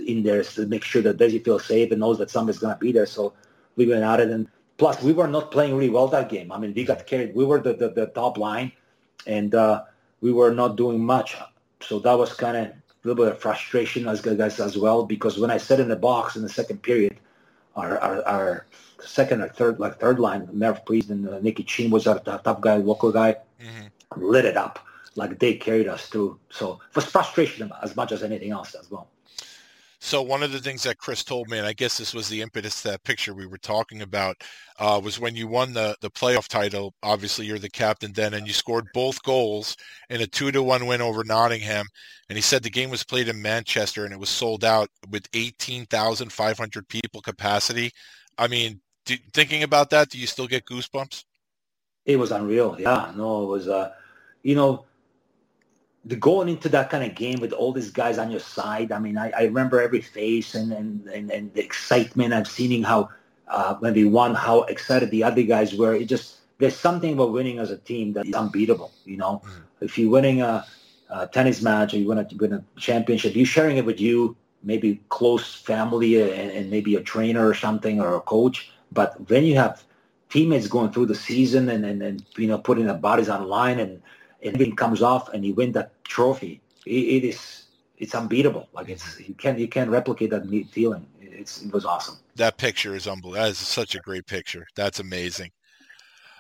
in there to make sure that Vezio feels safe and knows that somebody's gonna be there. So we went at it. And plus, we were not playing really well that game. I mean, we got carried. We were the top line, and we were not doing much. So that was kind of a little bit of frustration as guys as well, because when I sat in the box in the second period, our second or third line, Merv Priest and Nicky Chin was our top guy, local guy, lit it up. Like, they carried us through. So it was frustration as much as anything else as well. So one of the things that Chris told me, and I guess this was the impetus to that picture we were talking about, was when you won the playoff title, obviously you're the captain then, and you scored both goals in a 2-1 win over Nottingham. And he said the game was played in Manchester and it was sold out with 18,500 people capacity. I mean, thinking about that, do you still get goosebumps? It was unreal. Yeah, no, it was, going into that kind of game with all these guys on your side, I mean, I remember every face and the excitement. I've seen how when we won, how excited the other guys were. It just, there's something about winning as a team that's unbeatable, you know. Mm-hmm. If you're winning a tennis match or you win a championship, you're sharing it with you, maybe close family and maybe a trainer or something or a coach. But when you have teammates going through the season and you know, putting their bodies on line and everything comes off, and you win that trophy. It's unbeatable. Like, it's you can't replicate that feeling. It was awesome. That picture is unbelievable. That is such a great picture. That's amazing.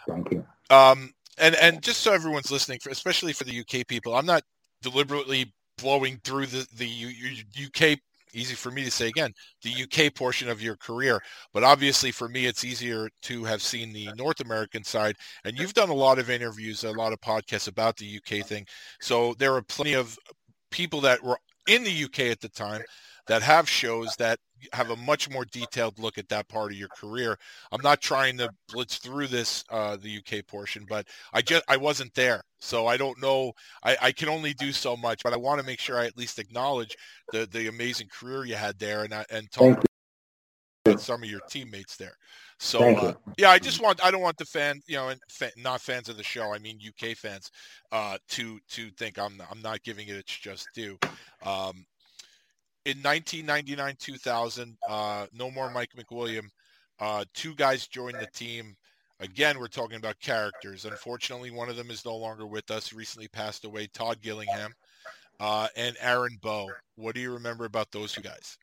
Thank you. And just so everyone's listening, especially for the UK people, I'm not deliberately blowing through the UK. Easy for me to say again, the UK portion of your career. But obviously for me, it's easier to have seen the North American side. And you've done a lot of interviews, a lot of podcasts about the UK thing. So there are plenty of people that were in the UK at the time that have shows that have a much more detailed look at that part of your career. I'm not trying to blitz through this, the UK portion, but I wasn't there. So I don't know. I can only do so much, but I want to make sure I at least acknowledge the amazing career you had there and talk about some of your teammates there. So, I don't want the fan, not fans of the show, I mean UK fans, to think I'm not giving it its just due. In 1999-2000, no more Mike McWilliam, two guys joined the team. Again, we're talking about characters. Unfortunately, one of them is no longer with us, recently passed away, Todd Gillingham, and Aaron Bowe. What do you remember about those two guys?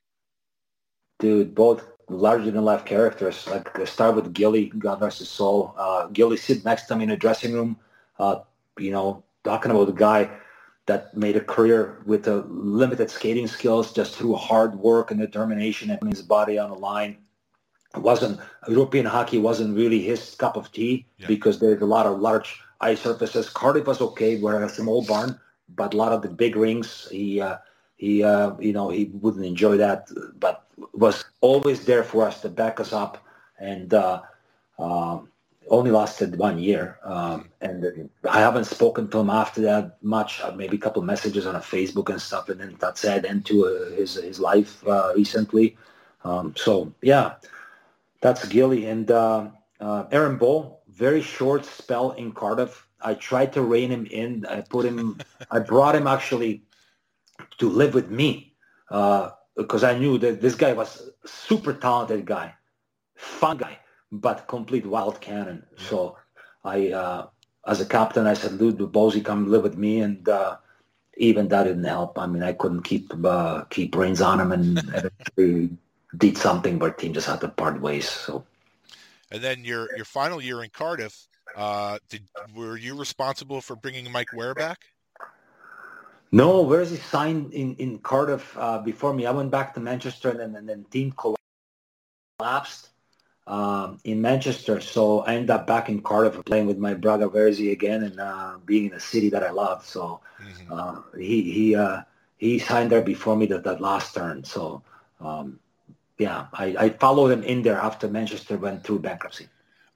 Dude, both larger-than-life characters. Like, start with Gilly, God rest his soul. Gilly sit next to me in a dressing room, talking about a guy that made a career with the limited skating skills just through hard work and determination and his body on the line. European hockey wasn't really his cup of tea because there's a lot of large ice surfaces. Cardiff was okay, whereas some old barn, but a lot of the big rings, he wouldn't enjoy that, but was always there for us to back us up, and only lasted 1 year. And I haven't spoken to him after that much, maybe a couple of messages on Facebook and stuff, and then that's it, into his life recently. That's Gilly. And Aaron Bowe, very short spell in Cardiff. I tried to rein him in. I brought him actually to live with me, because I knew that this guy was a super talented guy, fun guy, but complete wild cannon. So I, as a captain, I said, dude, Bosey, come live with me. And even that didn't help. I mean, I couldn't keep reins on him, and eventually did something where team just had to part ways. So. And then your final year in Cardiff, were you responsible for bringing Mike Ware back? No, where is he signed in Cardiff before me? I went back to Manchester, and then team collapsed in Manchester. So I ended up back in Cardiff playing with my brother, where is he again, and being in a city that I love. So he signed there before me that last turn. So, I followed him in there after Manchester went through bankruptcy.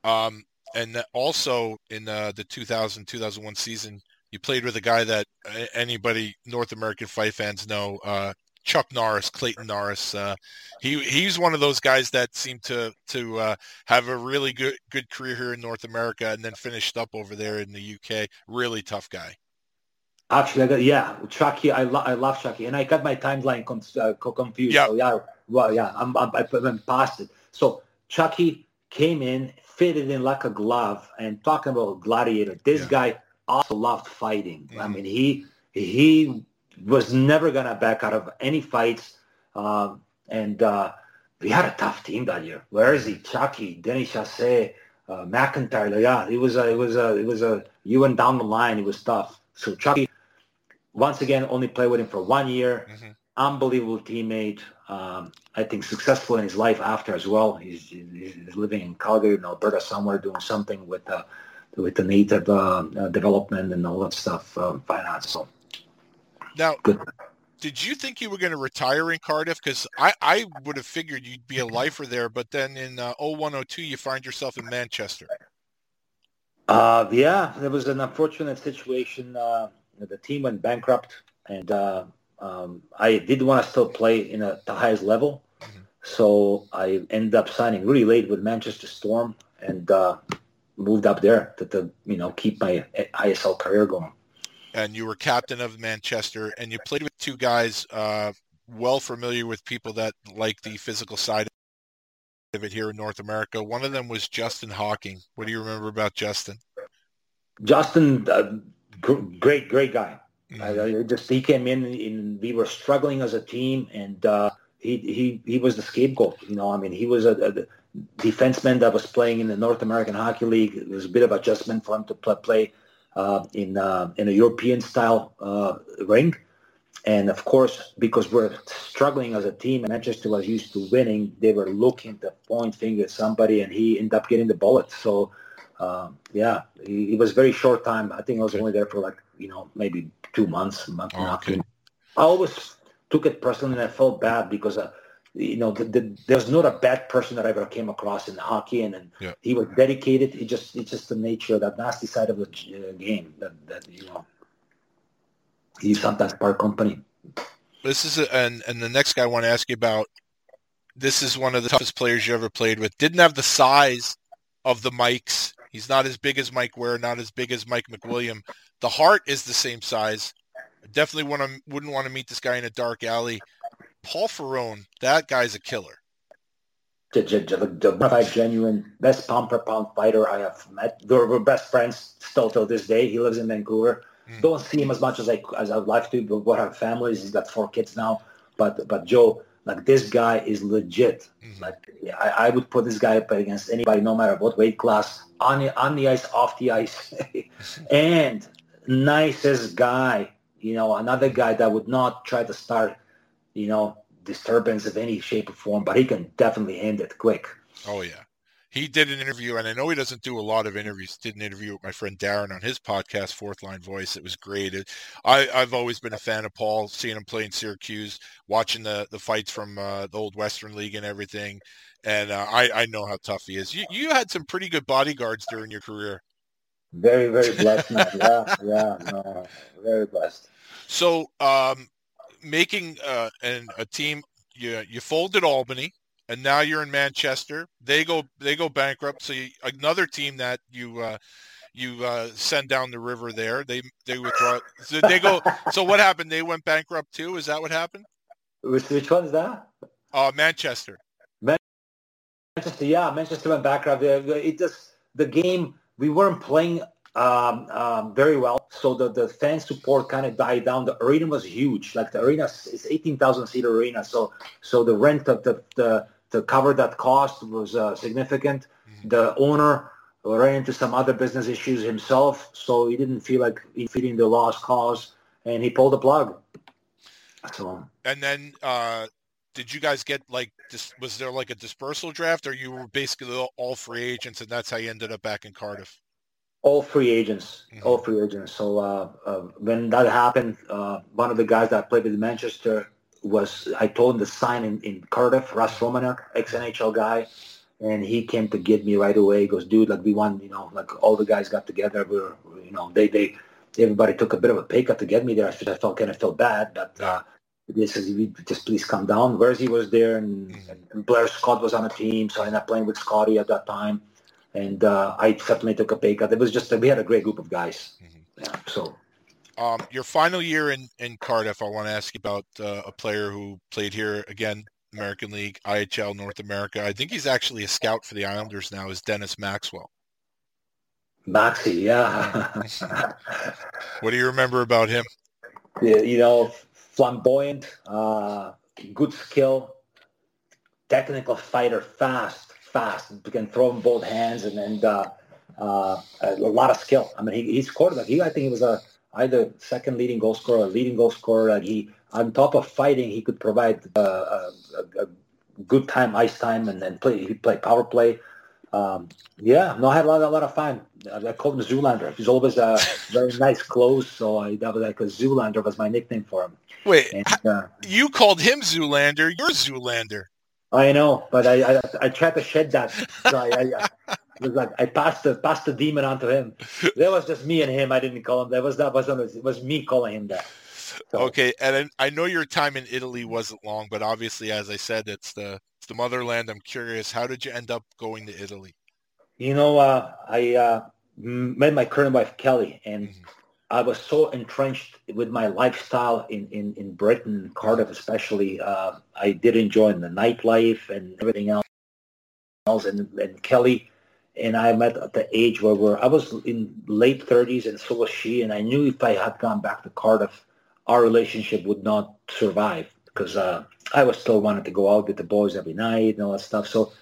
And also in the 2000-2001 season, you played with a guy that anybody North American Fight fans know, Chuck Norris, Clayton Norris. He's one of those guys that seemed to have a really good career here in North America, and then finished up over there in the UK. Really tough guy. Actually, Chucky. I love Chucky, and I got my timeline confused. Yeah, so I'm past it. So Chucky came in, fitted in like a glove, and talking about gladiator. This guy also loved fighting. Mm-hmm. I mean, he was never gonna back out of any fights, and we had a tough team that year. Where is he? Chucky, Denny Chassé, McIntyre. Yeah, it was a you went down the line. It was tough. So Chucky, once again, only played with him for 1 year. Mm-hmm. Unbelievable teammate. I think successful in his life after as well. He's living in Calgary, in Alberta, somewhere, doing something with the native development and all that stuff, finance. So now, good. Did you think you were going to retire in Cardiff? Because I would have figured you'd be a lifer there, but then in 01-02, you find yourself in Manchester. There was an unfortunate situation. The team went bankrupt, and I did want to still play in the highest level. Mm-hmm. So I ended up signing really late with Manchester Storm, and moved up there to keep my ISL career going. And you were captain of Manchester, and you played with two guys well familiar with people that like the physical side of it here in North America. One of them was Justin Hocking. What do you remember about Justin? Justin, great guy. Mm-hmm. He came in, and we were struggling as a team, and he was the scapegoat. He was a defenseman that was playing in the North American Hockey League. It was a bit of adjustment for him to play in a European style ring, and of course, because we're struggling as a team, and Manchester was used to winning, they were looking to point finger at somebody, and he ended up getting the bullet. So, he was very short time. I think I was only there for maybe 2 months, a month and a half. I always took it personally, and I felt bad because, there's not a bad person that I ever came across in hockey, and he was dedicated. It's just the nature, that nasty side of the game that he sometimes part company. This is and the next guy I want to ask you about. This is one of the toughest players you ever played with. Didn't have the size of the Mikes. He's not as big as Mike Ware, not as big as Mike McWilliam. The heart is the same size. I definitely wouldn't want to meet this guy in a dark alley. Paul Ferron, that guy's a killer. The genuine best pound per pound fighter I have met. We're best friends still till this day. He lives in Vancouver. Don't see him as much as I would like to, but what our families, he's got 4 kids now. But Joe, like, this guy is legit. Mm-hmm. Like, I would put this guy up against anybody, no matter what weight class, on the ice, off the ice. And nicest guy, another guy that would not try to start, disturbance of any shape or form, but he can definitely end it quick. Oh, yeah. He did an interview, and I know he doesn't do a lot of interviews. Did an interview with my friend Darren on his podcast, Fourth Line Voice. It was great. I've always been a fan of Paul, seeing him play in Syracuse, watching the fights from the old Western League and everything. And I know how tough he is. You had some pretty good bodyguards during your career. Very, very blessed, man. No, very blessed. So making a team, you folded Albany. And now you're in Manchester. They go bankrupt. So another team that you send down the river there. They withdraw. So they go. So what happened? They went bankrupt too. Is that what happened? Which one's that? Manchester. Manchester went bankrupt. It just, the game, we weren't playing very well. So the fan support kind of died down. The arena was huge. Like, the arena is 18,000 seat arena. So the rent of the cover that cost was significant. Mm-hmm. The owner ran into some other business issues himself. So he didn't feel like feeding the lost cause, and he pulled the plug. So. And then did you guys get was there a dispersal draft, or you were basically all free agents, and that's how you ended up back in Cardiff? All free agents. So when that happened, one of the guys that played with Manchester I told him to sign in Cardiff, Russ Romanek, ex-NHL guy, and he came to get me right away. He goes, dude, we won, all the guys got together. Everybody took a bit of a pay cut to get me there. I felt bad, but they said, just please come down. Verzi was there, and Blair Scott was on the team, so I ended up playing with Scotty at that time. And I certainly took a pay cut. It was just we had a great group of guys. Mm-hmm. Yeah, so, your final year in Cardiff, I want to ask you about a player who played here again, American League, IHL, North America. I think he's actually a scout for the Islanders now. Is Dennis Maxwell? Maxie, yeah. What do you remember about him? Yeah, flamboyant, good skill, technical fighter, fast, you can throw in both hands, and a lot of skill. I mean, he scored, I think he was either second leading goal scorer or leading goal scorer. He, on top of fighting, he could provide a good time, ice time, and then he played power play. I had a lot of fun. I called him Zoolander. He's always very nice clothes, so that was Zoolander was my nickname for him. Wait, you called him Zoolander? You're Zoolander. I know, but I tried to shed that. So I was I passed the demon onto him. That was just me and him. I didn't call him that. It was me calling him that. So. Okay, and I know your time in Italy wasn't long, but obviously, as I said, it's the motherland. I'm curious, how did you end up going to Italy? I met my current wife Kelly, and I was so entrenched with my lifestyle in Britain, Cardiff especially. I did enjoy the nightlife and everything else. And Kelly and I met at the age where I was in late 30s, and so was she. And I knew if I had gone back to Cardiff, our relationship would not survive, because I was still wanted to go out with the boys every night and all that stuff. So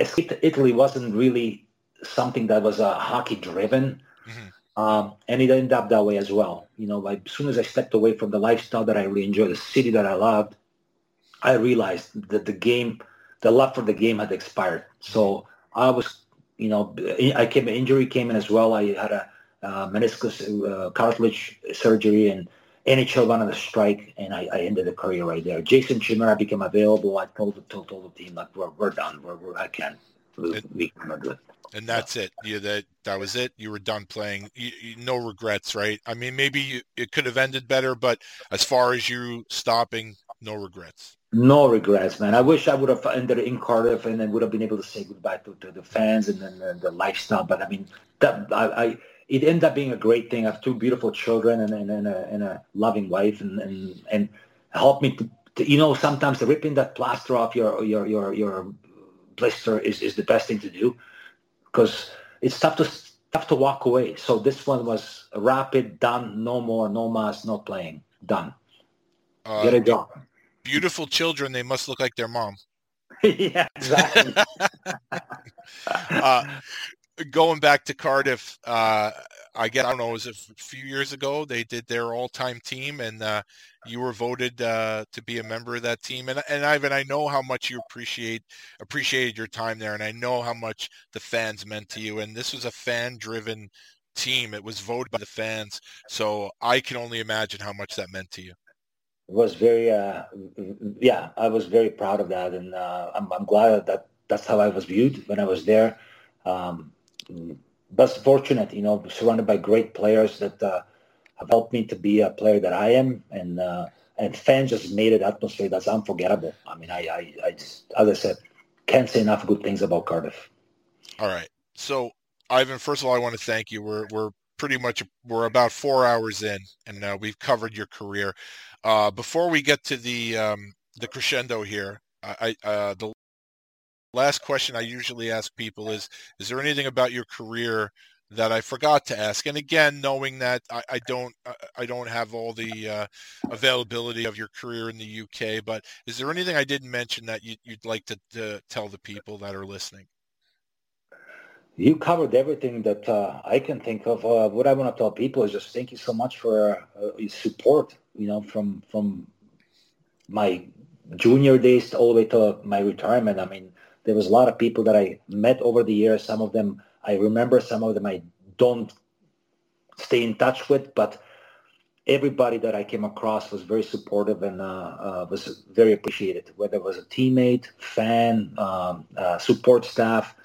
Italy wasn't really something that was hockey-driven. Mm-hmm. And it ended up that way as well. As soon as I stepped away from the lifestyle that I really enjoyed, the city that I loved, I realized that the love for the game had expired. So I was, injury came in as well. I had a meniscus cartilage surgery, and NHL went on a strike, and I ended the career right there. Jason Chimera became available. I told the team, like, we're done. I can't. We can't do it. And that's it. That was it. You were done playing. No regrets, right? I mean, maybe it could have ended better, but as far as you stopping, no regrets. No regrets, man. I wish I would have ended in Cardiff and then would have been able to say goodbye to the fans and then the lifestyle. But, I mean, it ended up being a great thing. I have two beautiful children and a loving wife, and helped me to sometimes ripping that plaster off your blister is the best thing to do, because it's tough to walk away. So this one was rapid, done, no more, no mas, no playing, done. Get a job. Beautiful children. They must look like their mom. Yeah, exactly. Going back to Cardiff, I don't know, it was a few years ago, they did their all-time team, and you were voted to be a member of that team. And Ivan, I know how much you appreciated your time there, and I know how much the fans meant to you. And this was a fan-driven team. It was voted by the fans. So I can only imagine how much that meant to you. It was very, I was very proud of that. And I'm glad that that's how I was viewed when I was there. But fortunate, surrounded by great players that have helped me to be a player that I am, and fans just made an atmosphere that's unforgettable. I mean, I just, as I said, can't say enough good things about Cardiff. All right, so Ivan, first of all, I want to thank you. We're about 4 hours in, and we've covered your career. Before we get to the crescendo here, the last question I usually ask people is there anything about your career that I forgot to ask? And again, knowing that I don't have all the availability of your career in the UK, but is there anything I didn't mention that you'd like to tell the people that are listening? You covered everything that I can think of. What I want to tell people is just thank you so much for your support, from my junior days all the way to my retirement. I mean, there was a lot of people that I met over the years. Some of them I remember, some of them I don't stay in touch with, but everybody that I came across was very supportive and was very appreciated, whether it was a teammate, fan, support staff.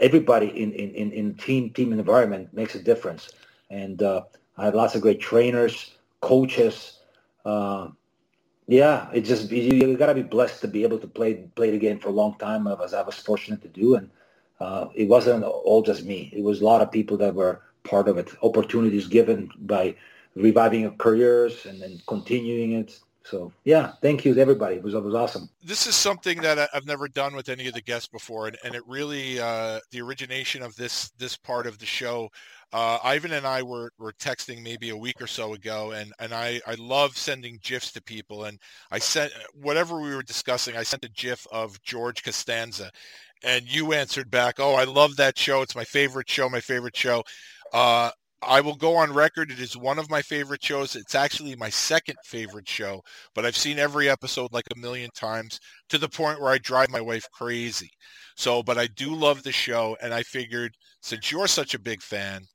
Everybody in team environment makes a difference. And I had lots of great trainers, coaches, it's just, you got to be blessed to be able to play the game for a long time, as I was fortunate to do. And it wasn't all just me. It was a lot of people that were part of it. Opportunities given by reviving your careers and then continuing it. So, thank you to everybody. It was awesome. This is something that I've never done with any of the guests before, and it really, the origination of this part of the show, Ivan and I were texting maybe a week or so ago, and I love sending GIFs to people, and I sent, whatever we were discussing, I sent a GIF of George Costanza, and you answered back, oh, I love that show. It's my favorite show. I will go on record. It is one of my favorite shows. It's actually my second favorite show, but I've seen every episode like a million times to the point where I drive my wife crazy. So, but I do love the show. And I figured, since you're such a big fan,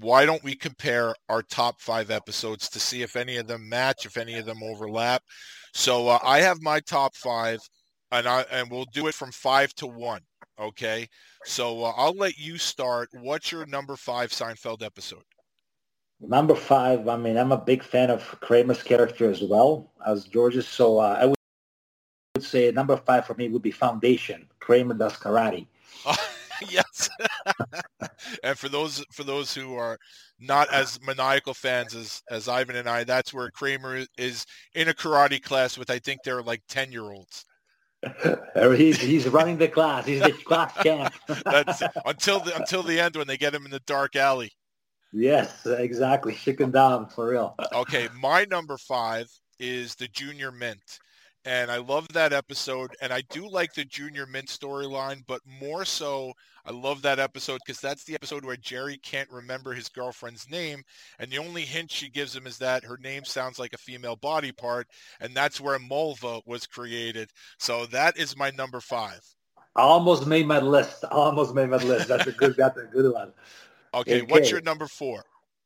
why don't we compare our top 5 episodes to see if any of them match, if any of them overlap. So I have my top 5 and we'll do it from 5 to 1. Okay, so I'll let you start. What's your number 5 Seinfeld episode? Number 5, I mean, I'm a big fan of Kramer's character as well as George's. So I would say number 5 for me would be Foundation. Kramer does karate. Yes. And for those who are not as maniacal fans as Ivan and I, that's where Kramer is in a karate class with, I think they're like 10-year-olds. He's running the class. He's the class champ. That's until the end when they get him in the dark alley. Yes, exactly. Chicken down for real. Okay, my number 5 is the Junior Mint, and I love that episode. And I do like the Junior Mint storyline, but more so, I love that episode because that's the episode where Jerry can't remember his girlfriend's name, and the only hint she gives him is that her name sounds like a female body part, and that's where Mulva was created. So that is my number 5. I almost made my list. That's a good one. Okay, what's your number 4?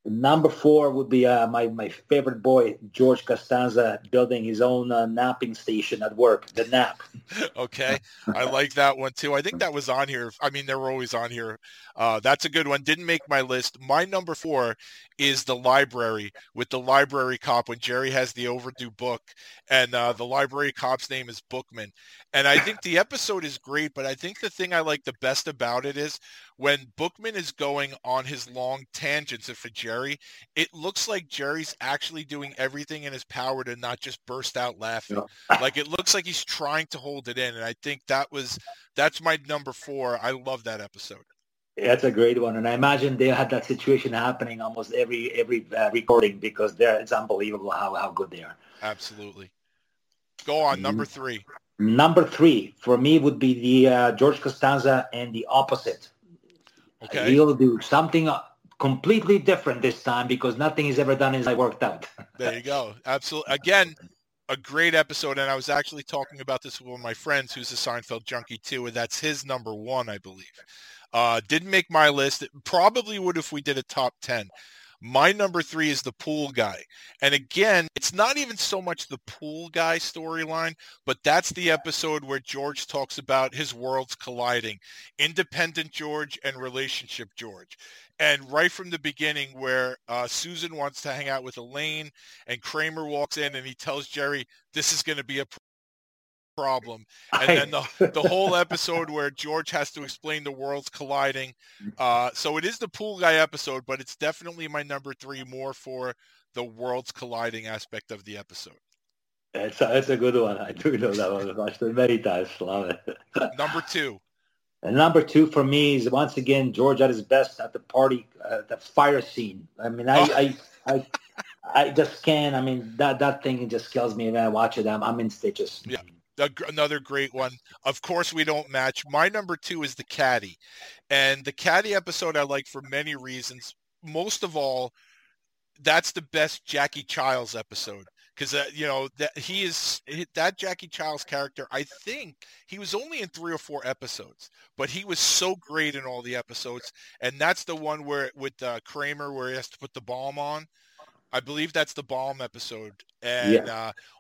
Number four would be my favorite boy, George Costanza, building his own napping station at work, the nap. Okay. I like that one too. I think that was on here. I mean, they were always on here. That's a good one. Didn't make my list. My number four is the library with the library cop when Jerry has the overdue book, and the library cop's name is Bookman. And I think the episode is great, but I think the thing I like the best about it is when Bookman is going on his long tangents, and for Jerry, it looks like Jerry's actually doing everything in his power to not just burst out laughing. Yeah. Like, it looks like he's trying to hold it in. And I think that's my number four. I love that episode. Yeah, that's a great one. And I imagine they had that situation happening almost every recording, because it's unbelievable how good they are. Absolutely. Go on. Number three. Number three for me would be the George Costanza and The Opposite. Okay. He'll do something completely different this time, because nothing he's ever done is I worked out. There you go. Absolutely. Again, a great episode. And I was actually talking about this with one of my friends who's a Seinfeld junkie too, and that's his number one, I believe. Didn't make my list. It probably would if we did a top 10. My number three is the pool guy. And again, it's not even so much the pool guy storyline, but that's the episode where George talks about his worlds colliding, independent George and relationship George. And right from the beginning, where Susan wants to hang out with Elaine and Kramer walks in and he tells Jerry, this is going to be a problem. And then the whole episode where George has to explain the worlds colliding. So it is the pool guy episode, but it's definitely my number three, more for the worlds colliding aspect of the episode. It's a good one. I do know that one. I've watched it many times. Love it. Number two. And number two for me is, once again, George at his best at the party, the fire scene. I mean, I just can't. I mean, that thing just kills me when I watch it. I'm in stitches. Yeah. Another great one. Of course, we don't match. My number two is the caddy. And the caddy episode I like for many reasons. Most of all, that's the best Jackie Childs episode. Because, that Jackie Childs character, I think he was only in 3 or 4 episodes, but he was so great in all the episodes. And that's the one where with Kramer, where he has to put the bomb on. I believe that's the bomb episode. And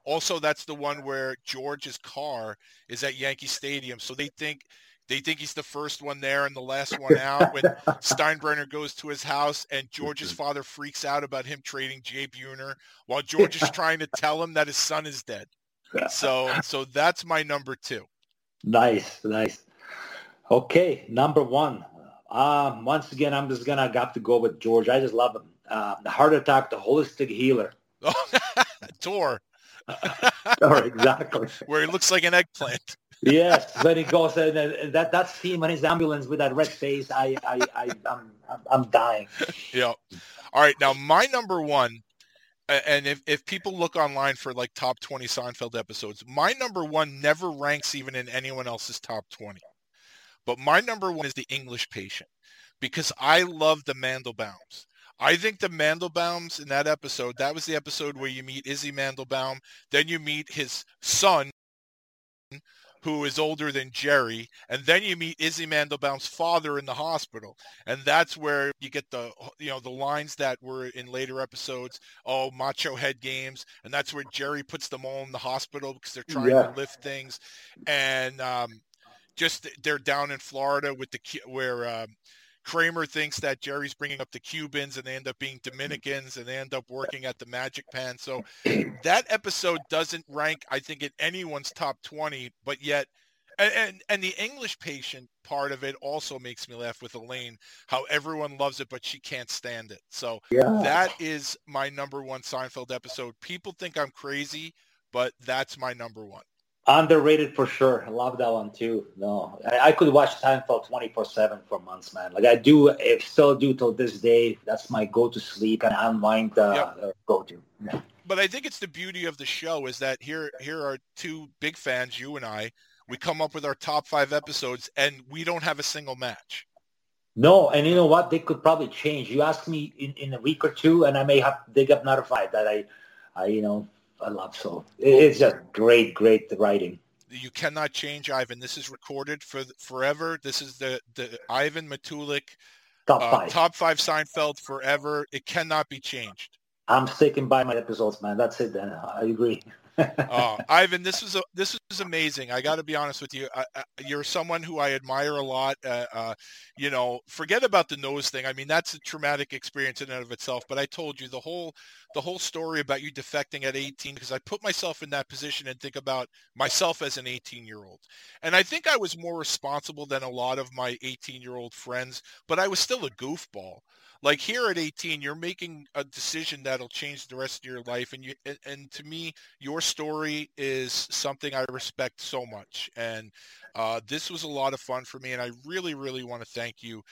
also that's the one where George's car is at Yankee Stadium. So they think he's the first one there and the last one out when Steinbrenner goes to his house and George's father freaks out about him trading Jay Buhner while George is trying to tell him that his son is dead. So that's my number two. Nice. Okay, number one. Once again, I'm just going to have to go with George. I just love him. The heart attack, the holistic healer. Oh, Tor. Exactly. Where he looks like an eggplant. Yes, when he goes that scene on his ambulance with that red face, I'm dying. Yeah. All right, now my number one, and if people look online for like top 20 Seinfeld episodes, my number one never ranks even in anyone else's top 20. But my number one is The English Patient, because I love the Mandelbaums. I think the Mandelbaums in that episode, that was the episode where you meet Izzy Mandelbaum. Then you meet his son, who is older than Jerry. And then you meet Izzy Mandelbaum's father in the hospital. And that's where you get the lines that were in later episodes. Oh, macho head games. And that's where Jerry puts them all in the hospital because they're trying to lift things. And just they're down in Florida with Kramer thinks that Jerry's bringing up the Cubans and they end up being Dominicans and they end up working at the Magic Pen. So that episode doesn't rank, I think, in anyone's top 20, but yet, and the English Patient part of it also makes me laugh with Elaine, how everyone loves it, but she can't stand it. So that is my number one Seinfeld episode. People think I'm crazy, but that's my number one. Underrated for sure. I love that one too. No, I could watch Seinfeld 24/7 for months, man. Like I do, I still do till this day. That's my go-to sleep and unwind go-to. Yeah. But I think it's the beauty of the show is that here are two big fans, you and I. We come up with our top 5 episodes, and we don't have a single match. No, and you know what? They could probably change. You ask me in a week or two, and I may have dig up another 5 that I love. So it's just great writing. You cannot change Ivan. This is recorded for forever. This is the Ivan Matulik Top five. Top five Seinfeld forever. It cannot be changed. I'm sticking by my episodes, man. That's it, then. I agree. Ivan, this is amazing. I got to be honest with you. You're someone who I admire a lot. Forget about the nose thing. I mean, that's a traumatic experience in and of itself. But I told you the whole story about you defecting at 18, because I put myself in that position and think about myself as an 18-year-old. And I think I was more responsible than a lot of my 18-year-old friends, but I was still a goofball. Like, here at 18, you're making a decision that'll change the rest of your life. And to me, your story is something I respect so much. And this was a lot of fun for me. And I really, really want to thank you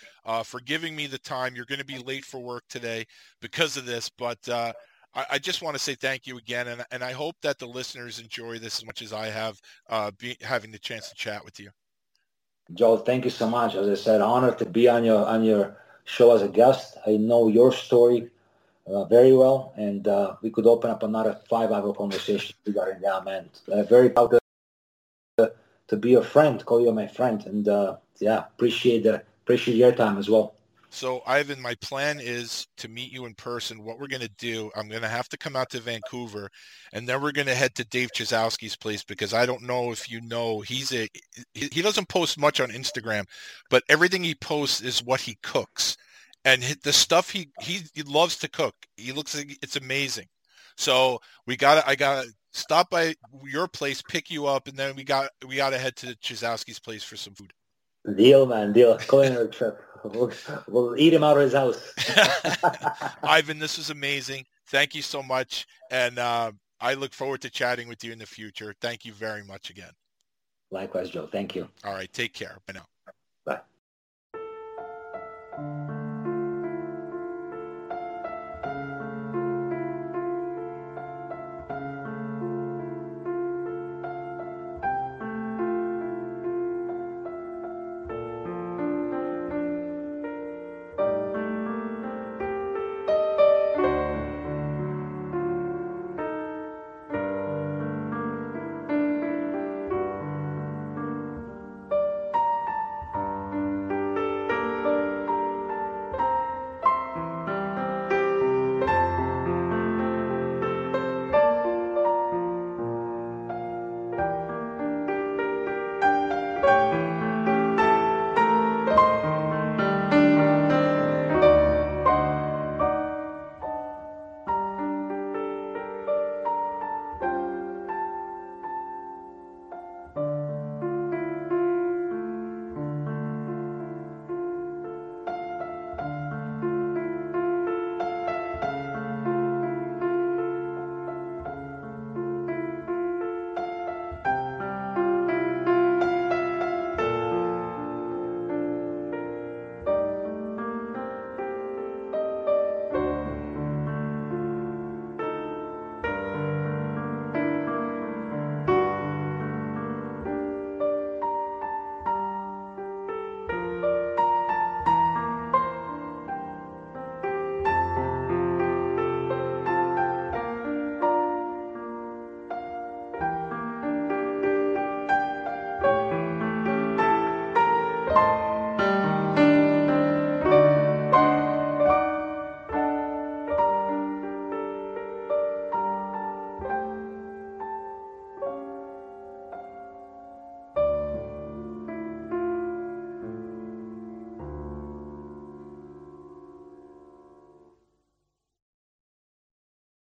for giving me the time. You're going to be late for work today because of this. But I just want to say thank you again. And I hope that the listeners enjoy this as much as I have having the chance to chat with you. Joel, thank you so much. As I said, honored to be on your show as a guest. I know your story very well, and we could open up another 5-hour conversation regarding that, man. Very proud to be your friend, call you my friend, and appreciate your time as well. So, Ivan, my plan is to meet you in person. What we're going to do, I'm going to have to come out to Vancouver, and then we're going to head to Dave Chizowski's place, because I don't know if you know, he doesn't post much on Instagram, but everything he posts is what he cooks. And the stuff he loves to cook, he looks like it's amazing. So I got to stop by your place, pick you up, and then we got to head to Chizowski's place for some food. Deal, man, deal. Culinary trip. We'll eat him out of his house. Ivan, this was amazing. Thank you so much. And I look forward to chatting with you in the future. Thank you very much again. Likewise, Joe. Thank you. All right. Take care. Bye now. Bye.